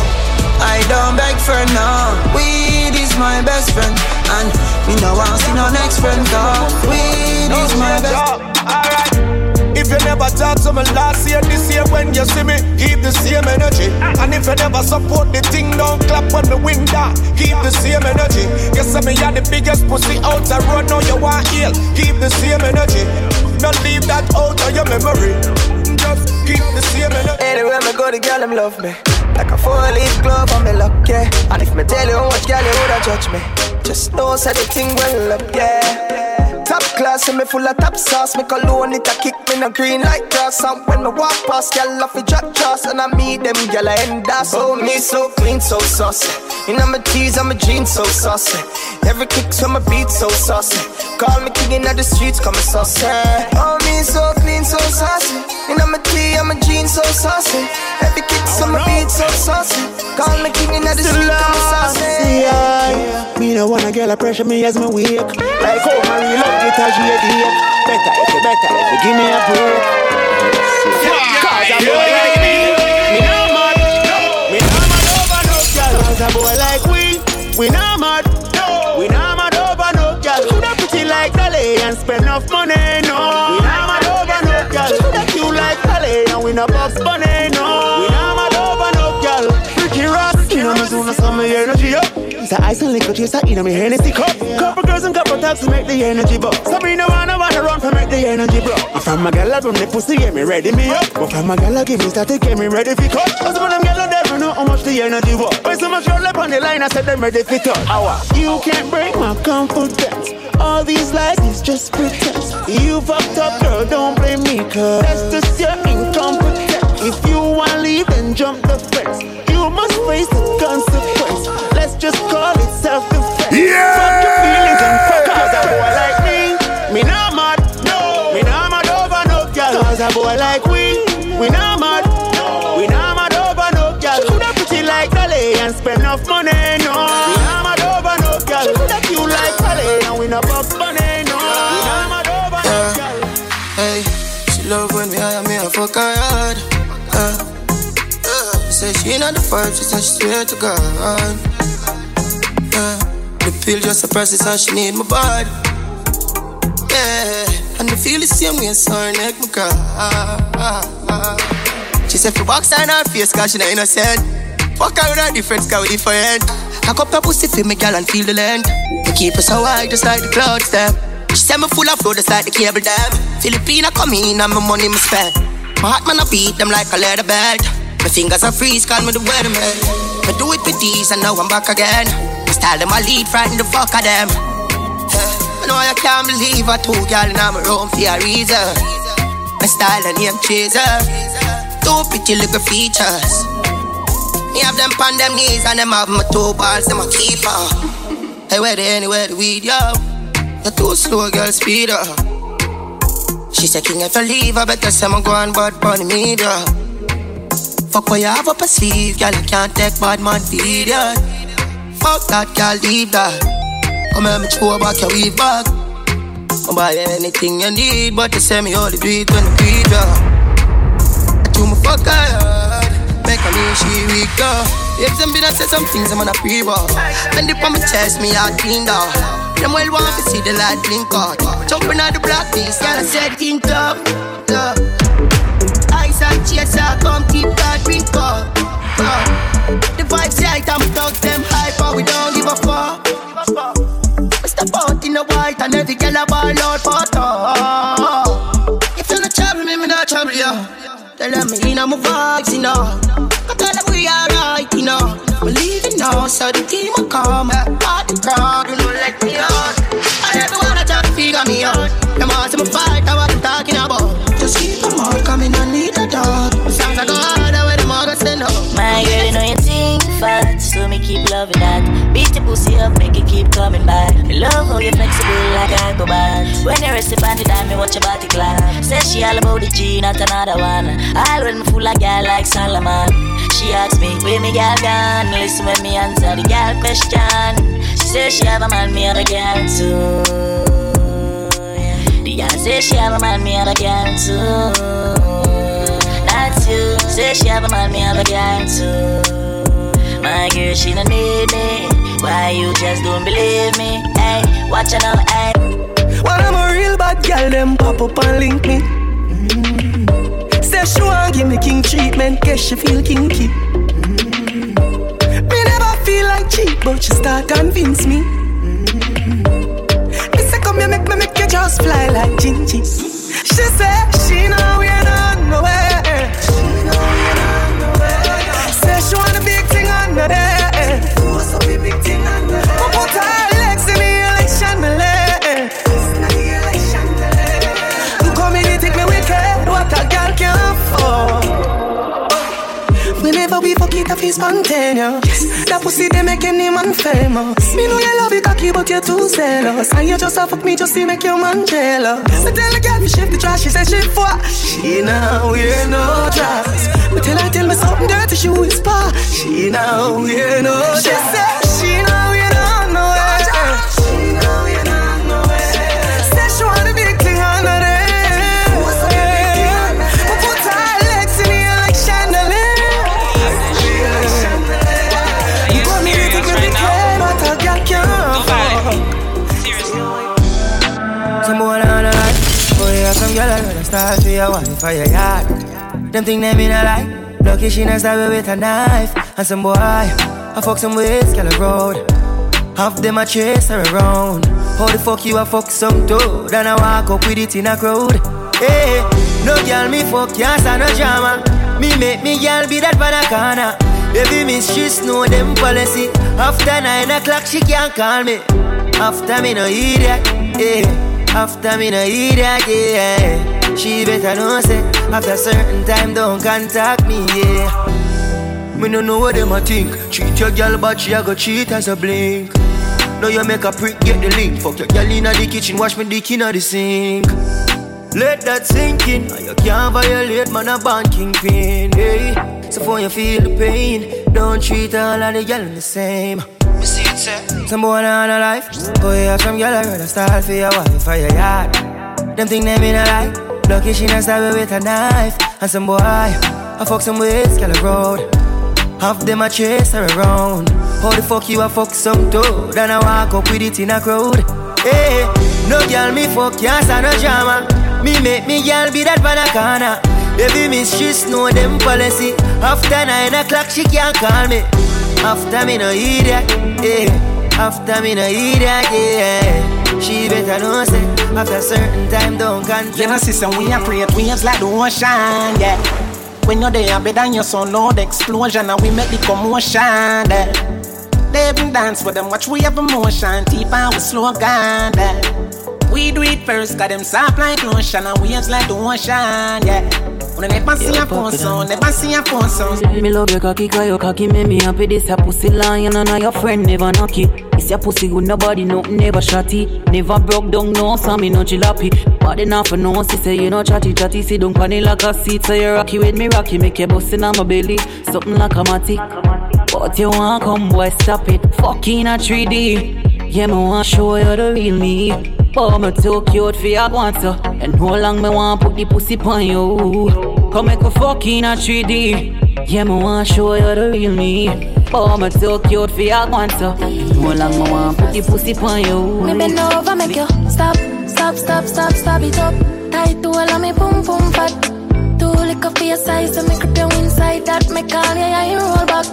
I don't beg for now. Weed is my best friend. And me no want see no next friend. Cause weed is my best friend. Alright. If you never talk to me last year, this year when you see me, keep the same energy. And if you never support the thing, don't clap when me win that. Keep the same energy. Guess I me you're the biggest pussy out the road. Now you want ill. Keep the same energy. Don't leave that out of your memory. Just keep the same energy. Anywhere me go, the girl them love me. Like a four-leaf glove on me luck, yeah. And if me tell you what girl, you woulda judge me. Just know say the thing well up, yeah. Top class and me full of top sauce. Me cologne it a kick me no green like grass. And when me walk past, girl off the drop trust. And I meet them girl I end up. Oh me so clean, so saucy. You know my tees and my jeans so saucy. Every kick to my beat so saucy. Call me king in the streets, call me saucy. Oh me so clean, so saucy. You know my tee and my jeans so saucy. Every kick to my beat so saucy. Call me king in the streets, call me saucy. Yeah. Me no wanna girl I pressure me as my wake. Like oh my real love it as you here. Better if you give me a break. Cause a boy like me no mad. Me no mad over no girl. Cause a boy like we no mad. We no mad over no girl. Could have pretty like Dali and spend enough money, no. We no mad over no girl. Could have cute like Dali and we no box bunny, no. We no mad over no girl. Ricky Ross, you know me soon as I'm my energy up. It's a ice and liquor juice, I eat on me Hennessy cup. Couple girls and couple talks to make the energy blow. So me no wanna run for make the energy blow. I'm from my gala from the pussy, get me ready me up. But from my gala give me started, get me ready for cut. Cause when them yellow never know how much the energy was. When so much roll up on the line, I said them ready for cut. You can't break my confidence. All these lies is just pretense. You fucked up girl, don't blame me cause that's just your incompetence. If you wanna leave, then jump the fence. You must face the consequence. Let's just call it self-defense. Yeah! Fuck your feelings and fuck. Cause a boy like me no mad. No! Me no mad over no girl. Cause a no. I'm a dover, no girl. She that you like ballet, and we no pop bunny, no. I'm a dover, no girl. Hey, she love when me hire me, I fuck her hard. Say she not the vibe, she said she swear to God. The pill just a process and she need my body. Yeah, and I feel the same way as her neck, my God. She said, for box on her face, cause she not innocent. Fuck her with her difference, cause we different. I cup her pussy for me, girl, and feel the length. I keep her so high, just like the clouds, them. She said, me full of flow, just like the cable, them. Filipina come in, and my money, me spend. My heart, man, I beat them like a leather belt. My fingers are freeze, call me the weatherman. I do it with these, and now I'm back again. I style them, I lead, frighten the fuck of them. I know I can't believe I two girl in my room for a reason. My style, and name chaser. Two pretty little features. Me have them on them knees and them have my two balls, them a keeper. Hey, where they anywhere the weed, yo? You're too slow, girl, speed up. She said, King, if you leave, I better say I'm going bad bunny media. Fuck what you have up a sleeve, girl, I can't take bad man idiot. Fuck that, girl, leave that. Come here, me throw back your weave back. I'll buy anything you need, but you say me only do it when I breathe, yo. To my fuck hard, make a me she weak up. If them be not say some things, I'm gonna pre up. Bend it on my chest, me heart cleaned up. Them well want to see the light blink out. Jumping on the block, this girl I said think up, up. Eyes and chest, I come keep that drink up, up. The vibes right, I'm stuck, them hyper, we don't give a fuck. I step out in the white and every girl I ball out for talk. If you're not trouble me, me not trouble you. Tell them me in on my vibes, you know. I tell them we alright, you know. We're leaving now, so the team will come. But the crowd will not let me out. And everyone I try to figure me out. Them all see my fight, I what I'm talking about. Just keep them all coming, I need a dog. Sounds like a harder way them all gonna stand up. My girl, you know you think fat, so me keep loving that. Beat your pussy up, make it keep coming back. Me love how you're flexible like I go back. When you rest upon the dime, me watch your body clap. Say she all about the G, not another one. I'll run me full of girl like Solomon. She asked me, where me girl gone? Listen when me answer the girl question. She says she have a man, me have a girl too. The girl says she have a man, me have a girl too. That's you. Says she have a man, me have a girl too. My girl, she don't need me. Why you just don't believe me? Hey, watch her now, hey. When I'm a real bad girl, them pop up and link me. She want give me king treatment, guess she feel kinky. Me never feel like cheap, but she start convince me. Me say come here, make me make you just fly like Gingy. She say she know we not nowhere. Say she want a big thing under there. Who put her legs in the election delay? Who come in and take me wicked? What a girl can't. Whenever we fuck it, I feel spontaneous. That pussy, they make any man famous. Me know you love it, cocky, but you're too zealous. And you just fuck me just to make your man jealous. I tell the girl, me shift the trash, she said shift for. She now wear no dress. Me tell her, tell me something dirty, she will spa. She now wear no dress. She said, she now wear no dress. She now wear no dress. Said she want a big thing under there. Some girl gonna start to your wife for your yard. Them thing they mean a lie. Lucky she not stab with a knife. And some boy, I fuck some ways, girl a road. Half them a chase her around. How the fuck you a fuck some dude? And I walk up with it in a crowd. Hey, no girl me fuck, yes and no drama. Me make me girl be that banana. Baby miss, she know them policy. After 9 o'clock she can't call me. After me no idiot, hey. After me no eat that, yeah. She better know say after certain time don't contact me, yeah. Me no know what them a think. Cheat your girl but she a go cheat as a blink. Now you make a prick get the link. Fuck your girl inna the kitchen, wash me dick inna the sink. Let that sink in. And you can't violate man a born kingpin, hey. So for you feel the pain, don't treat all of the girls the same. Some boy on a life, oh yeah, some girl I rather style for your wife for your yard. Them thing them in a life, lucky she not stab with a knife. And some boy, I fuck some ways, girl a road. Half them a chase her around. How the fuck you a fuck some toad and I walk up with it in a crowd? Hey, no girl me fuck, yes and no drama. Me make me girl be that panacana. Baby mistress know them policy. After 9 o'clock she can't call me. After me no hear that, yeah. After me no hear that, yeah. She better know say after certain time don't contact. You know sister, we a create waves like the ocean, yeah. When you're there, better than your son, no the explosion, and we make the commotion. They even dance with them, watch we have emotion, deep and we slow down. We do it first, got them soft like lotion, and waves like the ocean, yeah. When I never see a phone sound, never see a phone sound. Me love your cocky, cause your cocky make me happy. This your pussy lion and your friend never knock it. It's your pussy good, nobody no, never shotty. Never broke down, no, so me no chillapi. But enough for no, she say you no chatty, chatty. See don't pan it like a seat, so you rocky with me, rocky. Make your bustin' on my belly, something like a matty. But you want come, boy, stop it. Fucking a 3D. Yeah, me want show you the real me. Oh, me too cute for your water. And how long me want put the pussy on you? Come make a fucking a 3D. Yeah, me want show you the real me. Oh, me too cute for your water. And how long me want put the pussy on you? Me bend over, make you stop, stop, stop, stop, stop it up. Tight to all of me, boom, boom, fat. Too little for your size, so me grip you inside. That me call you, yeah, you roll back.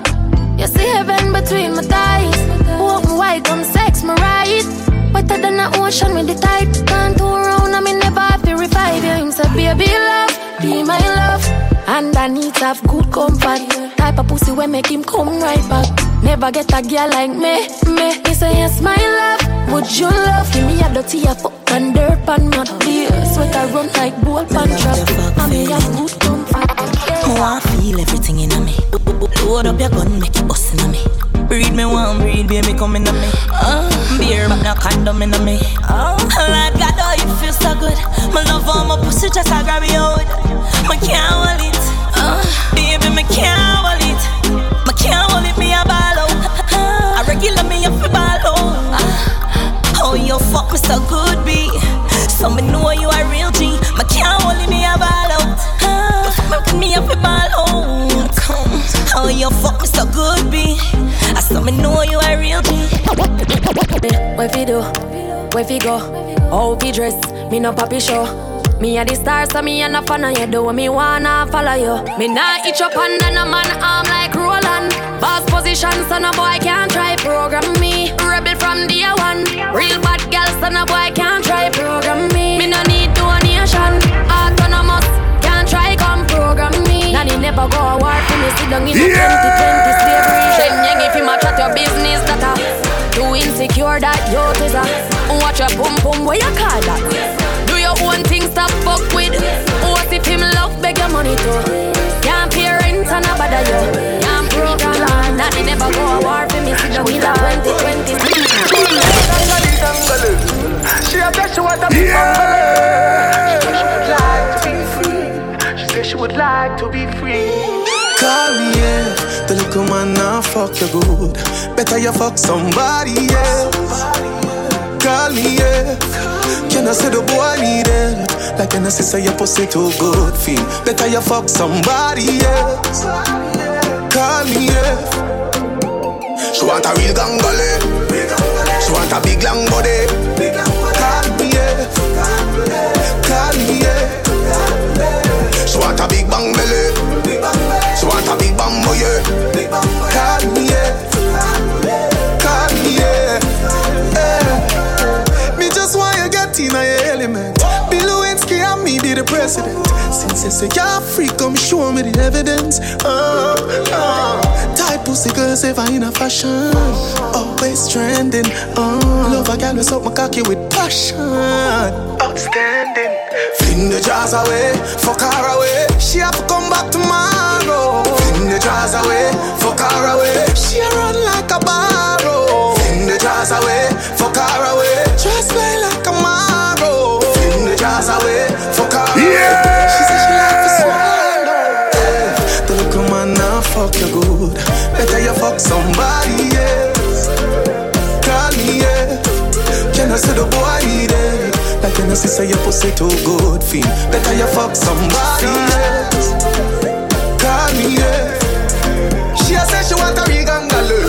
You see heaven between my thighs. Walk me wide, on sex me right. Wetter than an ocean with the tide. Can't turn round and me never have to revive you. Him say, baby love, be my love. And I need to have good comfort. Type of pussy we make him come right back. Never get a girl like me. He say, yes my love, would you love? Give me a dirty a fuck and dirt pan mud. Sweat I run like ball pan trap. And me have good comfort. Oh, I feel everything in me. Load up your gun, make it bust in me. Breed me one, breed baby come in on me. Beer but no condom in on me. Lord God, oh you feel so good. My love all my pussy just a grab you out. I can't hold it, baby me can't hold it. I can't hold it, me a ball out. I regular me up a ball out. Oh you fuck me so good be. So me know you a real G. I can't hold it, me a ball out. You fuck me up a ball out. Oh you fuck me so good be. So me know you are real me. Where fi do, where fi go, how fi dress, me no papi show. Me a the star so me a no fan of you. Do what me wanna follow you. Me nah itch up under no man arm like Roland. Boss position so no boy can't try program me. Rebel from day one. Real bad girl so no boy can't try program me. Me no need donation. Autonomous can't try come program me. Nanny never go a war for me. Sit down in a 2020 slavery. Your business that a too insecure that you is a watch your boom boom where you call that. Do your own things to fuck with. What if him love beg your money too? Can't pay rent and a bother you. Can't broke a man that they never go a war for me. Sit down with a 2020. She a guess she want to be free. She would like to be free. She said she would like to be free. Call me, yeah. The little man now fuck you good. Better you fuck somebody, yeah. Call me, yeah. Can I say the boy need it? Like can I say your pussy too good feel. Better you fuck somebody, yeah. Call me, yeah. She want a real gangolé. She want a big long body. Call me, yeah. Call me, yeah. She want a big bang belly. So I want a big bamboo, yeah. Call me, yeah. Call me, yeah. Yeah. Me just want you get in a element. Bill Lewinsky and me be the president. Since you say you're free, come show me the evidence. Type pussy girls ever in a fashion. Always trending. Love a girl who's up my cocky with passion. Outstanding. Fling the jars away, fuck her away. She have to come back tomorrow. Fling the jars away, fuck her away. She run like a barrow. Fling the jars away, fuck her away. Just play like a marrow. Fling the jars away, fuck her away. Yeah. She said she like to swallow. The look of my now. you see say your pussy too good, fiend. Better you fuck somebody else. Call me, yeah. She a say she want a big angalo.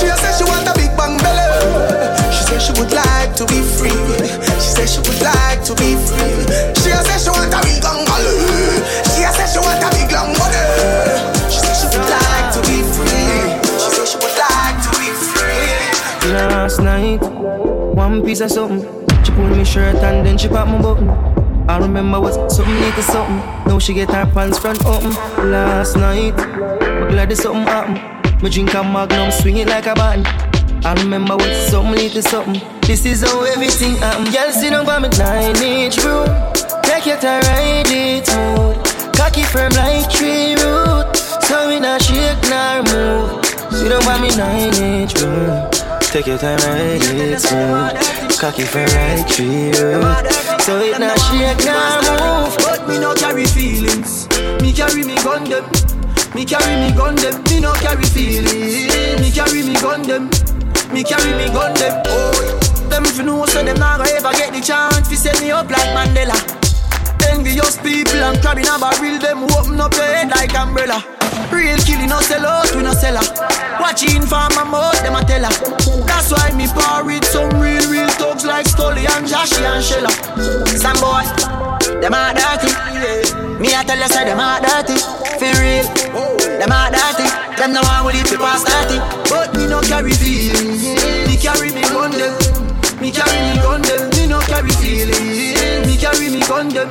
She a say she want a big bang belly. She say she would like to be free. She say she would like to be free. She a say she want a big angalo. She a say she want a big long money. She say she would like to be free. She say she would like to be free. Last night, one piece of something. She pulled me shirt and then she popped my button. I remember was something like a something. Now she get her pants front open. Last night, but glad there's something happened. Me drink a Magnum, swing it like a button. I remember was something like a something. This is how everything happened. Y'all sit down by me 9-inch road. Take your time, ride it smooth. Cocky firm like tree root. So we not shake nor move. Sit down by me 9-inch road. Take your time, ride it smooth. Cocky for right tree, so it not shake now. But me no carry feelings. Me carry me gun them. Me carry me gun them. Me no carry feelings. Me carry me gun them. Me carry me gun them. Oh, them if you know so them not gonna ever get the chance to set me up like Mandela. Envious people and crabbing a barrel. Them open up your head like umbrella. Real killing no sell out, we no sell out. Watching for my mouth, them a tell her. That's why me par with some real thugs like Stolly and Joshy and Shella. Some boy, them a dirty. Me a tell you say them a dirty. For real, them a dirty. Them no one will leave the past 30. But me no carry feelings. Me carry me gun them. Me carry me gun them. Me no carry feelings. Me carry me gun them.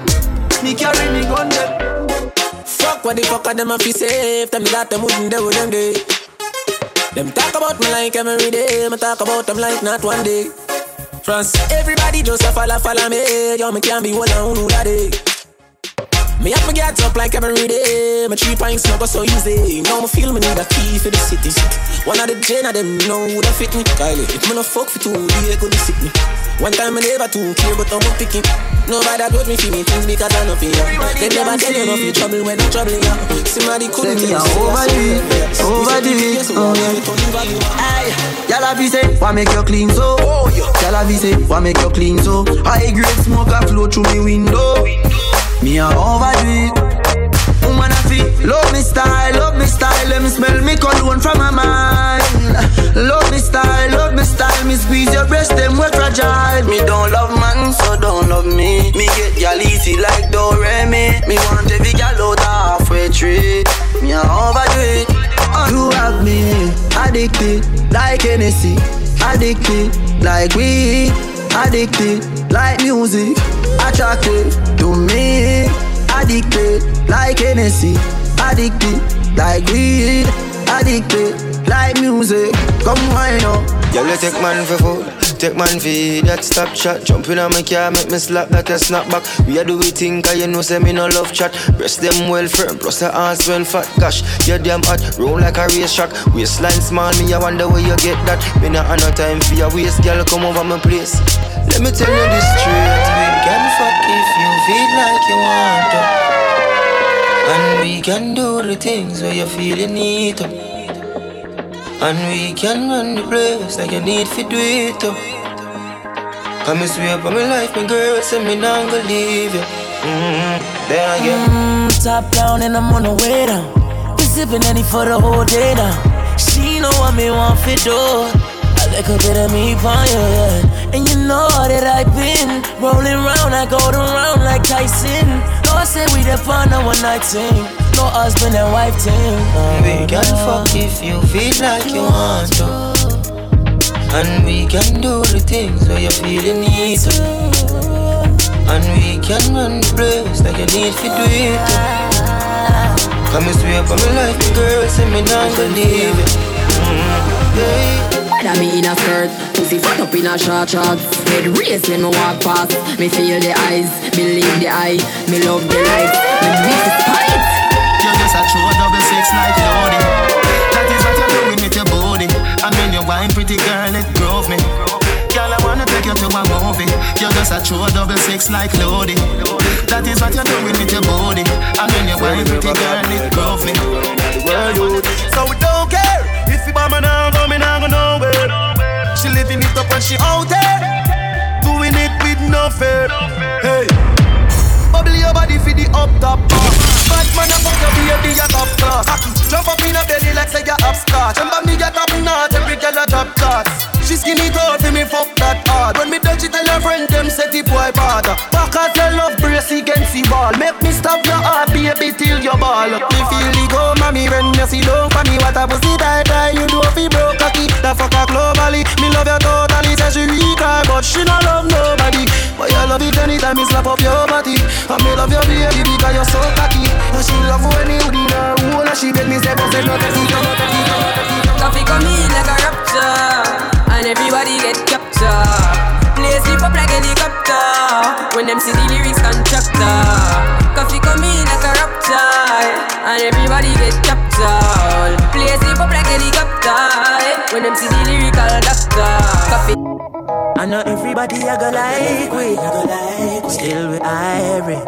Me carry me gun them. Fuck what the fuck are them a fi safe. Them that them wouldn't do them day. Them talk about me like every day. Me talk about them like not one day. France, everybody just a follow me. Yo, me can't be one on who that day. Me have me get up like every day. My 3 pints no go so easy. Now me feel me need a key for the city. One of the gen of them know who that fit me. Kylie, if me no fuck for 2 days, could sick me. One time I never too care, but I'm picking. Nobody that got me feeling things because I know nothing. They never tell you nothing trouble when I'm troubling. Somebody couldn't tell me over the Aye, y'all have you say, why make you clean so? Y'all have you say, why make you clean so? High grade smoke a flow through me window. Me a overdo it. Woman a feel, love me style, let me smell me cologne from my mind. Love me style, me squeeze your breast, them were fragile. Me don't love man, so don't love me. Me get y'all easy like Doremi. Me want every gal out halfway tree. Me a overdo it. You have me addicted like Hennessy, addicted like weed, addicted like music, attracted to me. Addicted like Hennessy, addicted like weed, addicted like music. Come wind up. Y'all yeah, take man for food, take man for that stop chat. Jumping on my car, make me slap that a snapback. We are doing thing, cause you know say me no love chat. Breast them well firm, plus the ass well fat. Gosh, you damn hot, roll like a race track. Waistline small, me I wonder where you get that. Me not have no time for your waist, girl, come over my place. Let me tell you this truth, we can fuck if you feel like you want to. And we can do the things where you feel you need to. And we can run the place like you need to do it to. I me swear for my life, my girl, say me not gonna leave you. There I go. Top down and I'm on the way down. Been sipping any for the whole day now. She know what me want for do. Like a bit of me fire, yeah. And you know that I've been rolling round, I go around like Tyson. Lord said we the final one night team. No husband and wife team. We can fuck if you feel like you want to. And we can do the things where you feel you need to. And we can run the place like you need to do it. Come and swear for me life, my girl, say me not gonna leave it. Hey. That me in a skirt, pussy fucked up in a short shorts. Head race when me walk past. Me feel the eyes, believe the eye. Me love the light, me miss the fight. You just a true 6 like loading. That is what you're doing with your body. I mean your wine pretty girl, it drove me. Girl, I wanna take you to a movie. You just a true 6 like loading. That is what you're doing with your body. I mean your wine pretty girl, it drove me. So we don't care. If you bomb down, go me now go nowhere. She living it up and she out there, doing it with no fair. Hey, bubble your body for the up top. Bad man a fuck your baby a top class. Jump up in a belly like say you're upstart. Remember me a top knot, every girl a top class. She skinny girl for me fuck that hard. When me touch it tell her friend them say the boy bad. Back at your love brace against the wall. Make me stop your heart baby till your ball. Me feel it go mommy when you see low for me. What a pussy tie tie you do fi broke cocky. The fuck a globally, me love you totally. Say she weak but she no love nobody. But you love it anytime me slap up your body. And me love your baby because you're so cocky. And she love when you do the whole. And she make me say boss and no take it, no take it, no take it. Traffic on me like a raptor. And everybody get captured. Play slip up like helicopter. When them see the lyrics contractor. Coffee come in like a raptor. And everybody get captured. Play slip up like helicopter. When them see the lyrical doctor. Coffee. I know everybody I go like we. I go like we. Still with Ivory.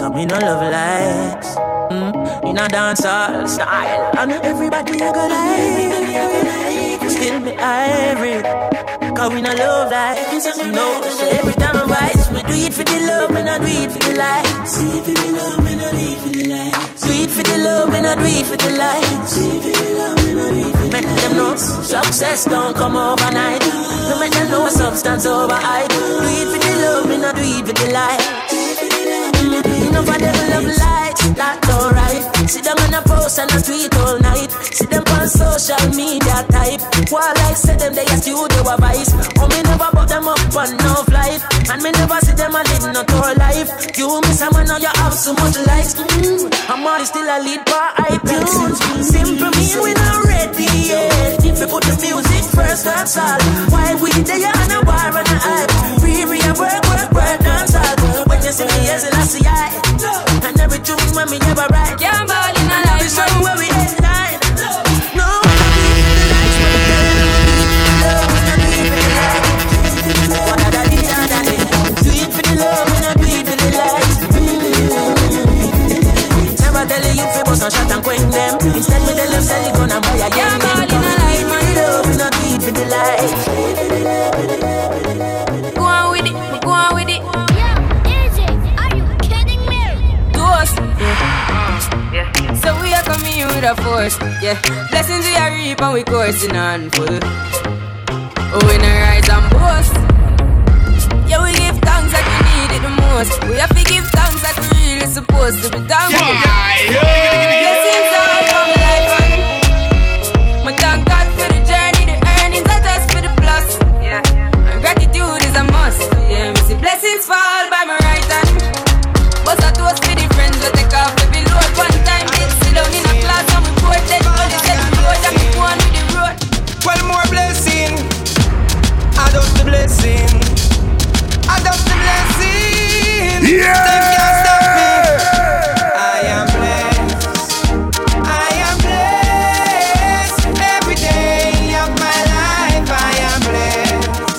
Cause me no love likes. In a dancehall style. I know everybody I go like. Still be irate, cause we not love life. You know, every time I rise, we do it for the love and I do it for the light. See for the love and I do it for the light. Do it for the love and I do it for the light. See for the love and I do it for the light. Make them know success don't come overnight. No make them know substance over hype. Do it for the love and I do it for the light. Enough of them love lights, that's alright. See them on a post and a tweet all night. See them on social media type. While I say them they a studio a vice. Oh me never put them up on no flight. And me never see them a live not all life. You miss a man now you have so much likes. I'm always still a lead by iTunes. Simple mean we not ready yet. If we put the music first that's all. Why we there on a bar and a hype. Work, dance all. When you see me as I see I. And every tune when we never write. Can't ball in a life. Every song where we end line. No, do it for the love and I do it for the light. Never tell you if it was a shot and quit them. Instead me tell them sell it gonna buy a game. Can't ball in a life. Do it for the love and I do it for the light. Go on with it, go on with it. Yeah. So we are coming here with a force, yeah. Blessings we are reap and we coursing on full. Oh, we not rise and boast. Yeah, we give thanks that we need it the most. We have to give thanks that we really supposed to be thankful. Blessings all from life on. We thank God for the journey, the earnings, not just for the plus. Yeah. And gratitude is a must. Yeah, we see blessings fall by my right hand. But I toast for the friends we take off the below. One time they sit down in a class and we quote them. Only said we quote and we go on with the road. Well, more blessing. Add up the blessing. Add up the blessing. Yeah! Them can't stop me. I am blessed every day of my life. I am blessed.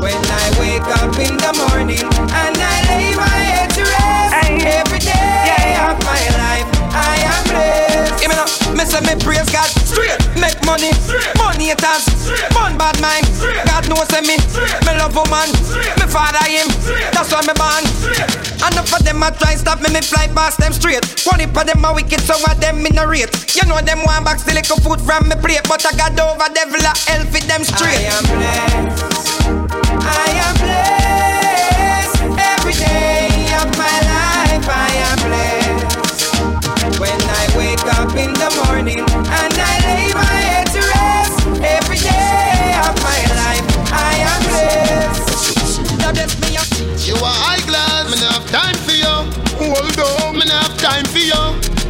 When I wake up in the morning and I lay my head to rest. Every day of my life, I am blessed. Even though me say me praise God, straight. Make money, straight. Money haters, man bad mind. Straight. God knows me, straight. Me love woman, straight. Me father him, straight. That's why me born. And enough of them a try stop me, me fly past them straight. One heap of them a wicked, so of them me no rate. You know them want back the little food from me plate, but I got over devil a hell with them straight. I am blessed. I am blessed every day of my life. I am blessed when I wake up in the morning and I lay my head to rest. Every day of my life, I am blessed. Now bless me up. You are high class, me not have time for you. Hold on, me not have time for you.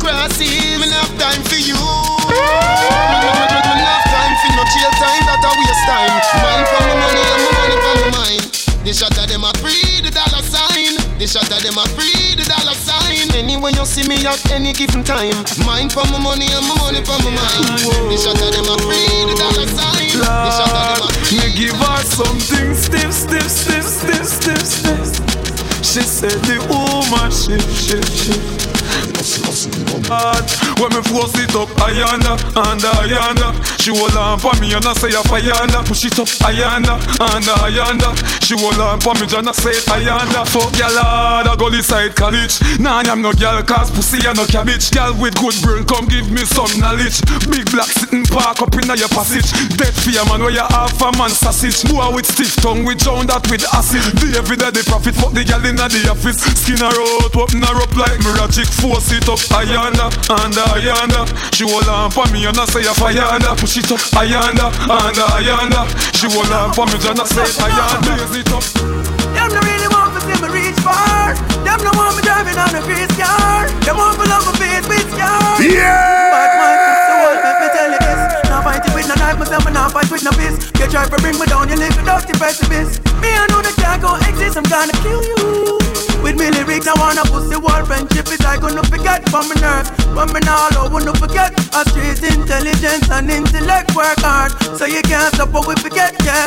Grassy, me not have time for you. Me not have time for no jail time, that a waste time. Man for my money and my money for my mind. They shot at them a free the dollar sign. They shot at them a free the dollar sign. Anywhere you see me at any given time. Mine for my money and my money for my mind. They shot at them a free the dollar sign. They shot at them a free. Me give her something stiff, stiff, stiff, stiff, stiff, stiff. She said the woman, shift, shift, shift. When me force it up, ayanda, and ayanda. She will lamp on me and I say ayanda. Push it up, ayanda, and ayanda. She will lamp on me and I say ayanda. Fuck your lad, I go inside college. Nah, I'm no girl, cause pussy and no cabbage. Girl with good brain, come give me some knowledge. Big black sitting park up in your passage. Dead fear man, where you half a man sausage. Boy with stiff tongue, we drown that with acid. The everyday the profit, fuck the girl in the office. Skin her out, open her up like magic. Force it up, ayanda, and ayanda. She will lamp on me and I say ayanda. Push it up, ayanda, and ayanda. She will lamp on me and I say ayanda. Raise it up. Them no really want to see me reach far. Them no want me driving on a grease car. Them want me love my face with scars. Yeah! But my sister won't let me tell you this. Now fight it with no knife, myself and now fight with no fist. You try to bring me down, you live in dusty precipice. Me, I know that can't go exist, I'm gonna kill you. With me lyrics, I wanna push the wall. Friendship is I gonna forget from my nerves. But me now, I wanna forget. A street intelligence and intellect work hard. So you can't stop what we forget, yeah.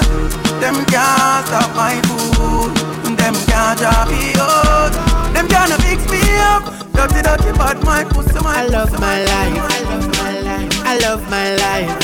Them can't stop my food. Them can't drop me out. Them can't fix me up. Dirty, dirty, but my pussy, my I love my life. I love my life. I love my life.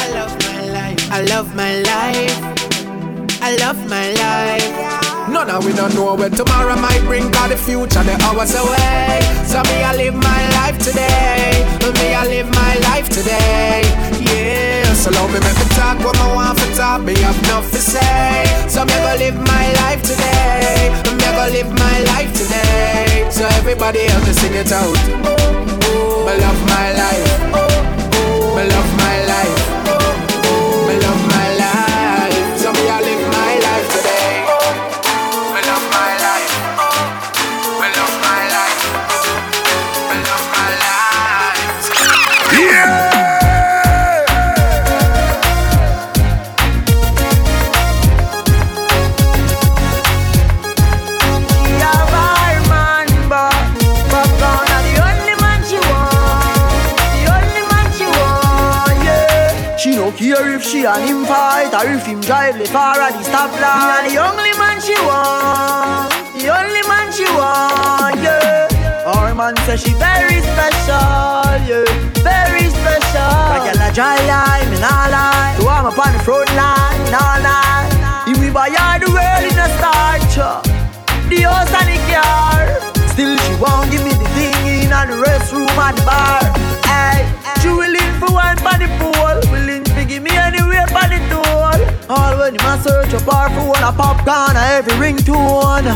I love my life. I love my life. I love my life. None of we don't know where tomorrow might bring, God the future, the hours away. So me, I live my life today. Me, I live my life today. Yeah, so love me, make me talk what I want for talk. Me have nothing to say. So me go live my life today. Me go live my life today. So everybody help me sing it out. Oh, I love my life. Oh, I love my life. Oh, I love my life. So me, I live my life today. If she and him fight, or if him drive the far at the stoplight, the only man she want, the only man she want, yeah. Our man says she very special, yeah, very special. Like a dry line, and all lie, to warm up on the front line, and all lie. If we buy all the world in a start, the house and the car, still she won't give me the thing in the restroom and the bar. Hey, she will in for one by the pool, will in. Give me anywhere by the door. All when him a search up our phone, a popcorn, a every ringtone.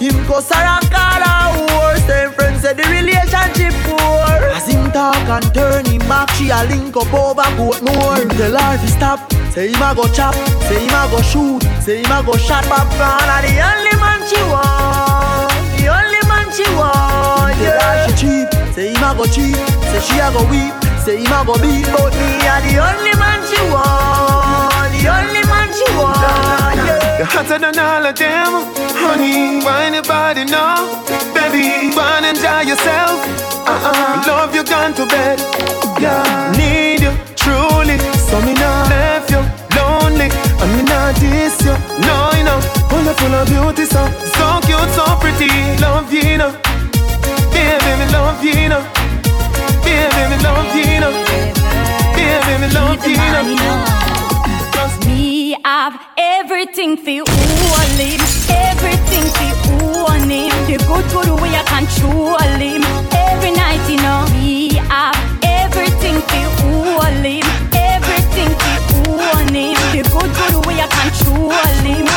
Him go sarang call a horse. Them friends said the relationship poor. As him talk and turn him back, she a link up over goat more. Tell her to stop, say him a go chop, say him a go shoot, say him a go shot. Popcorn a the only man she want, the only man she want, yeah. Tell her she cheap, say him a go cheap, say she a go weep. Say him a go beat, but me a the only man she want, the only man she want, yeah. You're hotter than all of them, honey. Why anybody know, baby? Wanna enjoy yourself, love you gone to bed, yeah. Need you, truly, so me not left you lonely. And me not diss you, no, you know. Wonderful and beauty, so, so cute, so pretty. Love you, you know, yeah, baby, love you, you know. Yeah, baby, love you, no. Yeah, baby, love you, no. Cause me have everything for you, him. Everything for you, him. The good way I control him. Every night, you know. Me have everything for you, him. Everything for you, him. The good way I control him.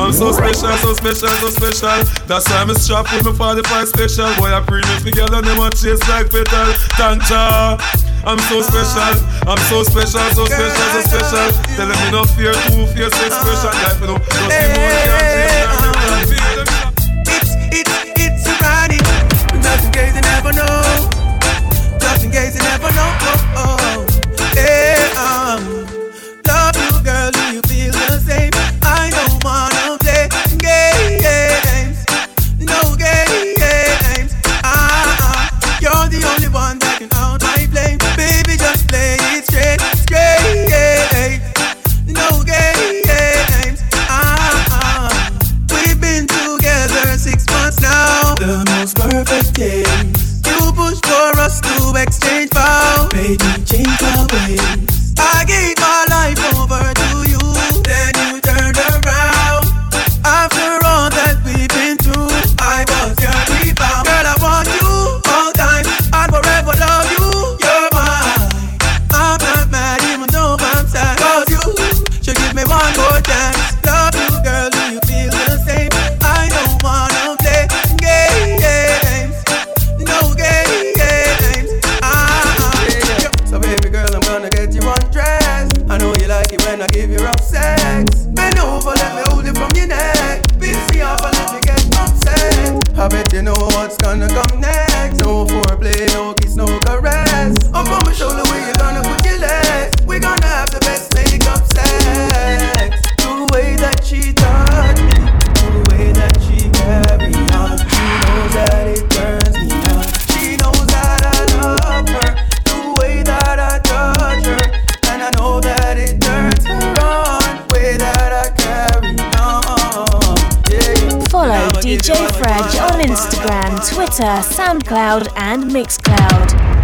I'm so special, That's why I'm strapped with my 45 special. Boy, I previous the girl and them a chase like petal. Thank ya. I'm so special, so special. Tell them no fear, two fear, six special. Life, you know, nothing more than chase like petal. It's Just in case you never know. Just in case you never know. Oh, oh. Yeah, love you, girl. Do you feel the same? I don't wanna play games. No games. You're the only one that can out my blame. Baby, just play it straight, straight. No games. We've been together 6 months now. The most perfect days. You pushed for us to exchange vows. Made me change my ways. I gave my life over to you. Then you turned around. After all that we've been through, I was your rebound. Girl, I want you all time. I'll forever love you. You're mine. I'm not mad even though I'm sad. Cause you should give me one more chance. Love you, girl. Do you feel the same? I don't wanna play games. No games. So baby girl, I'm gonna get you undressed. I know you like it when I give you rough sex. Bend over, let me hold it from your neck. Busy off, let me get upset. I bet you know what's gonna come next. No foreplay, no kiss, no caress. Up on my shoulder where you gonna put your legs. We're gonna have the best make-up sex. The way that she touched me, the way that she carried on. She knows that it turns me on. She knows that I love her. The way that I touch her, and I know that it turns her on. The way that I carry on. Yeah. Follow DJ Fredge on Instagram, Twitter, SoundCloud, and Mixcloud.